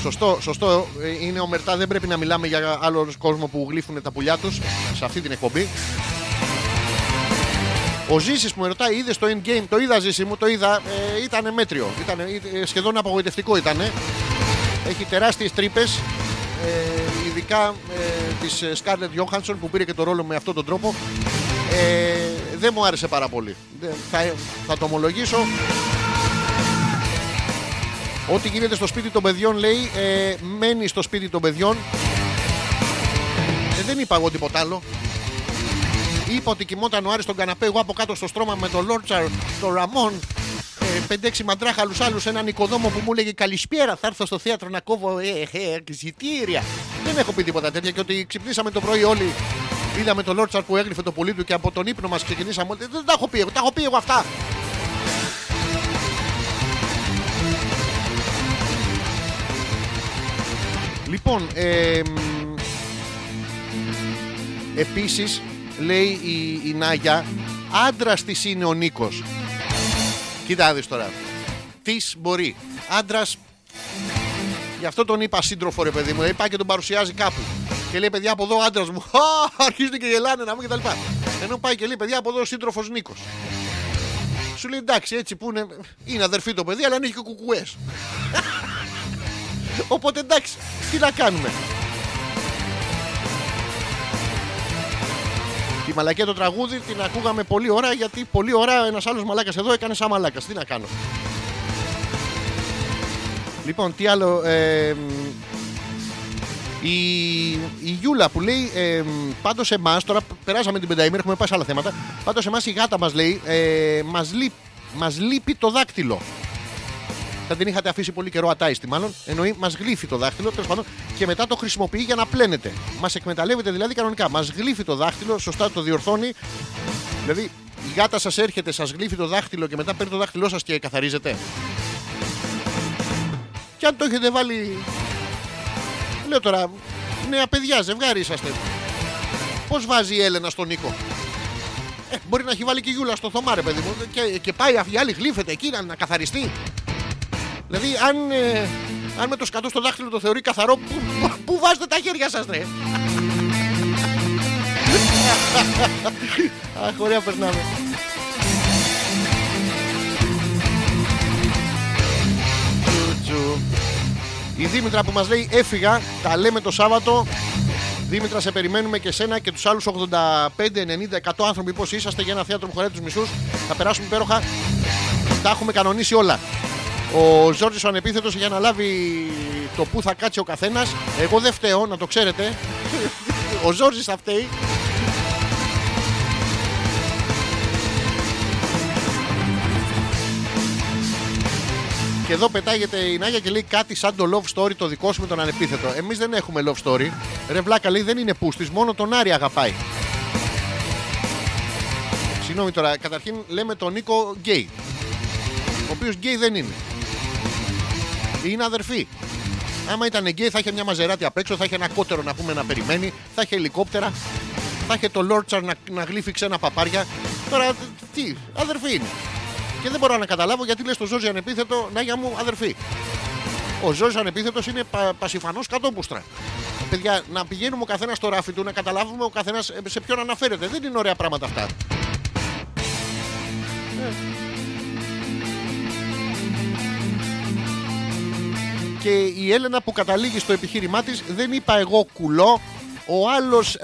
Σωστό, σωστό, είναι ο Μερτά. Δεν πρέπει να μιλάμε για άλλο κόσμο που γλύφουν τα πουλιά τους σε αυτή την εκπομπή. Ο Ζήσης που με ρωτάει, είδες το Endgame? Το είδα, Ζήση μου, το είδα. Ήτανε μέτριο. Σχεδόν απογοητευτικό ήτανε. Έχει τεράστιες τρύπες. Ειδικά της Scarlett Johansson που πήρε και το ρόλο με αυτόν τον τρόπο. Δεν μου άρεσε πάρα πολύ. Θα το ομολογήσω. Ό,τι γίνεται στο σπίτι των παιδιών, λέει, μένει στο σπίτι των παιδιών. Δεν είπα εγώ τίποτα άλλο. Είπα ότι κοιμόταν ο Άρης στον καναπέ, εγώ από κάτω στο στρώμα με τον Λόρτσαρ, τον Ραμόν, 5-6 μαντράχαλους άλλους, έναν οικοδόμο που μου λέγει «Καλησπέρα, θα έρθω στο θέατρο να κόβω εισιτήρια». Δεν έχω πει τίποτα τέτοια, και ότι ξυπνήσαμε το πρωί όλοι, είδαμε τον Λόρτσαρ που έγλυφε το πουλί του και από τον ύπνο μας ξεκινήσαμε όλοι. Δεν τα έχω πει εγώ, τα έχω πει εγώ αυτά. Λοιπόν, επίσης, λέει η Νάγια, άντρας της είναι ο Νίκος. Κοίτα δεις τώρα. Της μπορεί. Άντρας. Γι' αυτό τον είπα σύντροφο, ρε παιδί μου. Είπα και τον παρουσιάζει κάπου. Και λέει, παιδιά, από εδώ άντρας μου. Αρχίζουν και γελάνε να μου και τα λοιπά. Ενώ πάει και λέει, παιδιά, από εδώ σύντροφος Νίκος. Σου λέει, εντάξει, έτσι που είναι. Είναι αδερφή το παιδί, αλλά είναι και κουκουές. Οπότε εντάξει, τι να κάνουμε. Τη μαλακία το τραγούδι την ακούγαμε πολλή ώρα, γιατί πολλή ώρα ένας άλλος μαλάκας εδώ έκανε σαν μαλάκας. Τι να κάνω. Λοιπόν, τι άλλο. Η Γιούλα που λέει, πάντως εμάς, τώρα περάσαμε την πενταήμερα, έχουμε πάει σε άλλα θέματα. Πάντως εμάς η γάτα μας λέει, μας λείπει το δάκτυλο. Θα την είχατε αφήσει πολύ καιρό ατάιστη, μάλλον. Εννοεί, μας γλύφει το δάχτυλο, τέλος πάντων, και μετά το χρησιμοποιεί για να πλένεται. Μας εκμεταλλεύεται δηλαδή κανονικά. Μας γλύφει το δάχτυλο, σωστά το διορθώνει. Δηλαδή, η γάτα σας έρχεται, σας γλύφει το δάχτυλο και μετά παίρνει το δάχτυλό σας και καθαρίζεται. Και αν το έχετε βάλει. Λέω τώρα, νέα παιδιά, ζευγάρι είσαστε. Πώς βάζει η Έλενα στον Νίκο? Μπορεί να έχει βάλει και η Γιούλα στο Θωμά, ρε παιδί μου. Και πάει η άλλη, γλύφεται εκεί να καθαριστεί. Δηλαδή, αν με το σκατό στο δάχτυλο το θεωρεί καθαρό, πού βάζετε τα χέρια σας, ρε? Αχ, ωραία, περνάμε. Η Δήμητρα που μας λέει, έφυγα, τα λέμε το Σάββατο. Δήμητρα, σε περιμένουμε και σένα και τους άλλους 85-90-100 άνθρωποι πώς είσαστε για ένα θέατρο που χωράει τους μισούς. Θα περάσουμε υπέροχα. Τα έχουμε κανονίσει όλα. Ο Ζόρζης ο ανεπίθετος για να λάβει το που θα κάτσει ο καθένας. Εγώ δεν φταίω, να το ξέρετε. Ο Ζόρζης θα φταίει. Και εδώ πετάγεται η Νάγια και λέει κάτι σαν το love story το δικό σου με τον ανεπίθετο. Εμείς δεν έχουμε love story. Ρε βλάκα, λέει, δεν είναι πούστης, μόνο τον Άρη αγαπάει. Συγγνώμη τώρα, καταρχήν λέμε τον Νίκο γκέι, ο οποίος γκέι δεν είναι. Είναι αδερφή. Άμα ήταν γκέι θα είχε μια μαζεράτη απ' έξω, θα είχε ένα κότερο να πούμε να περιμένει, θα είχε ελικόπτερα, θα είχε το Λόρτσαρ να γλύφει ξένα παπάρια. Τώρα τι, αδερφή είναι. Και δεν μπορώ να καταλάβω γιατί λες το Ζόρζη ανεπίθετο, Νάγια μου, αδερφή. Ο Ζόρζης ανεπίθετος είναι πασιφανός κατόπουστρα. Παιδιά, να πηγαίνουμε ο καθένας στο ράφι του, να καταλάβουμε ο καθένας σε ποιον αναφέρεται. Δεν είναι ωραία πράγματα αυτά. Και η Έλενα που καταλήγει στο επιχείρημά της, δεν είπα εγώ κουλό, ο άλλος.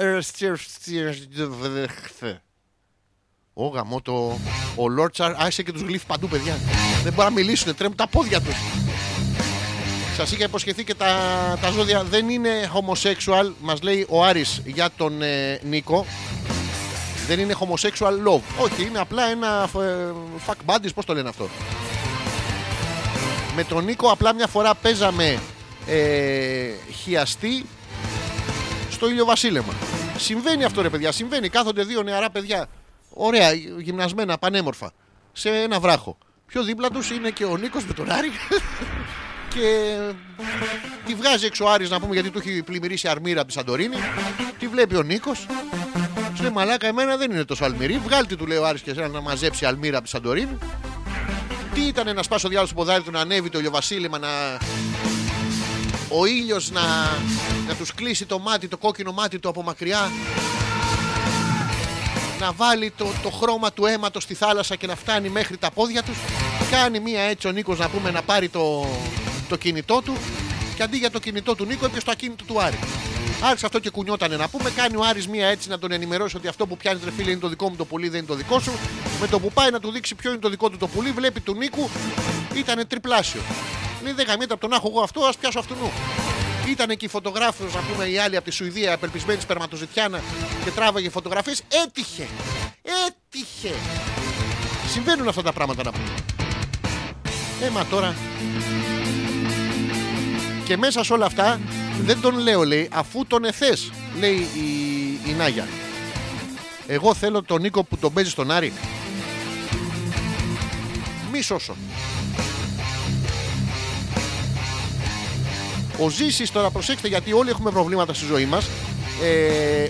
Ω γαμώτο, ο Λόρτσαρ άρχισε και τους γλύφει παντού, παιδιά. Δεν μπορούν να μιλήσουν, τρέμουν τα πόδια τους. Σας είχα υποσχεθεί και τα ζώδια. Δεν είναι homosexual, μας λέει ο Άρης για τον Νίκο. Δεν είναι homosexual love. Όχι, είναι απλά ένα fuck buddies, πώς το λένε αυτό. Με τον Νίκο απλά μια φορά παίζαμε χιαστή στο ηλιοβασίλεμα. Συμβαίνει αυτό, ρε παιδιά, συμβαίνει. Κάθονται δύο νεαρά παιδιά. ωραία, γυμνασμένα, πανέμορφα, σε ένα βράχο. Πιο δίπλα τους είναι και ο Νίκος με τον Άρη και τη βγάζει έξω ο Άρης, να πούμε, γιατί του έχει πλημμυρίσει αρμύρα από τη Σαντορίνη. Τη βλέπει ο Νίκος. Σου λέει, μαλάκα, εμένα δεν είναι τόσο αλμυρή. Βγάλτε, του λέει ο Άρης, και εσένα να μαζέψει αλμύρα από τη Σαντορίνη. Τι ήταν να σπάσει ο διάλογο στο ποδάρι του, να ανέβει το ηλιοβασίλεμα, να... ο ήλιος να τους κλείσει το μάτι, το κόκκινο μάτι του από μακριά. Να βάλει το χρώμα του αίματος στη θάλασσα και να φτάνει μέχρι τα πόδια τους. Κάνει μία έτσι ο Νίκος, να πούμε, να πάρει το κινητό του. Και αντί για το κινητό του Νίκο, έπιασε το ακίνητο του Άρη. Άρχισε αυτό και κουνιότανε, να πούμε. Κάνει ο Άρης μία έτσι να τον ενημερώσει ότι αυτό που πιάνει, ρε φίλε, είναι το δικό μου το πουλί, δεν είναι το δικό σου. Με το που πάει να του δείξει ποιο είναι το δικό του το πουλί, βλέπει του Νίκου, ήτανε τριπλάσιο. Λέει, δεν γαμιέται από τον άχω εγώ αυτό, ας πιάσω αυτού. Ήταν εκεί η φωτογράφος, να πούμε, η άλλη από τη Σουηδία, απελπισμένη σπερματοζητιάνα, και τράβαγε φωτογραφίες. Έτυχε! Έτυχε! Συμβαίνουν αυτά τα πράγματα, να πούμε. Μα τώρα. Και μέσα σε όλα αυτά, δεν τον λέω, λέει, αφού τον εθες, λέει η Νάγια. Εγώ θέλω τον Νίκο που τον παίζει στον Άρη. Μη σώσω. Ο Ζήσης, τώρα προσέξτε, γιατί όλοι έχουμε προβλήματα στη ζωή μας.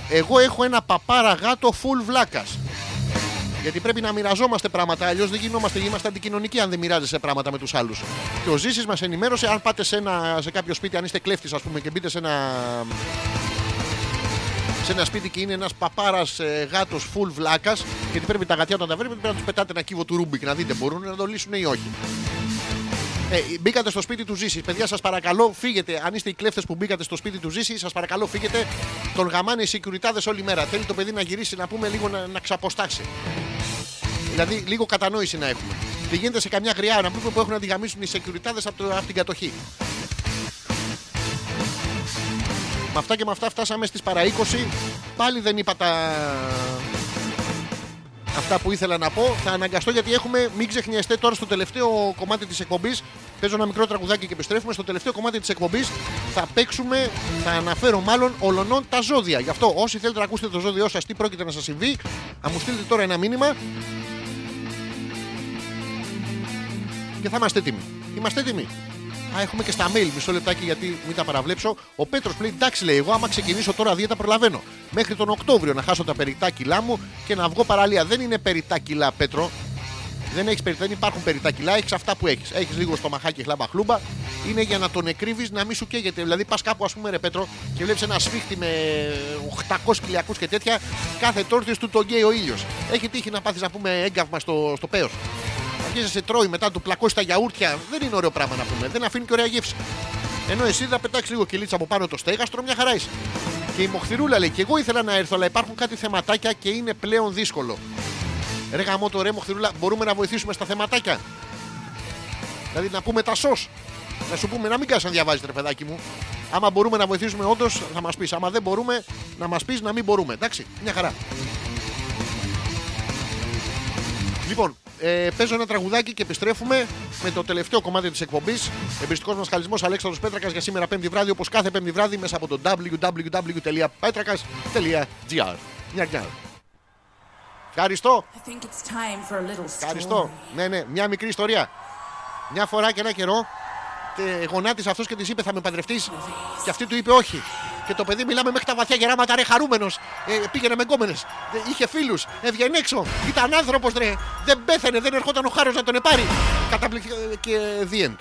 Εγώ έχω ένα παπάρα γάτο full βλάκας. Γιατί πρέπει να μοιραζόμαστε πράγματα, αλλιώς δεν γινόμαστε, είμαστε αντικοινωνικοί αν δεν μοιράζεσαι πράγματα με τους άλλους. Και ο Ζήσης μας ενημέρωσε, αν πάτε σε κάποιο σπίτι, αν είστε κλέφτης, ας πούμε, και μπείτε σε ένα σπίτι και είναι ένας παπάρας γάτος full βλάκας, γιατί πρέπει τα γατιά όταν τα βρείτε, πρέπει να τους πετάτε ένα κύβο του ρούμπικ να δείτε, μπορούν να το λύσουν ή όχι. Μπήκατε στο σπίτι του Ζήση. Παιδιά, σας παρακαλώ, φύγετε. Αν είστε οι κλέφτες που μπήκατε στο σπίτι του Ζήση, σας παρακαλώ, φύγετε. Τον γαμάνε οι σικιουριτάδες όλη μέρα. Θέλει το παιδί να γυρίσει, να πούμε, λίγο να ξαποστάσει. Δηλαδή, λίγο κατανόηση να έχουμε. Δεν γίνεται σε καμιά γριά, να πούμε, που έχουν να τη γαμίσουν οι σικιουριτάδες από την κατοχή. Με αυτά και με αυτά φτάσαμε στις παρά 20. Πάλι δεν είπα αυτά που ήθελα να πω. Θα αναγκαστώ, γιατί έχουμε, μην ξεχνιέστε, τώρα στο τελευταίο κομμάτι της εκπομπής, παίζω ένα μικρό τραγουδάκι και επιστρέφουμε. Στο τελευταίο κομμάτι της εκπομπής θα αναφέρω μάλλον ολονών τα ζώδια. Γι' αυτό όσοι θέλετε να ακούσετε το ζώδιό σας, τι πρόκειται να σας συμβεί, θα μου στείλετε τώρα ένα μήνυμα και θα είμαστε έτοιμοι. Είμαστε έτοιμοι. Έχουμε και στα mail, μισό λεπτάκι, γιατί μην τα παραβλέψω. Ο Πέτρος λέει: εντάξει, λέει, εγώ άμα ξεκινήσω τώρα δίαιτα προλαβαίνω. Μέχρι τον Οκτώβριο να χάσω τα περιτά κιλά μου και να βγω παραλία. Δεν είναι περιτά κιλά, Πέτρο. Δεν υπάρχουν περιτά κιλά, έχεις αυτά που έχεις. Έχεις λίγο στομαχάκι χλάμπα χλούμπα. Είναι για να τον εκρύβεις, να μην σου καίγεται. Δηλαδή, πας κάπου, ας πούμε, ρε Πέτρο, και βλέπεις ένα σφίχτη με 800 κιλιακούς και τέτοια. Κάθε τόρτις του τον καίει ο ήλιος. Έχει τύχει να πάθεις, να πούμε, έγκαυμα στο πέος. Αρχίζει σε τρώει μετά, του πλακώσει τα γιαούρτια. Δεν είναι ωραίο πράγμα, να πούμε. Δεν αφήνει και ωραία γεύση. Ενώ εσύ θα πετάξει λίγο κιλίτσα από πάνω το στέγαστρο, μια χαρά είσαι. Και η Μοχθηρούλα λέει: και εγώ ήθελα να έρθω, αλλά υπάρχουν κάτι θεματάκια και είναι πλέον δύσκολο. Ρε γαμώτο, ρε Μοχθηρούλα, μπορούμε να βοηθήσουμε στα θεματάκια. Δηλαδή να πούμε τα σως. Να σου πούμε να μην κάνει να διαβάζει, ρε παιδάκι μου. Άμα μπορούμε να βοηθήσουμε, όντως θα μας πεις. Άμα δεν μπορούμε, να μας πεις να μην μπορούμε. Εντάξει, μια χαρά. Λοιπόν, παίζω ένα τραγουδάκι και επιστρέφουμε με το τελευταίο κομμάτι της εκπομπής. Εμπρηστικός Μασχαλισμός, Αλέξανδρος Πέτρακας, για σήμερα 5η βράδυ, όπως κάθε 5η βράδυ, μέσα από το www.petrakas.gr. Μια. Ευχαριστώ. Ευχαριστώ. Ναι, μια μικρή ιστορία. Μια φορά και ένα καιρό, γονάτισε αυτός και της είπε: θα με παντρευτείς? Και αυτή του είπε: όχι. Και το παιδί, μιλάμε, μέχρι τα βαθιά γεράματα, ρε, χαρούμενος. Πήγαινε με γκόμενες. Είχε φίλους. Έβγαινε έξω. Ήταν άνθρωπος, ρε. Δεν πέθανε. Δεν ερχόταν ο χάρος να τον επάρει. Καταπληκτικό. Και the end.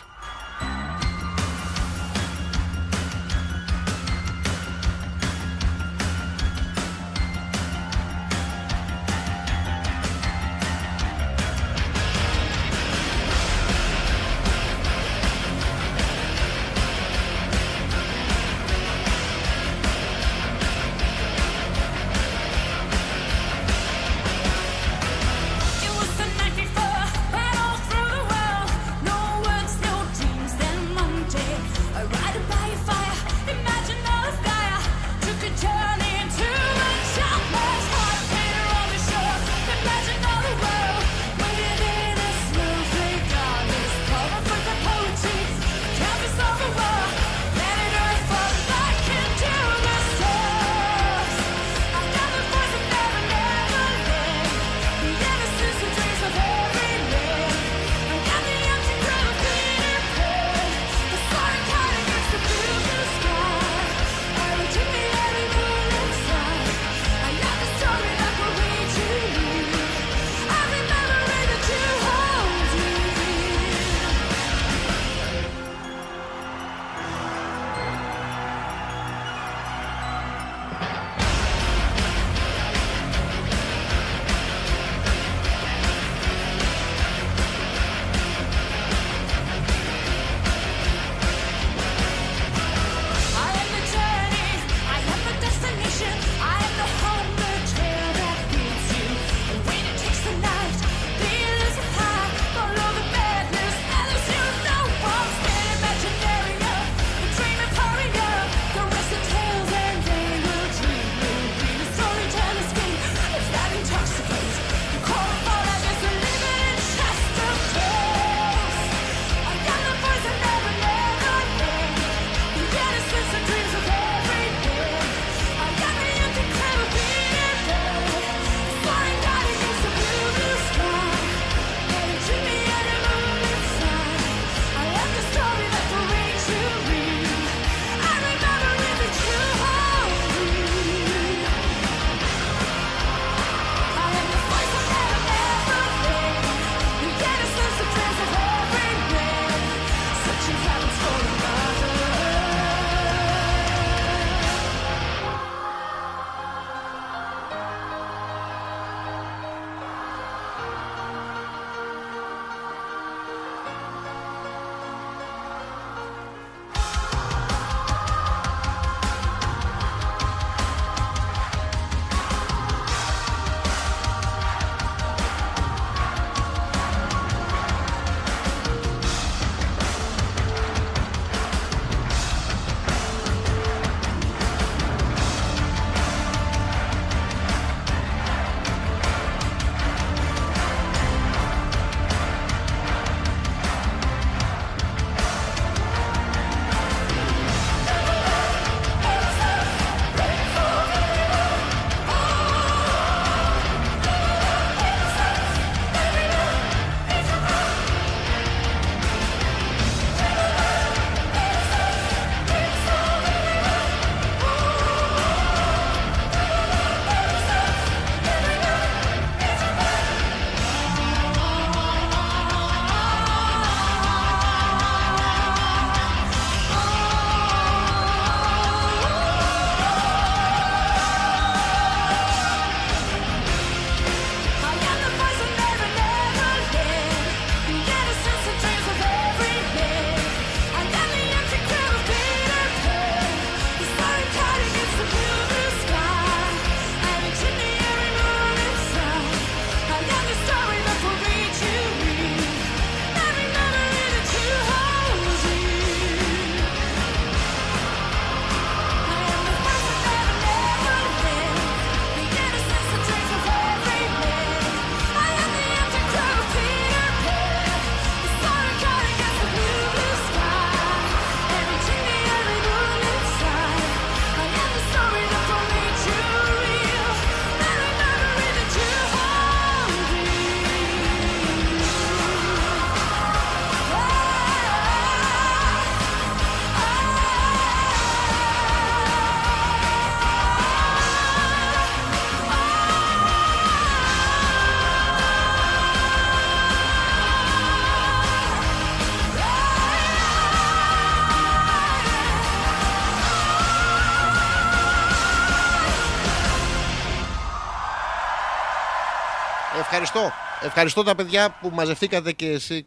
Ευχαριστώ. Ευχαριστώ τα παιδιά που μαζευτήκατε και εσύ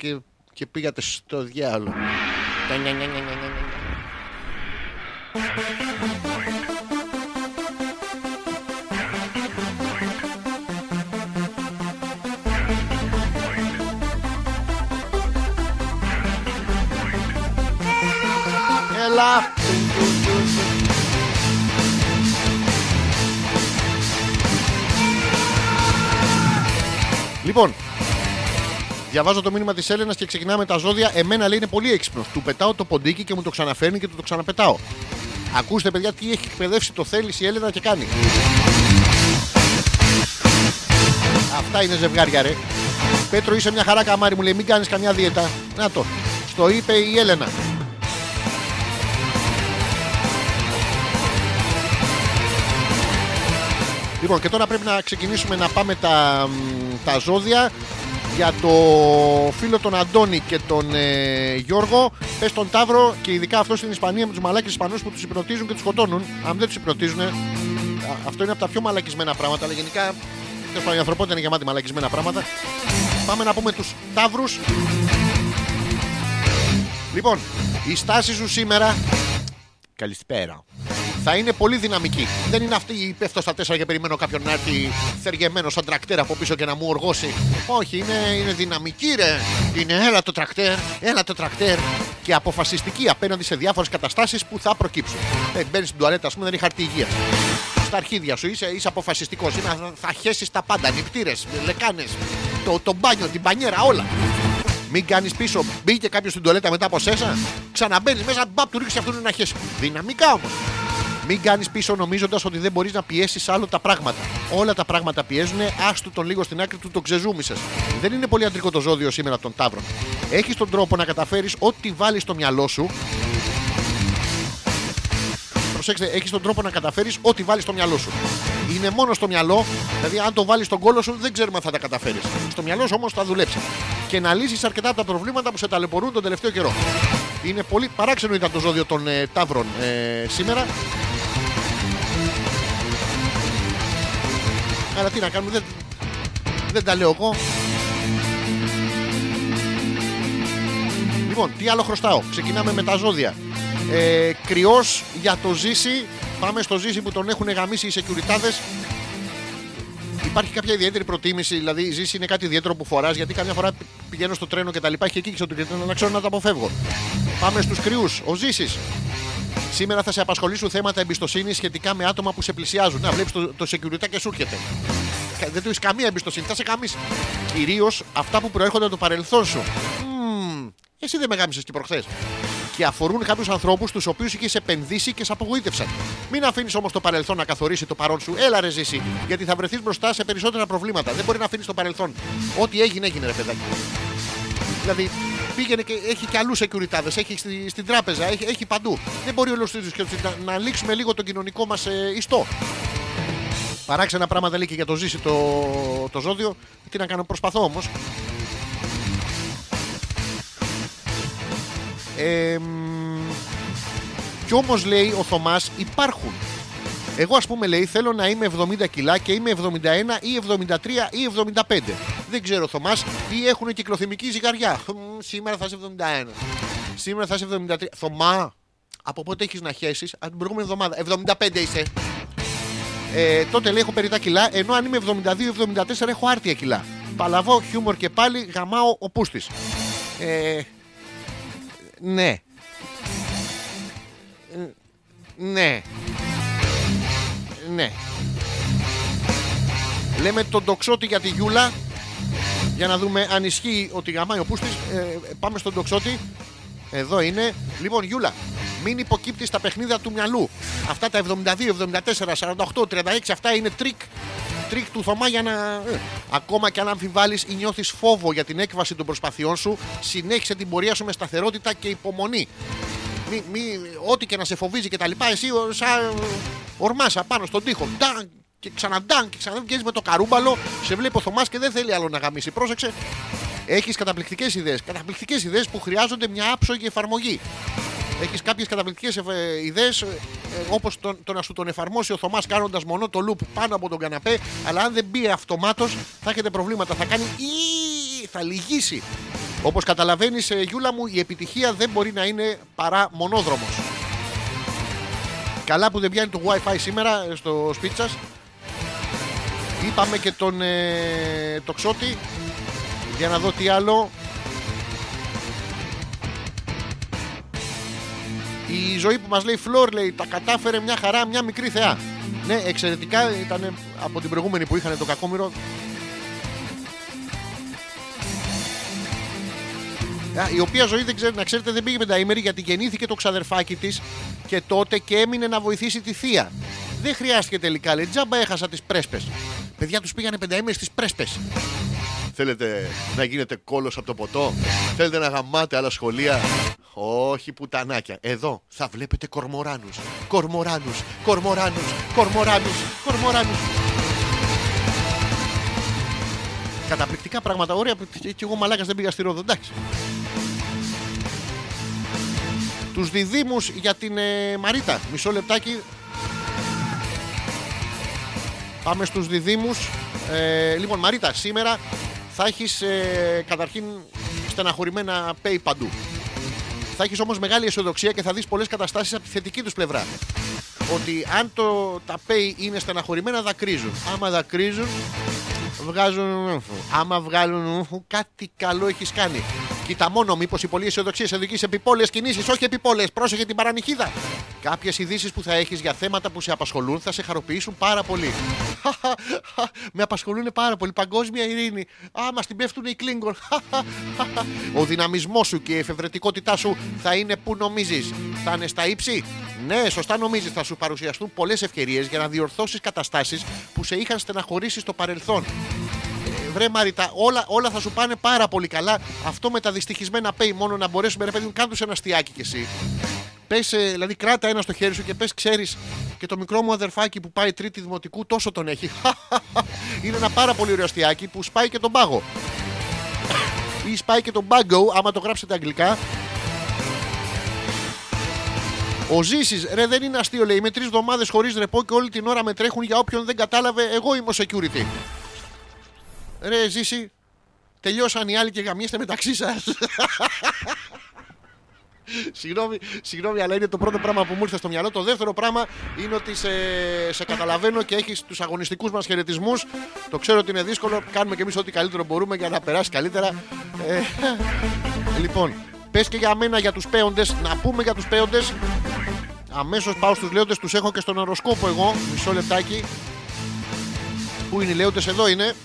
και πήγατε στο διάολο. Έλα! Λοιπόν, διαβάζω το μήνυμα της Έλενας και ξεκινάμε τα ζώδια. Εμένα λέει είναι πολύ έξυπνος. Του πετάω το ποντίκι και μου το ξαναφέρνει και του το ξαναπετάω. Ακούστε παιδιά τι έχει εκπαιδεύσει το θέληση η Έλενα και κάνει. Αυτά είναι ζευγάρια ρε. Πέτρο είσαι μια χαρά καμάρι, μου λέει μην κάνεις καμιά δίαιτα. Να το, στο είπε η Έλενα. Λοιπόν, και τώρα πρέπει να ξεκινήσουμε να πάμε τα ζώδια για το φίλο τον Αντώνη και τον Γιώργο. Πες τον Ταύρο και ειδικά αυτό στην Ισπανία με τους μαλάκες Ισπανούς που τους υπηρετίζουν και τους σκοτώνουν. Αν δεν τους υπηρετίζουν, αυτό είναι από τα πιο μαλακισμένα πράγματα. Αλλά γενικά η ανθρωπότητα είναι γεμάτη μαλακισμένα πράγματα. Πάμε να πούμε τους Ταύρους. Λοιπόν, η στάση σου σήμερα. Καλησπέρα. Θα είναι πολύ δυναμική. Δεν είναι αυτή η πέφτω στα 4 και περιμένω κάποιον να έρθει θεργεμένο σαν τρακτέρ από πίσω και να μου οργώσει. Όχι, είναι δυναμική ρε. Είναι έλα το τρακτέρ και αποφασιστική απέναντι σε διάφορες καταστάσεις που θα προκύψουν. Μπαίνεις στην τουαλέτα, ας πούμε, δεν έχει χαρτί υγείας. Στα αρχίδια σου είσαι αποφασιστικός. Θα χέσεις τα πάντα, νυπτήρες, λεκάνες, το μπάνιο, την μπανιέρα, όλα. Μην κάνεις πίσω, μπήκε κάποιος στην τουαλέτα μετά από σένα, ξαναμπαίνεις μέσα, μπαπ, του ρίξεις αυτόν ένα χέσι. Δυναμικά όμως. Μην κάνεις πίσω νομίζοντας ότι δεν μπορείς να πιέσεις άλλο τα πράγματα. Όλα τα πράγματα πιέζουν, άστου τον λίγο στην άκρη του, τον ξεζούμισες. Δεν είναι πολύ αντρικό το ζώδιο σήμερα από τον Ταύρο. Έχεις τον τρόπο να καταφέρεις ό,τι βάλεις στο μυαλό σου. Προσέξτε, έχεις τον τρόπο να καταφέρεις ό,τι βάλεις στο μυαλό σου. Είναι μόνο στο μυαλό, δηλαδή αν το βάλεις στον κόλο σου δεν ξέρουμε αν θα τα καταφέρεις. Στο μυαλό σου όμως θα δουλέψει. Και να λύσεις αρκετά από τα προβλήματα που σε ταλαιπωρούν τον τελευταίο καιρό. Είναι πολύ παράξενο ήταν το ζώδιο των Ταύρων σήμερα. Αλλά τι να κάνουμε, δεν τα λέω εγώ. Λοιπόν, τι άλλο χρωστάω. Ξεκινάμε με τα ζώδια. Κρυός για το Ζήση. Πάμε στο Ζήση που τον έχουν γαμίσει οι σεκιουριτάδες. Υπάρχει κάποια ιδιαίτερη προτίμηση, δηλαδή η Ζήση είναι κάτι ιδιαίτερο που φοράς, γιατί καμιά φορά πηγαίνω στο τρένο και τα λοιπά και εκεί ξέρω να ξέρω να τα αποφεύγω. Πάμε στους Κρυούς. Ο Ζήσης. Σήμερα θα σε απασχολήσουν θέματα εμπιστοσύνης σχετικά με άτομα που σε πλησιάζουν. Να βλέπεις το security και σου έρχεται. Δεν του έχεις καμία εμπιστοσύνη, θα σε καμίσει. Κυρίως αυτά που προέρχονται από το παρελθόν σου. Εσύ δεν με γάμισες και προχθές. Και αφορούν κάποιους ανθρώπους τους οποίους είχες επενδύσει και σε απογοήτευσαν. Μην αφήνεις όμως το παρελθόν να καθορίσει το παρόν σου. Έλα ρε Ζήση, γιατί θα βρεθείς μπροστά σε περισσότερα προβλήματα. Δεν μπορεί να αφήνεις το παρελθόν. Ό,τι έγινε, έγινε ρε παιδάκι. Δηλαδή, πήγαινε και έχει και αλλού σεκιουριτάδες, έχει στην τράπεζα, έχει παντού. Δεν μπορεί ολοκλήρωση και να λήξουμε λίγο τον κοινωνικό μας ιστό. Παράξενα πράγματα λέει και για το Ζήση το ζώδιο. Τι να κάνω, προσπαθώ όμως. Κι όμως λέει ο Θωμάς υπάρχουν. Εγώ ας πούμε λέει θέλω να είμαι 70 κιλά και είμαι 71 ή 73 ή 75. Δεν ξέρω Θωμάς, ή έχουν κυκλοθυμική ζυγαριά. Σήμερα θα είσαι 71. Σήμερα θα είσαι 73. Θωμά, από πότε έχεις να χέσεις? Από την προηγούμενη εβδομάδα. 75 είσαι. Τότε λέει έχω περιτά κιλά, ενώ αν είμαι 72 ή 74 έχω άρτια κιλά. Παλαβώ, χιούμορ και πάλι, γαμάω ο πούστης. Ναι. Ναι. Ναι. Λέμε τον τοξότη για τη Γιούλα. Για να δούμε αν ισχύει ότι γαμάει ο πούστης. Πάμε στον τοξότη. Εδώ είναι. Λοιπόν Γιούλα, μην υποκύπτεις στα παιχνίδια του μυαλού. Αυτά τα 72, 74, 48, 36, αυτά είναι τρίκ του Θωμά για να... Ακόμα και αν αμφιβάλλεις ή νιώθεις φόβο για την έκβαση των προσπαθειών σου, συνέχισε την πορεία σου με σταθερότητα και υπομονή. Ό,τι και να σε φοβίζει και τα λοιπά, εσύ σαν ορμάσα πάνω στον τοίχο. Ντάν και ξαναντάν και ξανά βγαίνεις με το καρούμπαλο. Σε βλέπει ο Θωμάς και δεν θέλει άλλο να γαμίσει. Πρόσεξε. Έχεις καταπληκτικές ιδέες. Καταπληκτικές ιδέες που χρειάζονται μια άψογη εφαρμογή. Έχεις κάποιες καταπληκτικές ιδέες, όπως το να σου τον εφαρμόσει ο Θωμάς κάνοντας μονό το loop πάνω από τον καναπέ. Αλλά αν δεν μπει αυτομάτως, θα έχετε προβλήματα. Θα κάνει ή θα λυγίσει. Όπως καταλαβαίνεις, Γιούλα μου, η επιτυχία δεν μπορεί να είναι παρά μονόδρομος. Καλά που δεν πιάνει το Wi-Fi σήμερα στο σπίτι σας. Είπαμε και τον τοξότη. Για να δω τι άλλο. Η ζωή που μας λέει Φλόρ, λέει, τα κατάφερε μια χαρά, μια μικρή θεά. Ναι, εξαιρετικά ήταν από την προηγούμενη που είχαν το κακόμοιρο. Η οποία ζωή, δεν ξέρετε, να ξέρετε, δεν πήγε πενταήμερη, γιατί γεννήθηκε το ξαδερφάκι της και τότε και έμεινε να βοηθήσει τη θεία. Δεν χρειάστηκε τελικά, λέει, τζάμπα έχασα τις πρέσπες. Παιδιά, τους πήγανε πενταήμερη στις πρέσπες. Θέλετε να γίνετε κόλος από το ποτό? Θέλετε να γαμάτε άλλα σχολεία? Όχι πουτανάκια. Εδώ θα βλέπετε κορμοράνους. Κορμοράνους, κορμοράνους, κορμοράνους, κορμοράνους. Καταπληκτικά πράγματα, ωραία. Κι εγώ μαλάκας δεν πήγα στη Ρόδο, εντάξει. Τους διδήμους για την Μαρίτα. Μισό λεπτάκι. Πάμε στους διδήμους. Λοιπόν, Μαρίτα, σήμερα θα έχεις καταρχήν στεναχωρημένα pay παντού. Θα έχεις όμως μεγάλη αισιοδοξία και θα δεις πολλές καταστάσεις από τη θετική τους πλευρά. Ότι αν τα pay είναι στεναχωρημένα, δακρύζουν. Άμα δακρύζουν, βγάζουν. Άμα βγάλουν, κάτι καλό έχεις κάνει. Κοίτα μόνο, μήπως οι πολλές αισιοδοξίες οδηγείς επιπόλαιες κινήσεις, όχι επιπόλαιες. Πρόσεχε την παρανυχίδα. Κάποιες ειδήσεις που θα έχεις για θέματα που σε απασχολούν θα σε χαροποιήσουν πάρα πολύ. Με απασχολούν πάρα πολύ. Παγκόσμια ειρήνη. Α, μας την πέφτουν οι Κλίνγκον. Ο δυναμισμός σου και η εφευρετικότητά σου θα είναι που νομίζεις. Θα είναι στα ύψη. Ναι, σωστά νομίζεις. Θα σου παρουσιαστούν πολλές ευκαιρίες για να διορθώσεις καταστάσεις που σε είχαν στεναχωρήσει στο παρελθόν. Βρε Μαρίτα, όλα θα σου πάνε πάρα πολύ καλά. Αυτό με τα δυστυχισμένα pay μόνο να μπορέσουμε, ρε παιδί μου, κάνε τους ένα αστιάκι κι εσύ. Πες, δηλαδή, κράτα ένα στο χέρι σου και πες, ξέρεις, και το μικρό μου αδερφάκι που πάει τρίτη δημοτικού, τόσο τον έχει. Είναι ένα πάρα πολύ ωραίο αστιάκι που σπάει και τον πάγο. Ή σπάει και τον μπάγκο, άμα το γράψετε αγγλικά. Ο Ζήσης, ρε, δεν είναι αστείο, λέει. Είμαι 3 εβδομάδες χωρίς ρεπό και όλη την ώρα με τρέχουν, για όποιον δεν κατάλαβε, εγώ είμαι ο security. Ρε Ζήση, τελειώσαν οι άλλοι και γαμιέστε μεταξύ σας. Συγγνώμη, αλλά είναι το πρώτο πράγμα που μου ήρθε στο μυαλό. Το δεύτερο πράγμα είναι ότι σε καταλαβαίνω και έχεις τους αγωνιστικούς μας χαιρετισμούς. Το ξέρω ότι είναι δύσκολο. Κάνουμε και εμείς ό,τι καλύτερο μπορούμε για να περάσει καλύτερα. Λοιπόν, πες και για μένα, για τους παίοντες. Να πούμε για τους παίοντες. Αμέσως πάω στους λέοντες. Τους έχω και στον οροσκόπο εγώ. Μισό λεπτάκι. Πού είναι οι λέοντες? Εδώ είναι.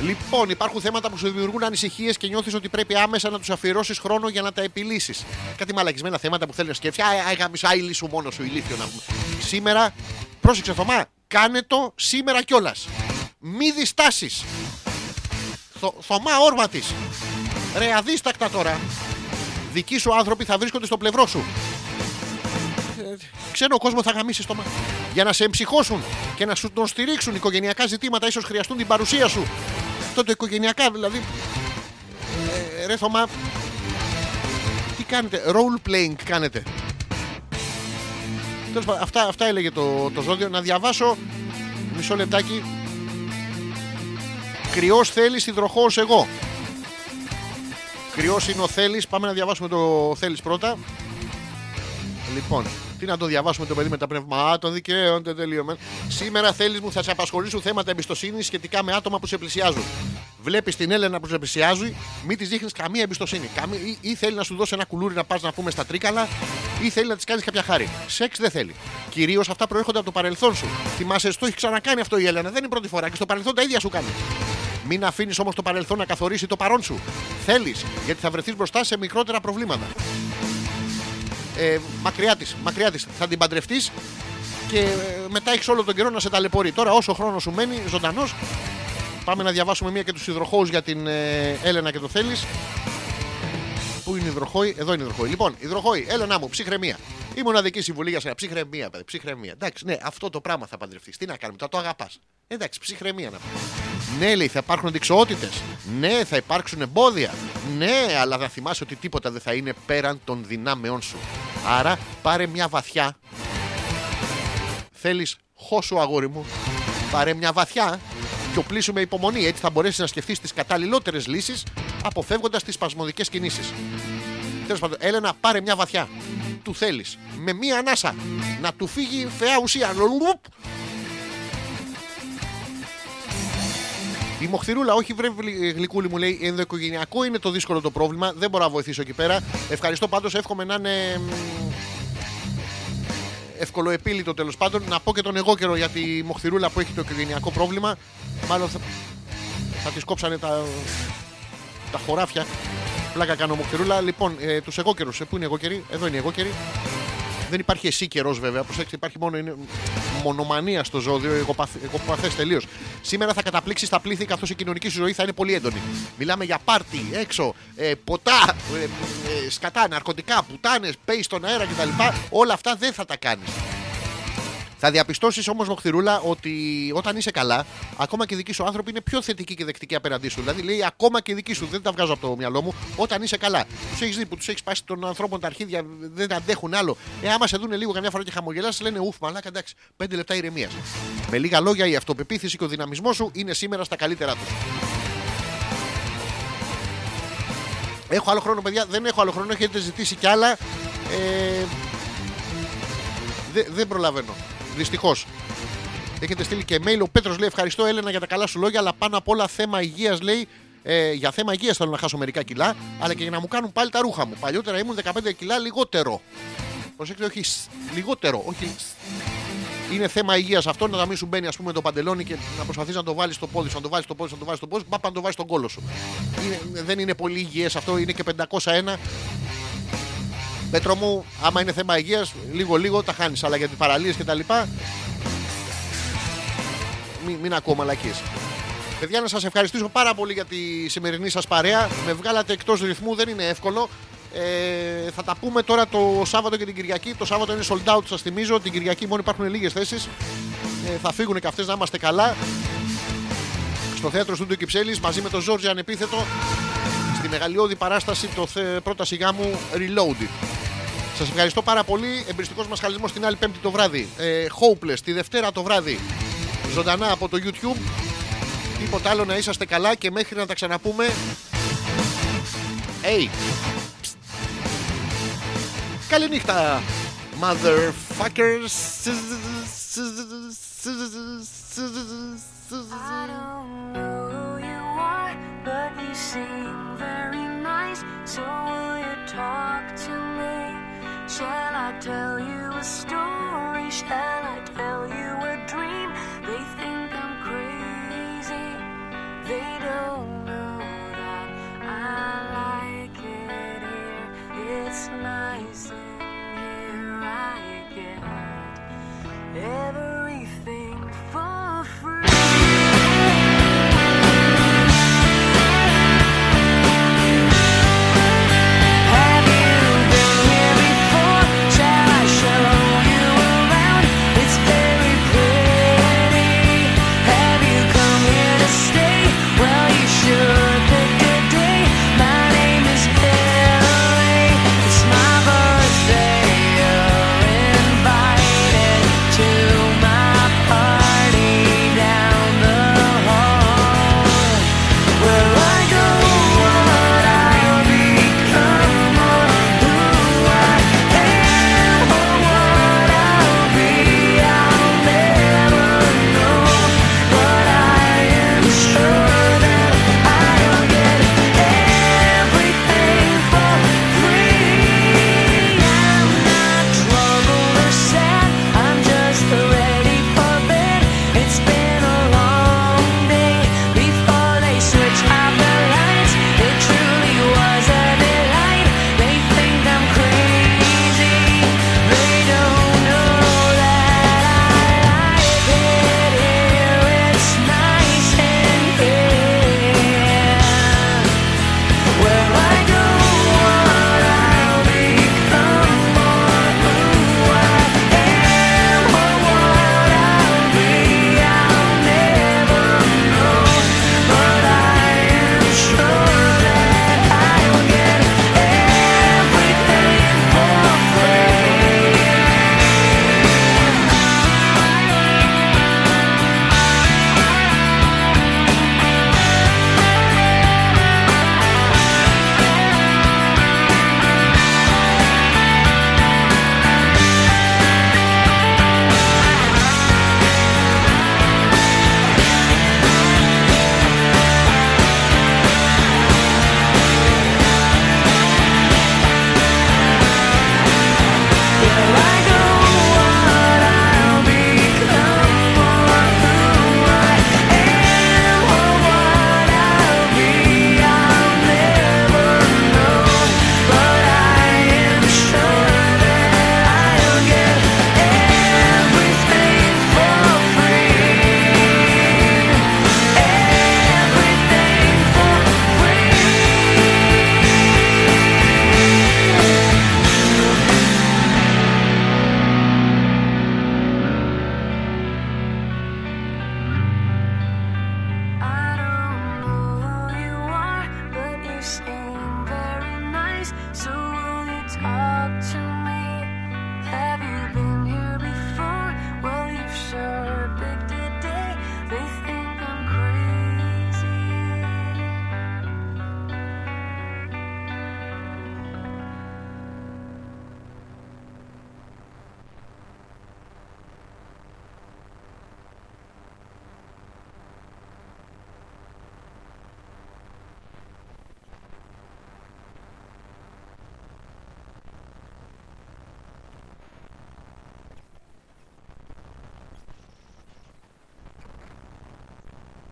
Λοιπόν, υπάρχουν θέματα που σου δημιουργούν ανησυχίες και νιώθεις ότι πρέπει άμεσα να τους αφιερώσεις χρόνο για να τα επιλύσεις. Κάτι μαλακισμένα θέματα που θέλεις να σκέφτεσαι. Άι, λύσου μόνο σου, ηλίθιο να πούμε. Σήμερα, πρόσεξε Θωμά, κάνε το σήμερα κιόλας. Μη διστάσεις. Θωμά, όρμα της. Ρε, αδίστακτα τώρα. Δικοί σου άνθρωποι θα βρίσκονται στο πλευρό σου. Ξένο κόσμο θα γαμίσει στο μάτι. Για να σε εμψυχώσουν και να σου τον στηρίξουν οικογενειακά ζητήματα, ίσως χρειαστούν την παρουσία σου. Αυτό το οικογενειακά δηλαδή. Ρε Θωμά, τι κάνετε? Role playing κάνετε? Αυτά έλεγε το ζώδιο. Να διαβάσω μισό λεπτάκι. Κρυός θέλεις, υδροχόος εγώ. Κρυός είναι ο Θέλης. Πάμε να διαβάσουμε το Θέλης πρώτα. Λοιπόν, τι να το διαβάσουμε το παιδί με τα πνεύμα των δικαίων, το τελείωμα. Σήμερα, Θέλεις μου, θα σε απασχολήσουν θέματα εμπιστοσύνης σχετικά με άτομα που σε πλησιάζουν. Βλέπεις την Έλενα που σε πλησιάζει, μην της δείχνεις καμία εμπιστοσύνη. Ή θέλει να σου δώσει ένα κουλούρι να πας, να πούμε, στα τρίκαλα, ή θέλει να της κάνεις κάποια χάρη. Σεξ δεν θέλει. Κυρίως αυτά προέρχονται από το παρελθόν σου. Θυμάσαι, το έχει ξανακάνει αυτό η Έλενα. Δεν είναι πρώτη φορά και στο παρελθόν τα ίδια σου κάνει. Μην αφήνεις όμως το παρελθόν να καθορίσει το παρόν σου. Θέλεις, γιατί θα βρεθείς μπροστά σε μικρότερα προβλήματα. Μακριά της, θα την παντρευτείς και μετά έχεις όλο τον καιρό να σε ταλαιπωρεί. Τώρα όσο χρόνο σου μένει ζωντανός. Πάμε να διαβάσουμε μία και τους υδροχόους για την Έλενα και το Θέλεις. Πού είναι οι υδροχόοι? Εδώ είναι οι υδροχόοι. Λοιπόν, υδροχόοι, Έλενα μου, ψυχραιμία. Η μοναδική συμβουλή για σένα, ψυχραιμία, παιδί, ψυχραιμία. Εντάξει, ναι, αυτό το πράγμα θα παντρευτείς. Τι να κάνουμε, θα το αγαπάς. Εντάξει, ψυχραιμία να πούμε. Ναι, λέει, θα υπάρχουν αντιξοότητες. Ναι, θα υπάρξουν εμπόδια. Ναι, αλλά θα θυμάσαι ότι τίποτα δεν θα είναι πέραν των δυνάμεών σου. Άρα πάρε μια βαθιά. Θέλεις χώσου, αγόρι μου. Πάρε μια βαθιά και οπλίσου με υπομονή. Έτσι θα μπορέσεις να σκεφτείς τις καταλληλότερες λύσεις, αποφεύγοντας τις σπασμωδικές κινήσεις. Τέλος πάντων, Έλενα, πάρε μια βαθιά. Του θέλεις. Με μία ανάσα. Να του φύγει φαιά ουσία. Η Μοχθηρούλα, όχι βρε γλυκούλη μου, λέει, ενδοοικογενειακό είναι το δύσκολο το πρόβλημα. Δεν μπορώ να βοηθήσω εκεί πέρα. Ευχαριστώ πάντως, εύχομαι να είναι ευκολοεπίλητο τέλος πάντων. Να πω και τον εγώ καιρό για τη Μοχθηρούλα που έχει το οικογενειακό πρόβλημα. Μάλλον θα της κόψανε τα χωράφια. Πλάκα κάνω, Μοχθηρούλα. Λοιπόν, τους εγώ καιρούς. Πού είναι εγώ καιροί? Εδώ είναι εγώ καιροί. Δεν υπάρχει εσύ καιρός βέβαια, προσέξτε, υπάρχει μόνο μονομανία στο ζώδιο, εγωπαθές τελείως. Σήμερα θα καταπλήξεις τα πλήθη καθώς η κοινωνική σου ζωή θα είναι πολύ έντονη. Μιλάμε για πάρτι, έξω, ποτά, σκατά, ναρκωτικά, πουτάνες, πέι στον αέρα κτλ. Όλα αυτά δεν θα τα κάνεις. Θα διαπιστώσεις όμως, Μοχθηρούλα, ότι όταν είσαι καλά, ακόμα και οι δικοί σου άνθρωποι είναι πιο θετικοί και δεκτικοί απέναντί σου. Δηλαδή, λέει, ακόμα και οι δικοί σου, δεν τα βγάζω από το μυαλό μου, όταν είσαι καλά. Τους έχεις δει που τους έχεις πάσει των ανθρώπων τα αρχίδια, δεν αντέχουν άλλο. Άμα σε δούνε λίγο καμιά φορά και χαμογελάς, λένε ουφ, μαλάκα, εντάξει, 5 λεπτά ηρεμίας. Με λίγα λόγια, η αυτοπεποίθηση και ο δυναμισμός σου είναι σήμερα στα καλύτερά τους. Έχω άλλο χρόνο, παιδιά, δεν έχω άλλο χρόνο, έχετε ζητήσει κι άλλα. Δεν προλαβαίνω. Δυστυχώς. Έχετε στείλει και mail. Ο Πέτρος λέει: ευχαριστώ, Έλενα, για τα καλά σου λόγια, αλλά πάνω απ' όλα θέμα υγείας, λέει. Για θέμα υγείας θέλω να χάσω μερικά κιλά, αλλά και για να μου κάνουν πάλι τα ρούχα μου. Παλιότερα ήμουν 15 κιλά λιγότερο. Προσέξτε, όχι λιγότερο, όχι. Είναι θέμα υγείας αυτό, να μην σου μπαίνει, ας πούμε, το παντελόνι και να προσπαθείς να το βάλεις στο πόδι σου, να το βάλεις στον κόλο σου. Δεν είναι πολύ υγιές αυτό, είναι και 501. Πέτρο μου, άμα είναι θέμα υγείας, λίγο-λίγο τα χάνεις. Αλλά για τις παραλίες και τα λοιπά, μην ακούω μαλακίες. Παιδιά, να σας ευχαριστήσω πάρα πολύ για τη σημερινή σας παρέα. Με βγάλατε εκτός ρυθμού, δεν είναι εύκολο. Θα τα πούμε τώρα το Σάββατο και την Κυριακή. Το Σάββατο είναι sold out, σας θυμίζω. Την Κυριακή μόνο υπάρχουν λίγες θέσεις. Θα φύγουν και αυτές, να είμαστε καλά. Στο Θέατρο Studio Κυψέλης, μαζί με τον Τζόρτζ ανεπίθετο. Στη μεγαλειώδη παράσταση, πρόταση γάμου Reloaded. Σας ευχαριστώ πάρα πολύ. Εμπρηστικός Μασχαλισμός την άλλη Πέμπτη το βράδυ. Hopeless τη Δευτέρα το βράδυ. Ζωντανά από το YouTube. Τίποτα άλλο, να είσαστε καλά και μέχρι να τα ξαναπούμε. Hey! Καληνύχτα, motherfuckers. I don't know who you are, but you seem very nice. So will you talk to me? Shall I tell you a story? Shall I?